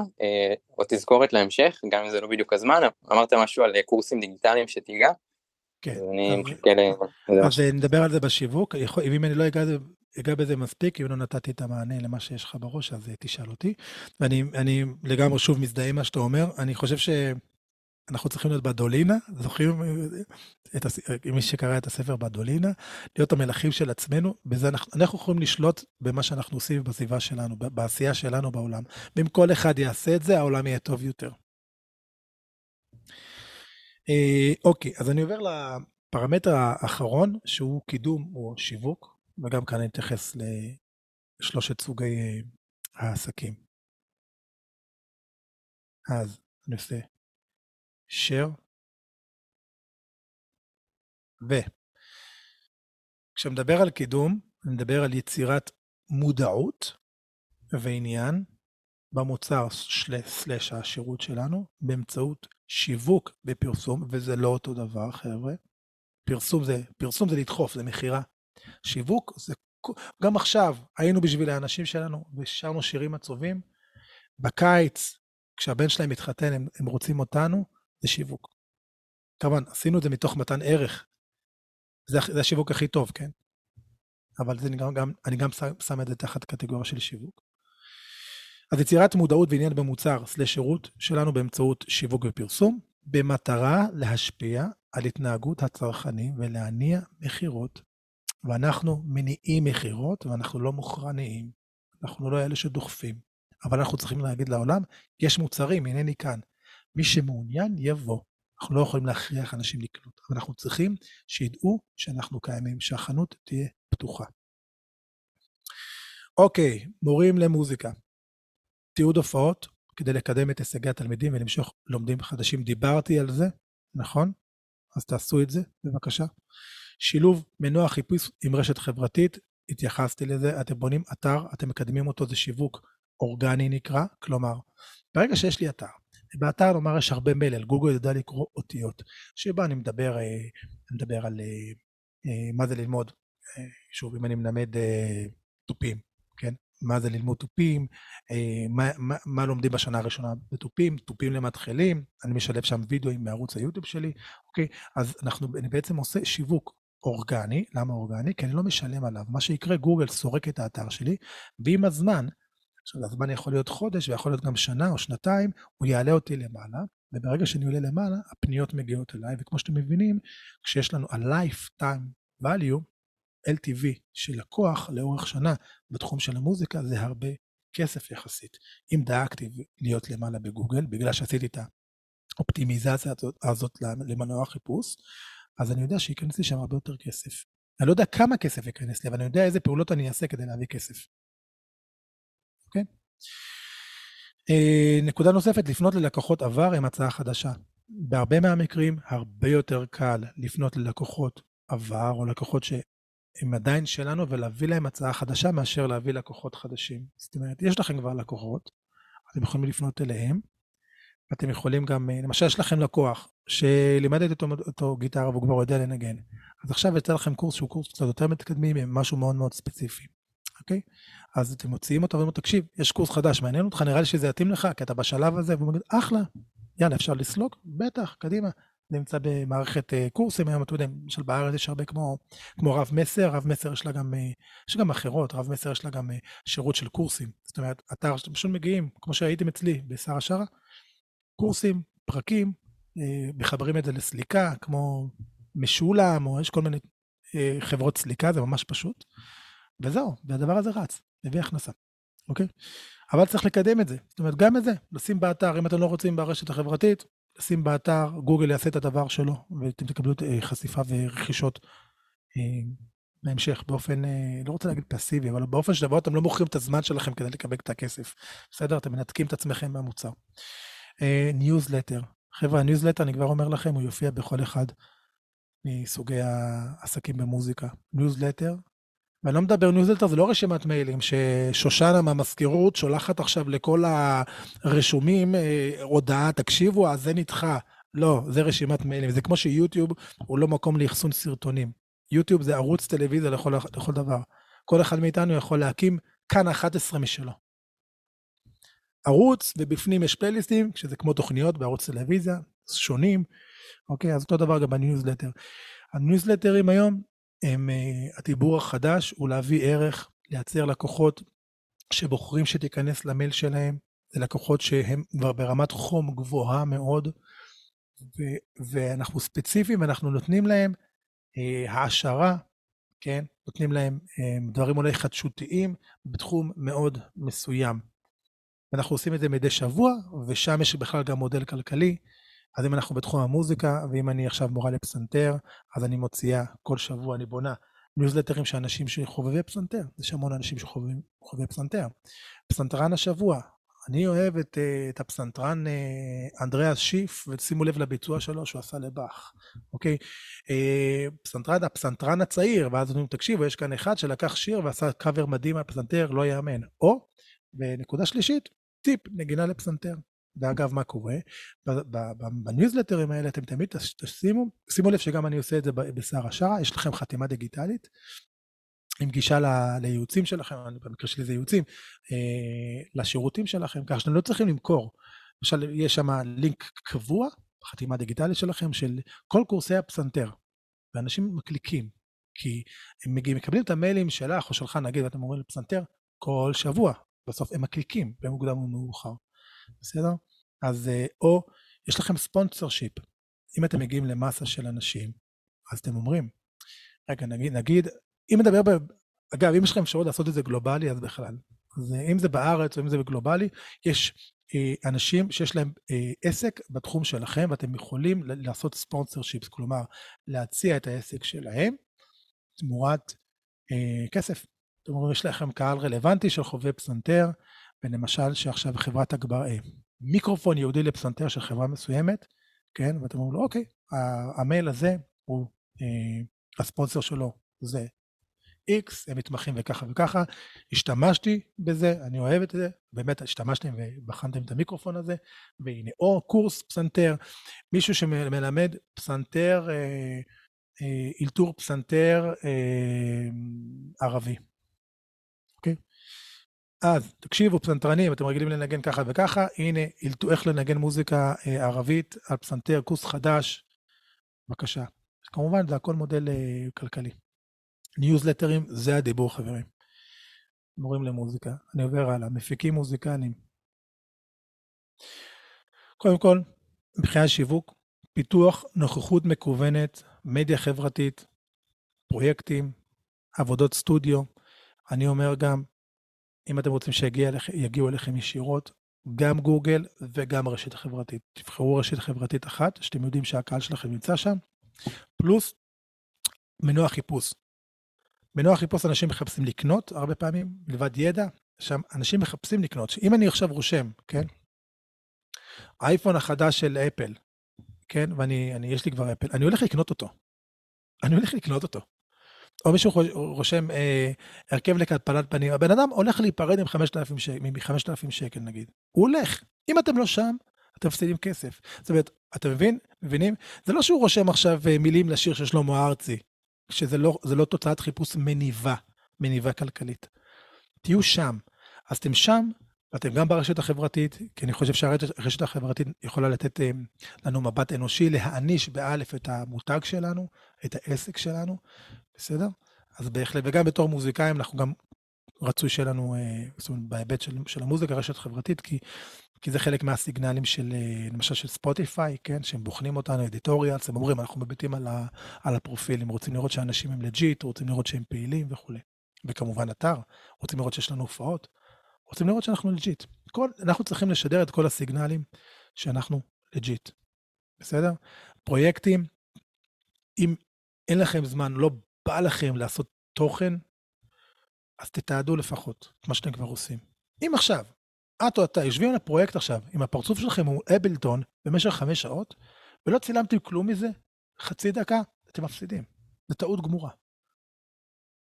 או תזכורת להמשך, גם אם זה לא בדיוק הזמן, אמרת משהו על קורסים דיגיטליים שתיגע, אז אני מחכה ל... אז נדבר על זה בשיווק, אם אני לא אגע בזה מספיק, אם לא נתתי את המענה למה שיש לך בראש, אז תשאל אותי, ואני לגמרי שוב מזדהה מה שאתה אומר, אני חושב ש... אנחנו צריכים להיות בדולינה, זוכרים את הס... מי שקרא את הספר בדולינה, להיות המלכים של עצמנו, בזה אנחנו, אנחנו יכולים לשלוט במה שאנחנו עושים בסביבה שלנו, בעשייה שלנו בעולם. ואם כל אחד יעשה את זה, העולם יהיה טוב יותר. אה, אוקיי, אז אני עובר לפרמטר האחרון, שהוא קידום או שיווק, וגם כאן אני אתייחס לשלושת סוגי העסקים. אז אני עושה. share ו כשמדבר על קידום אני מדבר על יצירת מודעות ועניין במוצר סלש השירות שלנו באמצעות שיווק בפרסום, וזה לא אותו דבר חבר'ה. פרסום זה פרסום זה לדחוף, זה מחירה. שיווק זה גם עכשיו היינו בשביל האנשים שלנו ושרנו שירים עצובים בקיץ כשהבן שלהם מתחתן, הם, הם רוצים אותנו זה שיווק. כמובן, עשינו את זה מתוך מתן ערך. זה, זה השיווק הכי טוב, כן? אבל זה, אני גם, גם, אני גם שם את זה תחת קטגוריה של שיווק. אז יצירת מודעות ועניין במוצר סלש שירות שלנו באמצעות שיווק ופרסום, במטרה להשפיע על התנהגות הצרכנים ולהניע מחירות. ואנחנו מניעים מחירות, ואנחנו לא מוכרניים, אנחנו לא אלה שדוחפים. אבל אנחנו צריכים להגיד לעולם, יש מוצרים, הנה אני כאן. מי שמעוניין יבוא. אנחנו לא יכולים להכריח אנשים לקנות, אבל אנחנו צריכים שידעו שאנחנו קיימים, שהחנות תהיה פתוחה. אוקיי, מורים למוזיקה. תיעוד הופעות כדי לקדם את הישגי התלמידים ולמשוך לומדים חדשים. דיברתי על זה, נכון? אז תעשו את זה, בבקשה. שילוב מנוע חיפוש עם רשת חברתית, התייחסתי לזה, אתם בונים אתר, אתם מקדמים אותו, זה שיווק אורגני נקרא, כלומר, ברגע שיש לי אתר, באתר נאמר יש הרבה מלל, גוגל ידע לקרוא אותיות, שבה אני מדבר, אני מדבר על מה זה ללמוד, שוב, אם אני מלמד תופים, כן? מה זה ללמוד תופים, מה, מה, מה לומדים בשנה הראשונה בתופים, תופים למתחילים, אני משלב שם וידאוים מערוץ היוטיוב שלי, אוקיי, אז אנחנו, אני בעצם עושה שיווק אורגני, למה אורגני? כי אני לא משלם עליו, מה שיקרה גוגל סורק את האתר שלי, ועם הזמן, עכשיו הזמן יכול להיות חודש, ויכול להיות גם שנה או שנתיים, הוא יעלה אותי למעלה, וברגע שאני עולה למעלה, הפניות מגיעות אליי, וכמו שאתם מבינים, כשיש לנו ה-Lifetime Value, אל טי וי של לקוח לאורך שנה בתחום של המוזיקה זה הרבה כסף יחסית. אם דאגתי להיות למעלה בגוגל, בגלל שעשיתי את האופטימיזציה הזאת, הזאת למנוע חיפוש, אז אני יודע שיכנסתי שם הרבה יותר כסף. אני לא יודע כמה כסף יכנס לי, אבל אני יודע איזה פעולות אני אעשה כדי להביא כסף. אוקיי? נקודה נוספת, לפנות ללקוחות עבר עם הצעה חדשה. בהרבה מהמקרים, הרבה יותר קל לפנות ללקוחות עבר או לקוחות ש... הם עדיין שלנו ולהביא להם הצעה חדשה מאשר להביא לקוחות חדשים. זאת אומרת, יש לכם כבר לקוחות, אתם יכולים לפנות אליהם, ואתם יכולים גם, למשל יש לכם לקוח שלימדת אותו, אותו גיטרה והוא כבר יודע לנגן, אז עכשיו יצא לכם קורס שהוא קורס קצת יותר מתקדמים עם משהו מאוד מאוד ספציפי, אוקיי? אז אתם מוציאים אותו ואומרים לו, תקשיב, יש קורס חדש, מעניין אותך, נראה לי שזה יתאים לך, כי אתה בשלב הזה, והוא אומר, אחלה, יאללה, אפשר לסלוק? בטח, קדימה. נמצא במערכת קורסים, היום אתם יודעים, למשל בארץ יש הרבה כמו, כמו רב מסר, רב מסר יש לה גם, יש גם אחרות, רב מסר יש לה גם שירות של קורסים, זאת אומרת, אתר שאתם פשוט מגיעים, כמו שהייתם אצלי בשרה שרה, קורסים, פרקים, מחברים את זה לסליקה, כמו משולם, או יש כל מיני חברות סליקה, זה ממש פשוט, וזהו, והדבר הזה רץ, מביא הכנסה. אוקיי? אבל צריך לקדם את זה, זאת אומרת, גם את זה, לשים באתר, אם אתם לא רוצים ברשת החברתית, לשים באתר, גוגל יעשה את הדבר שלו, ואתם תקבלו חשיפה ורכישות בהמשך, באופן, לא רוצה להגיד פסיבי, אבל באופן שדבר אתם לא מוכרים את הזמן שלכם כדי לקבל את הכסף, בסדר? אתם מנתקים את עצמכם מהמוצר. ניוזלטר, חבר'ה, הניוזלטר, אני כבר אומר לכם, הוא יופיע בכל אחד מסוגי העסקים במוזיקה. ניוזלטר, ואני לא מדבר, ניוזלטר זה לא רשימת מיילים, ששושנה מהמזכירות שולחת עכשיו לכל הרשומים, הודעה, תקשיבו, אז זה נדחה. לא, זה רשימת מיילים. זה כמו שיוטיוב הוא לא מקום לאחסון סרטונים. יוטיוב זה ערוץ טלוויזיה לכל, לכל דבר. כל אחד מאיתנו יכול להקים כאן אחת עשרה משלו. ערוץ, ובפנים יש פלייליסטים, שזה כמו תוכניות בערוץ טלוויזיה, שונים. אוקיי, אז אותו דבר גם בניוזלטר. הניוזלטרים היום, הם, הדיבור החדש הוא להביא ערך, לייצר לקוחות שבוחרים שתיכנס למייל שלהם, זה לקוחות שהם כבר ברמת חום גבוהה מאוד, ו- ואנחנו ספציפיים, אנחנו נותנים להם אה, העשרה, כן? נותנים להם אה, דברים אולי חדשותיים בתחום מאוד מסוים. אנחנו עושים את זה מדי שבוע, ושם יש בכלל גם מודל כלכלי, אז אם אנחנו בתחום המוזיקה, ואם אני עכשיו מורה לפסנתר, אז אני מוציאה, כל שבוע אני בונה ניוזלטרים שאנשים שחובבי פסנתר, יש המון אנשים שחובבים חובבי פסנתר. פסנתרן השבוע, אני אוהב את, את הפסנתרן אנדריאס שיף, ושימו לב לביצוע שלו שהוא עשה לבח, אוקיי? פסנתרן, הפסנתרן הצעיר, ואז אומרים, תקשיבו, יש כאן אחד שלקח שיר ועשה קאבר מדהים על פסנתר, לא יאמן. או, ונקודה שלישית, טיפ, נגינה לפסנתר. ואגב, מה קורה? בניוזלטרים האלה אתם תמיד תשימו, שימו לב שגם אני עושה את זה בשרה שרה, יש לכם חתימה דיגיטלית, עם גישה לייעוצים שלכם, במקרה שלי זה ייעוצים, לשירותים שלכם, כך שאתם לא צריכים למכור. למשל, יש שם לינק קבוע, חתימה דיגיטלית שלכם, של כל קורסי הפסנתר, ואנשים מקליקים, כי הם מקבלים את המיילים שלך או שלך, נגיד, ואתם אומרים לפסנתר, כל שבוע. בסוף הם מקליקים במוקדם ומאוחר, בסדר? אז או יש לכם ספונסר שיפ, אם אתם מגיעים למסה של אנשים, אז אתם אומרים, רגע נגיד, נגיד אם מדבר, ב... אגב אם יש לכם אפשרות לעשות את זה גלובלי אז בכלל, אז אם זה בארץ או אם זה בגלובלי, יש אנשים שיש להם עסק בתחום שלכם ואתם יכולים לעשות ספונסר שיפס, כלומר להציע את העסק שלהם תמורת כסף. זאת אומרת, יש לכם קהל רלוונטי של חובבי פסנתר, ולמשל שעכשיו חברת הגברה, מיקרופון יהודי לפסנתר של חברה מסוימת, כן, ואתם אומרים לו, אוקיי, המייל הזה הוא, הספונסר שלו זה X, הם מתמחים וככה וככה, השתמשתי בזה, אני אוהב את זה, באמת השתמשתם ובחנתם את המיקרופון הזה, והנה, או קורס פסנתר, מישהו שמלמד פסנתר, אילתור פסנתר ערבי. אוקיי? אז תקשיבו פסנתרנים, אתם רגילים לנגן ככה וככה, הנה, איך לנגן מוזיקה ערבית על פסנתר, קורס חדש, בבקשה. כמובן, זה הכל מודל כלכלי. ניוזלטרים, זה הדיבור חברים. מורים למוזיקה, אני עובר הלאה, מפיקים מוזיקנים. קודם כל, מבחינת שיווק, פיתוח נוכחות מקוונת, מדיה חברתית, פרויקטים, עבודות סטודיו. אני אומר גם, אם אתם רוצים שיגיעו אליכם ישירות, גם גוגל וגם רשת חברתית. תבחרו רשת חברתית אחת, שאתם יודעים שהקהל שלכם נמצא שם, פלוס מנוע חיפוש. מנוע חיפוש אנשים מחפשים לקנות, הרבה פעמים, מלבד ידע, שם אנשים מחפשים לקנות. אם אני עכשיו רושם, כן? האייפון החדש של אפל, כן? ואני, אני, יש לי כבר אפל, אני הולך לקנות אותו. אני הולך לקנות אותו. או מישהו רושם, אה, הרכב לקטפלת פנים. הבן אדם הולך להיפרד עם חמשת אלפים שקל, נגיד. הוא הולך. אם אתם לא שם, אתם מפסידים כסף. זאת אומרת, אתם מבין? מבינים? זה לא שהוא רושם עכשיו מילים לשיר של שלמה ארצי. שזה לא, זה לא תוצאת חיפוש מניבה, מניבה כלכלית. תהיו שם. אז אתם שם, ואתם גם ברשת החברתית, כי אני חושב שהרשת החברתית יכולה לתת לנו מבט אנושי, להעניש באלף את המותג שלנו, את העסק שלנו, בסדר? אז בהחלט, וגם בתור מוזיקאים, אנחנו גם רצוי שלנו, זאת אומרת, בהיבט של, של המוזיקה, רשת חברתית, כי, כי זה חלק מהסיגנלים של, למשל של ספוטיפיי, כן? שהם בוחנים אותנו, אדיטוריה, אז הם אומרים, אנחנו מביטים על, ה, על הפרופילים, רוצים לראות שאנשים הם לג'יט, רוצים לראות שהם פעילים וכולי. וכמובן אתר, רוצים לראות שיש לנו הופעות, רוצים לראות שאנחנו לג'יט. כל, אנחנו צריכים לשדר את כל הסיגנלים שאנחנו לג'יט. בסדר? פרויקטים, אם אין לכם זמן, לא בא לכם לעשות תוכן, אז תתעדו לפחות את מה שאתם כבר עושים. אם עכשיו, את או אתה יושבים על הפרויקט עכשיו, אם הפרצוף שלכם הוא אבלטון במשך חמש שעות, ולא צילמתם כלום מזה, חצי דקה, אתם מפסידים. זה טעות גמורה.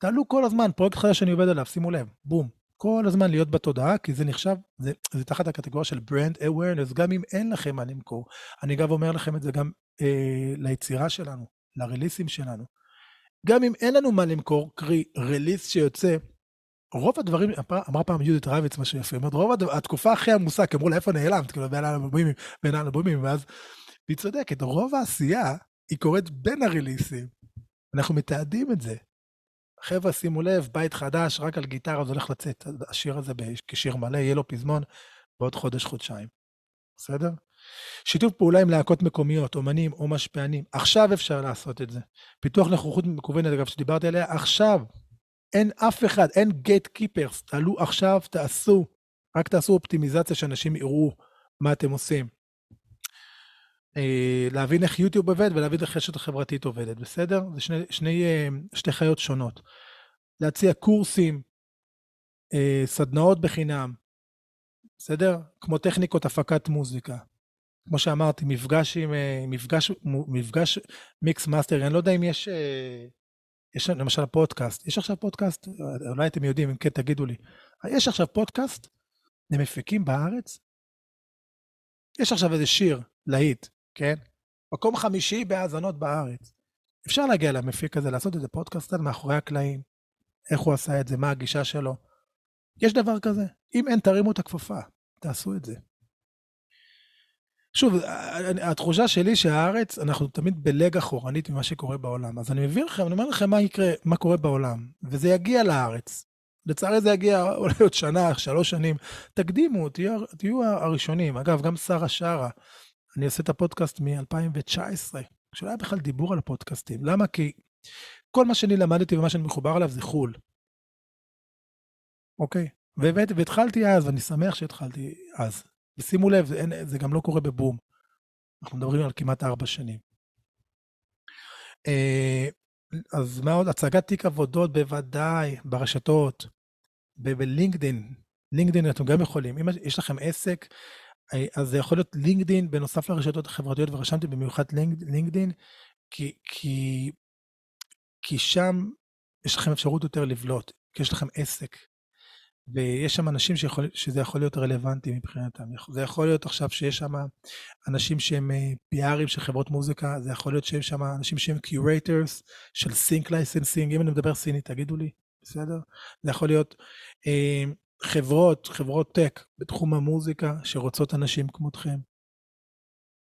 תעלו כל הזמן, פרויקט חדש שאני עובד עליו, שימו לב, בום. כל הזמן להיות בתודעה, כי זה נחשב, זה, זה תחת הקטגוריה של brand awareness, גם אם אין לכם מה למכור. אני גם אומר לכם את זה גם אה, ליצירה שלנו, לרליסים שלנו. גם אם אין לנו מה למכור, קרי רליס שיוצא, רוב הדברים, אמרה פעם יהודית רביץ משהו יפה, אומרת, רוב הדבר, התקופה הכי עמוסה, כי אמרו לה, איפה נעלמת, כאילו, בין האלבומים, בין האלבומים, ואז, והיא צודקת, רוב העשייה, היא קורית בין הרליסים, אנחנו מתעדים את זה, חבר'ה, שימו לב, בית חדש, רק על גיטרה, זה הולך לצאת, השיר הזה, כשיר מלא, יהיה לו פזמון, בעוד חודש, חודשיים, בסדר? שיתוף פעולה עם להקות מקומיות, אומנים או משפענים, עכשיו אפשר לעשות את זה. פיתוח נוכחות מקוונת, אגב, שדיברתי עליה, עכשיו, אין אף אחד, אין גייט קיפרס, תעלו עכשיו, תעשו, רק תעשו אופטימיזציה שאנשים יראו מה אתם עושים. להבין איך יוטיוב עובד ולהבין איך רשת החברתית עובדת, בסדר? זה שני, שני, שתי חיות שונות. להציע קורסים, סדנאות בחינם, בסדר? כמו טכניקות הפקת מוזיקה. כמו שאמרתי, מפגש עם, מפגש, מפגש מיקס מאסטר, אני לא יודע אם יש, יש למשל פודקאסט, יש עכשיו פודקאסט, אולי אתם יודעים, אם כן תגידו לי, יש עכשיו פודקאסט, הם מפיקים בארץ, יש עכשיו איזה שיר, להיט, כן? מקום חמישי בהאזנות בארץ, אפשר להגיע למפיק הזה, לעשות איזה פודקאסט מאחורי הקלעים, איך הוא עשה את זה, מה הגישה שלו, יש דבר כזה, אם אין תרימו את הכפפה, תעשו את זה. שוב, התחושה שלי שהארץ, אנחנו תמיד בלג אחורנית ממה שקורה בעולם. אז אני מביא לכם, אני אומר לכם מה יקרה, מה קורה בעולם, וזה יגיע לארץ. לצערי זה יגיע אולי עוד שנה, שלוש שנים, תקדימו, תהיו, תהיו הראשונים, אגב גם שרה שרה, אני עושה את הפודקאסט מ-אלפיים תשע עשרה, כשלא היה בכלל דיבור על הפודקאסטים, למה? כי כל מה שאני למדתי ומה שאני מחובר עליו זה חול, אוקיי, ובאת, והתחלתי אז, ואני שמח שהתחלתי אז, ושימו לב, זה, אין, זה גם לא קורה בבום, אנחנו מדברים על כמעט ארבע שנים, אה, אז מה עוד? הצגת תיק עבודות בוודאי, ברשתות, בלינקדין, לינקדין אתם גם יכולים, אם יש לכם עסק, אז זה יכול להיות לינקדין, בנוסף לרשתות החברתיות, ורשמתי במיוחד לינקדין, כי, כי, כי שם יש לכם אפשרות יותר לבלוט, כי יש לכם עסק, ויש שם אנשים שיכול, שזה יכול להיות רלוונטי מבחינתם, זה יכול להיות עכשיו שיש שם אנשים שהם פי-ארים של חברות מוזיקה, זה יכול להיות שהם שם אנשים שהם curators של sync licensing, אם אני מדבר סינית תגידו לי, בסדר? זה יכול להיות אה, חברות, חברות טק בתחום המוזיקה שרוצות אנשים כמותכם,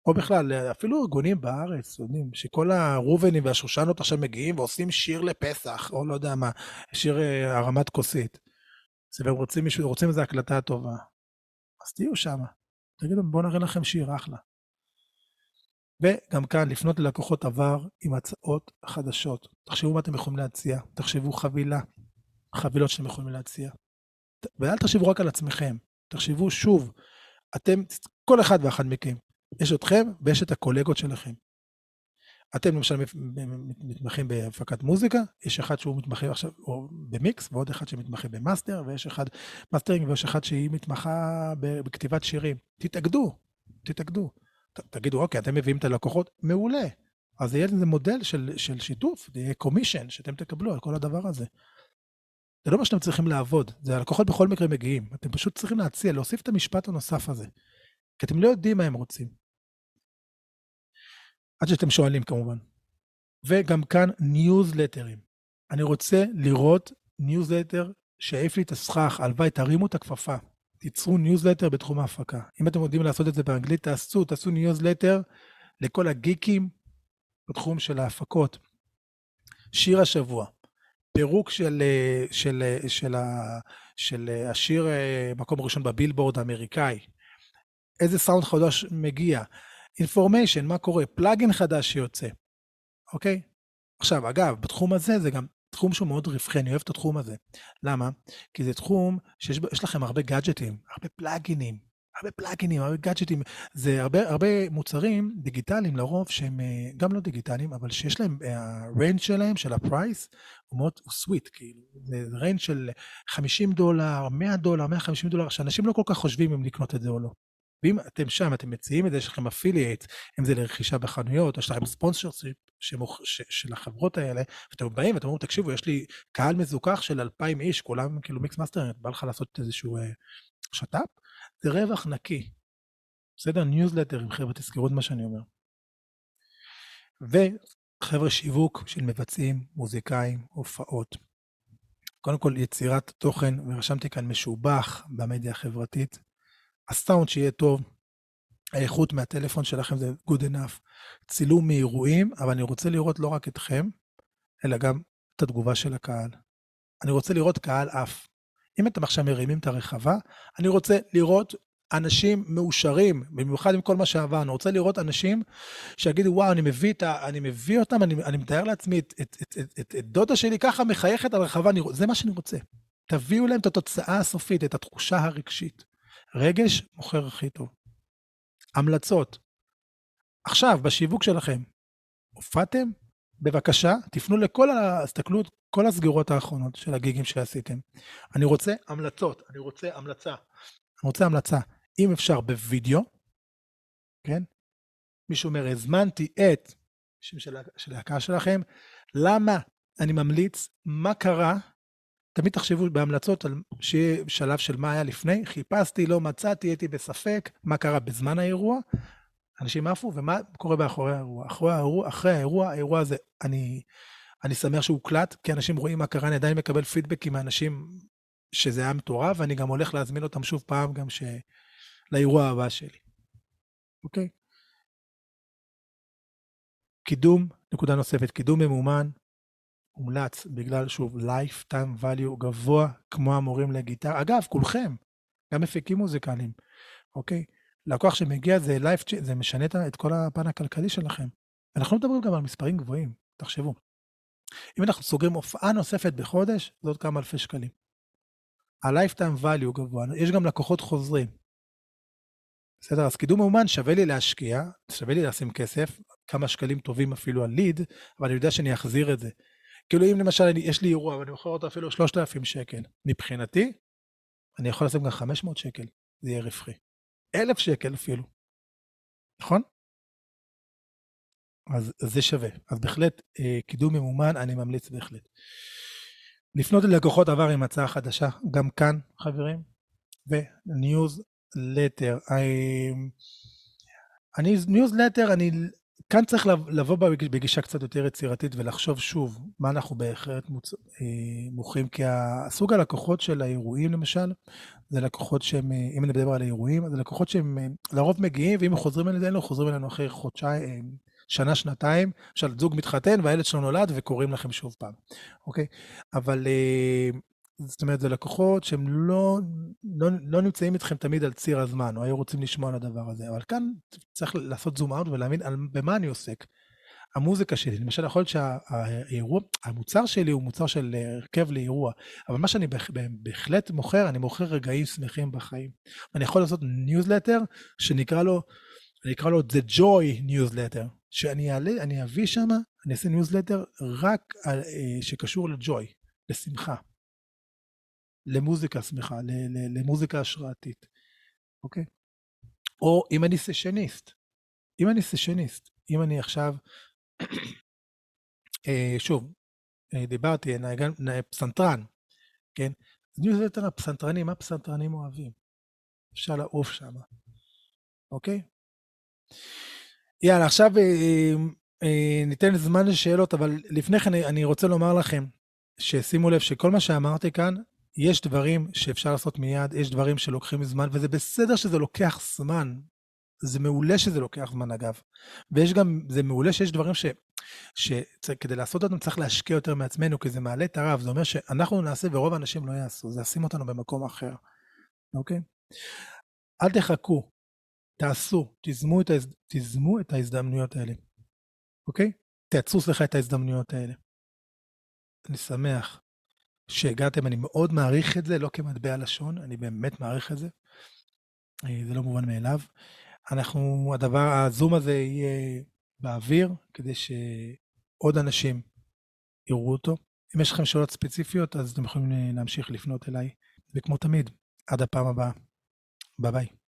או בכלל אפילו ארגונים בארץ, יודעים, שכל הרובנים והשושנות עכשיו מגיעים ועושים שיר לפסח, או לא יודע מה, שיר הרמת כוסית, ורוצים מישהו, רוצים איזו הקלטה טובה, אז תהיו שם, תגידו בואו נראה לכם שיר אחלה. וגם כאן, לפנות ללקוחות עבר עם הצעות חדשות, תחשבו מה אתם יכולים להציע, תחשבו חבילה, חבילות שאתם יכולים להציע, ואל תחשבו רק על עצמכם, תחשבו שוב, אתם, כל אחד ואחד מכם, יש אתכם ויש את הקולגות שלכם, אתם למשל מתמחים בהפקת מוזיקה, יש אחד שהוא מתמחה עכשיו במיקס, ועוד אחד שמתמחה במאסטר, ויש אחד מאסטרינג, ויש אחד שהיא מתמחה בכתיבת שירים. תתאגדו, תתאגדו. ת, תגידו, אוקיי, אתם מביאים את הלקוחות, מעולה. אז יהיה איזה מודל של, של שיתוף, זה יהיה קומישן, שאתם תקבלו על כל הדבר הזה. זה לא מה שאתם צריכים לעבוד, זה הלקוחות בכל מקרה מגיעים, אתם פשוט צריכים להציע, להוסיף את המשפט הנוסף הזה, כי אתם לא יודעים מה הם רוצים. עד שאתם שואלים כמובן. וגם כאן ניוזלטרים. אני רוצה לראות ניוזלטר שעיף לי את הסכך, הלוואי, תרימו את הכפפה. תיצרו ניוזלטר בתחום ההפקה. אם אתם יודעים לעשות את זה באנגלית, תעשו, תעשו ניוזלטר לכל הגיקים בתחום של ההפקות. שיר השבוע. פירוק של, של, של, של, של השיר מקום ראשון בבילבורד האמריקאי. איזה סאונד חדש מגיע? אינפורמיישן, מה קורה? פלאגין חדש שיוצא, אוקיי? עכשיו, אגב, בתחום הזה, זה גם תחום שהוא מאוד רווחי, אני אוהב את התחום הזה. למה? כי זה תחום שיש יש לכם הרבה גאדג'טים, הרבה פלאגינים, הרבה פלאגינים, הרבה גאדג'טים, זה הרבה, הרבה מוצרים דיגיטליים לרוב, שהם גם לא דיגיטליים, אבל שיש להם, הריינג שלהם, של הפרייס, הוא מאוד סוויט, כאילו, זה ריינג של חמישים דולר, מאה דולר, מאה וחמישים דולר, שאנשים לא כל כך חושבים אם לקנות את זה או לא. ואם אתם שם, אתם מציעים את זה, יש לכם אפילייט, אם זה לרכישה בחנויות, יש לכם ספונסורשיפ של החברות האלה, ואתם באים ואתם אומרים, תקשיבו, יש לי קהל מזוכח של אלפיים איש, כולם כאילו מיקס מאסטר, בא לך לעשות איזשהו שטאפ, זה רווח נקי. בסדר, ניוזלטרים, חבר'ה, תזכרו את מה שאני אומר. וחבר'ה, שיווק של מבצעים, מוזיקאים, הופעות. קודם כל, יצירת תוכן, ורשמתי כאן משובח במדיה החברתית, הסאונד שיהיה טוב, האיכות מהטלפון שלכם זה good enough, צילום מאירועים, אבל אני רוצה לראות לא רק אתכם, אלא גם את התגובה של הקהל. אני רוצה לראות קהל אף. אם אתם עכשיו מרימים את הרחבה, אני רוצה לראות אנשים מאושרים, במיוחד עם כל מה שעבר, אני רוצה לראות אנשים שיגידו, וואו, אני מביא, ה, אני מביא אותם, אני, אני מתאר לעצמי את, את, את, את, את, את דודה שלי, ככה מחייכת על הרחבה, אני, זה מה שאני רוצה. תביאו להם את התוצאה הסופית, את התחושה הרגשית. רגש מוכר הכי טוב. המלצות. עכשיו, בשיווק שלכם, הופעתם? בבקשה, תפנו לכל ההסתכלות, כל הסגירות האחרונות של הגיגים שעשיתם. אני רוצה המלצות, אני רוצה המלצה. אני רוצה המלצה, אם אפשר בווידאו, כן? מישהו אומר, הזמנתי את שם של ההקעה שלכם, למה אני ממליץ, מה קרה, תמיד תחשבו בהמלצות על שיהיה שלב של מה היה לפני, חיפשתי, לא מצאתי, הייתי בספק, מה קרה בזמן האירוע, אנשים עפו, ומה קורה באחורי האירוע. אחרי האירוע, אחרי האירוע, האירוע הזה, אני, אני שמח שהוא קלט, כי אנשים רואים מה קרה, אני עדיין מקבל פידבקים מהאנשים שזה היה מטורף, ואני גם הולך להזמין אותם שוב פעם גם ש... לאירוע הבא שלי. אוקיי? קידום, נקודה נוספת, קידום ממומן, מומלץ בגלל שוב lifetime value גבוה כמו המורים לגיטרה. אגב, כולכם, גם מפיקים מוזיקליים, אוקיי? לקוח שמגיע זה life, זה משנה את כל הפן הכלכלי שלכם. אנחנו מדברים גם על מספרים גבוהים, תחשבו. אם אנחנו סוגרים הופעה נוספת בחודש, זה עוד כמה אלפי שקלים. ה-lifetime value גבוה, יש גם לקוחות חוזרים. בסדר, אז קידום אומן שווה לי להשקיע, שווה לי לשים כסף, כמה שקלים טובים אפילו על ליד, אבל אני יודע שאני אחזיר את זה. כאילו אם למשל יש לי אירוע, ואני מוכר אותו אפילו שלושת אלפים שקל, מבחינתי, אני יכול לשים גם חמש מאות שקל, זה יהיה רווחי. אלף שקל אפילו, נכון? אז זה שווה. אז בהחלט, קידום ממומן, אני ממליץ בהחלט. לפנות ללקוחות עבר עם הצעה חדשה, גם כאן, חברים, וניוזלטר. אני, ניוזלטר, אני, כאן צריך לבוא בגישה קצת יותר יצירתית ולחשוב שוב מה אנחנו בהחלט מוכרים, כי הסוג הלקוחות של האירועים למשל, זה לקוחות שהם, אם אני מדבר על האירועים, זה לקוחות שהם לרוב מגיעים, ואם הם חוזרים אלינו, חוזרים אלינו אחרי חודשיים, שנה, שנתיים, למשל זוג מתחתן והילד שלו נולד וקוראים לכם שוב פעם, אוקיי? אבל זאת אומרת, זה לקוחות שהם לא, לא, לא נמצאים איתכם תמיד על ציר הזמן, או היו רוצים לשמוע על הדבר הזה, אבל כאן צריך לעשות זום אאוט ולהבין על, במה אני עוסק. המוזיקה שלי, למשל, יכול להיות שהאירוע, המוצר שלי הוא מוצר של הרכב לאירוע, אבל מה שאני בהחלט מוכר, אני מוכר רגעים שמחים בחיים. אני יכול לעשות ניוזלטר שנקרא לו, אני אקרא לו The Joy Newsletter, שאני אעלה, אני אביא שם, אני אעשה ניוזלטר רק על, שקשור לג'וי, לשמחה. למוזיקה שמחה, למוזיקה השראתית, אוקיי? או אם אני סשניסט, אם אני סשניסט, אם אני עכשיו, שוב, דיברתי, פסנתרן, כן? ניוזלטר הפסנתרנים, מה פסנתרנים אוהבים? אפשר לעוף שם, אוקיי? יאללה, עכשיו ניתן זמן לשאלות, אבל לפני כן אני רוצה לומר לכם, ששימו לב שכל מה שאמרתי כאן, יש דברים שאפשר לעשות מיד, יש דברים שלוקחים זמן, וזה בסדר שזה לוקח זמן, זה מעולה שזה לוקח זמן אגב, ויש גם, זה מעולה שיש דברים ש, שכדי לעשות אותם צריך להשקיע יותר מעצמנו, כי זה מעלה את הרף, זה אומר שאנחנו נעשה ורוב האנשים לא יעשו, זה ישים אותנו במקום אחר, אוקיי? אל תחכו, תעשו, תזמו את, ההזד... תזמו את ההזדמנויות האלה, אוקיי? תעצו לך את ההזדמנויות האלה. אני שמח. שהגעתם, אני מאוד מעריך את זה, לא כמטבע לשון, אני באמת מעריך את זה, זה לא מובן מאליו. אנחנו, הדבר, הזום הזה יהיה באוויר, כדי שעוד אנשים יראו אותו. אם יש לכם שאלות ספציפיות, אז אתם יכולים להמשיך לפנות אליי, וכמו תמיד, עד הפעם הבאה, ביי ביי.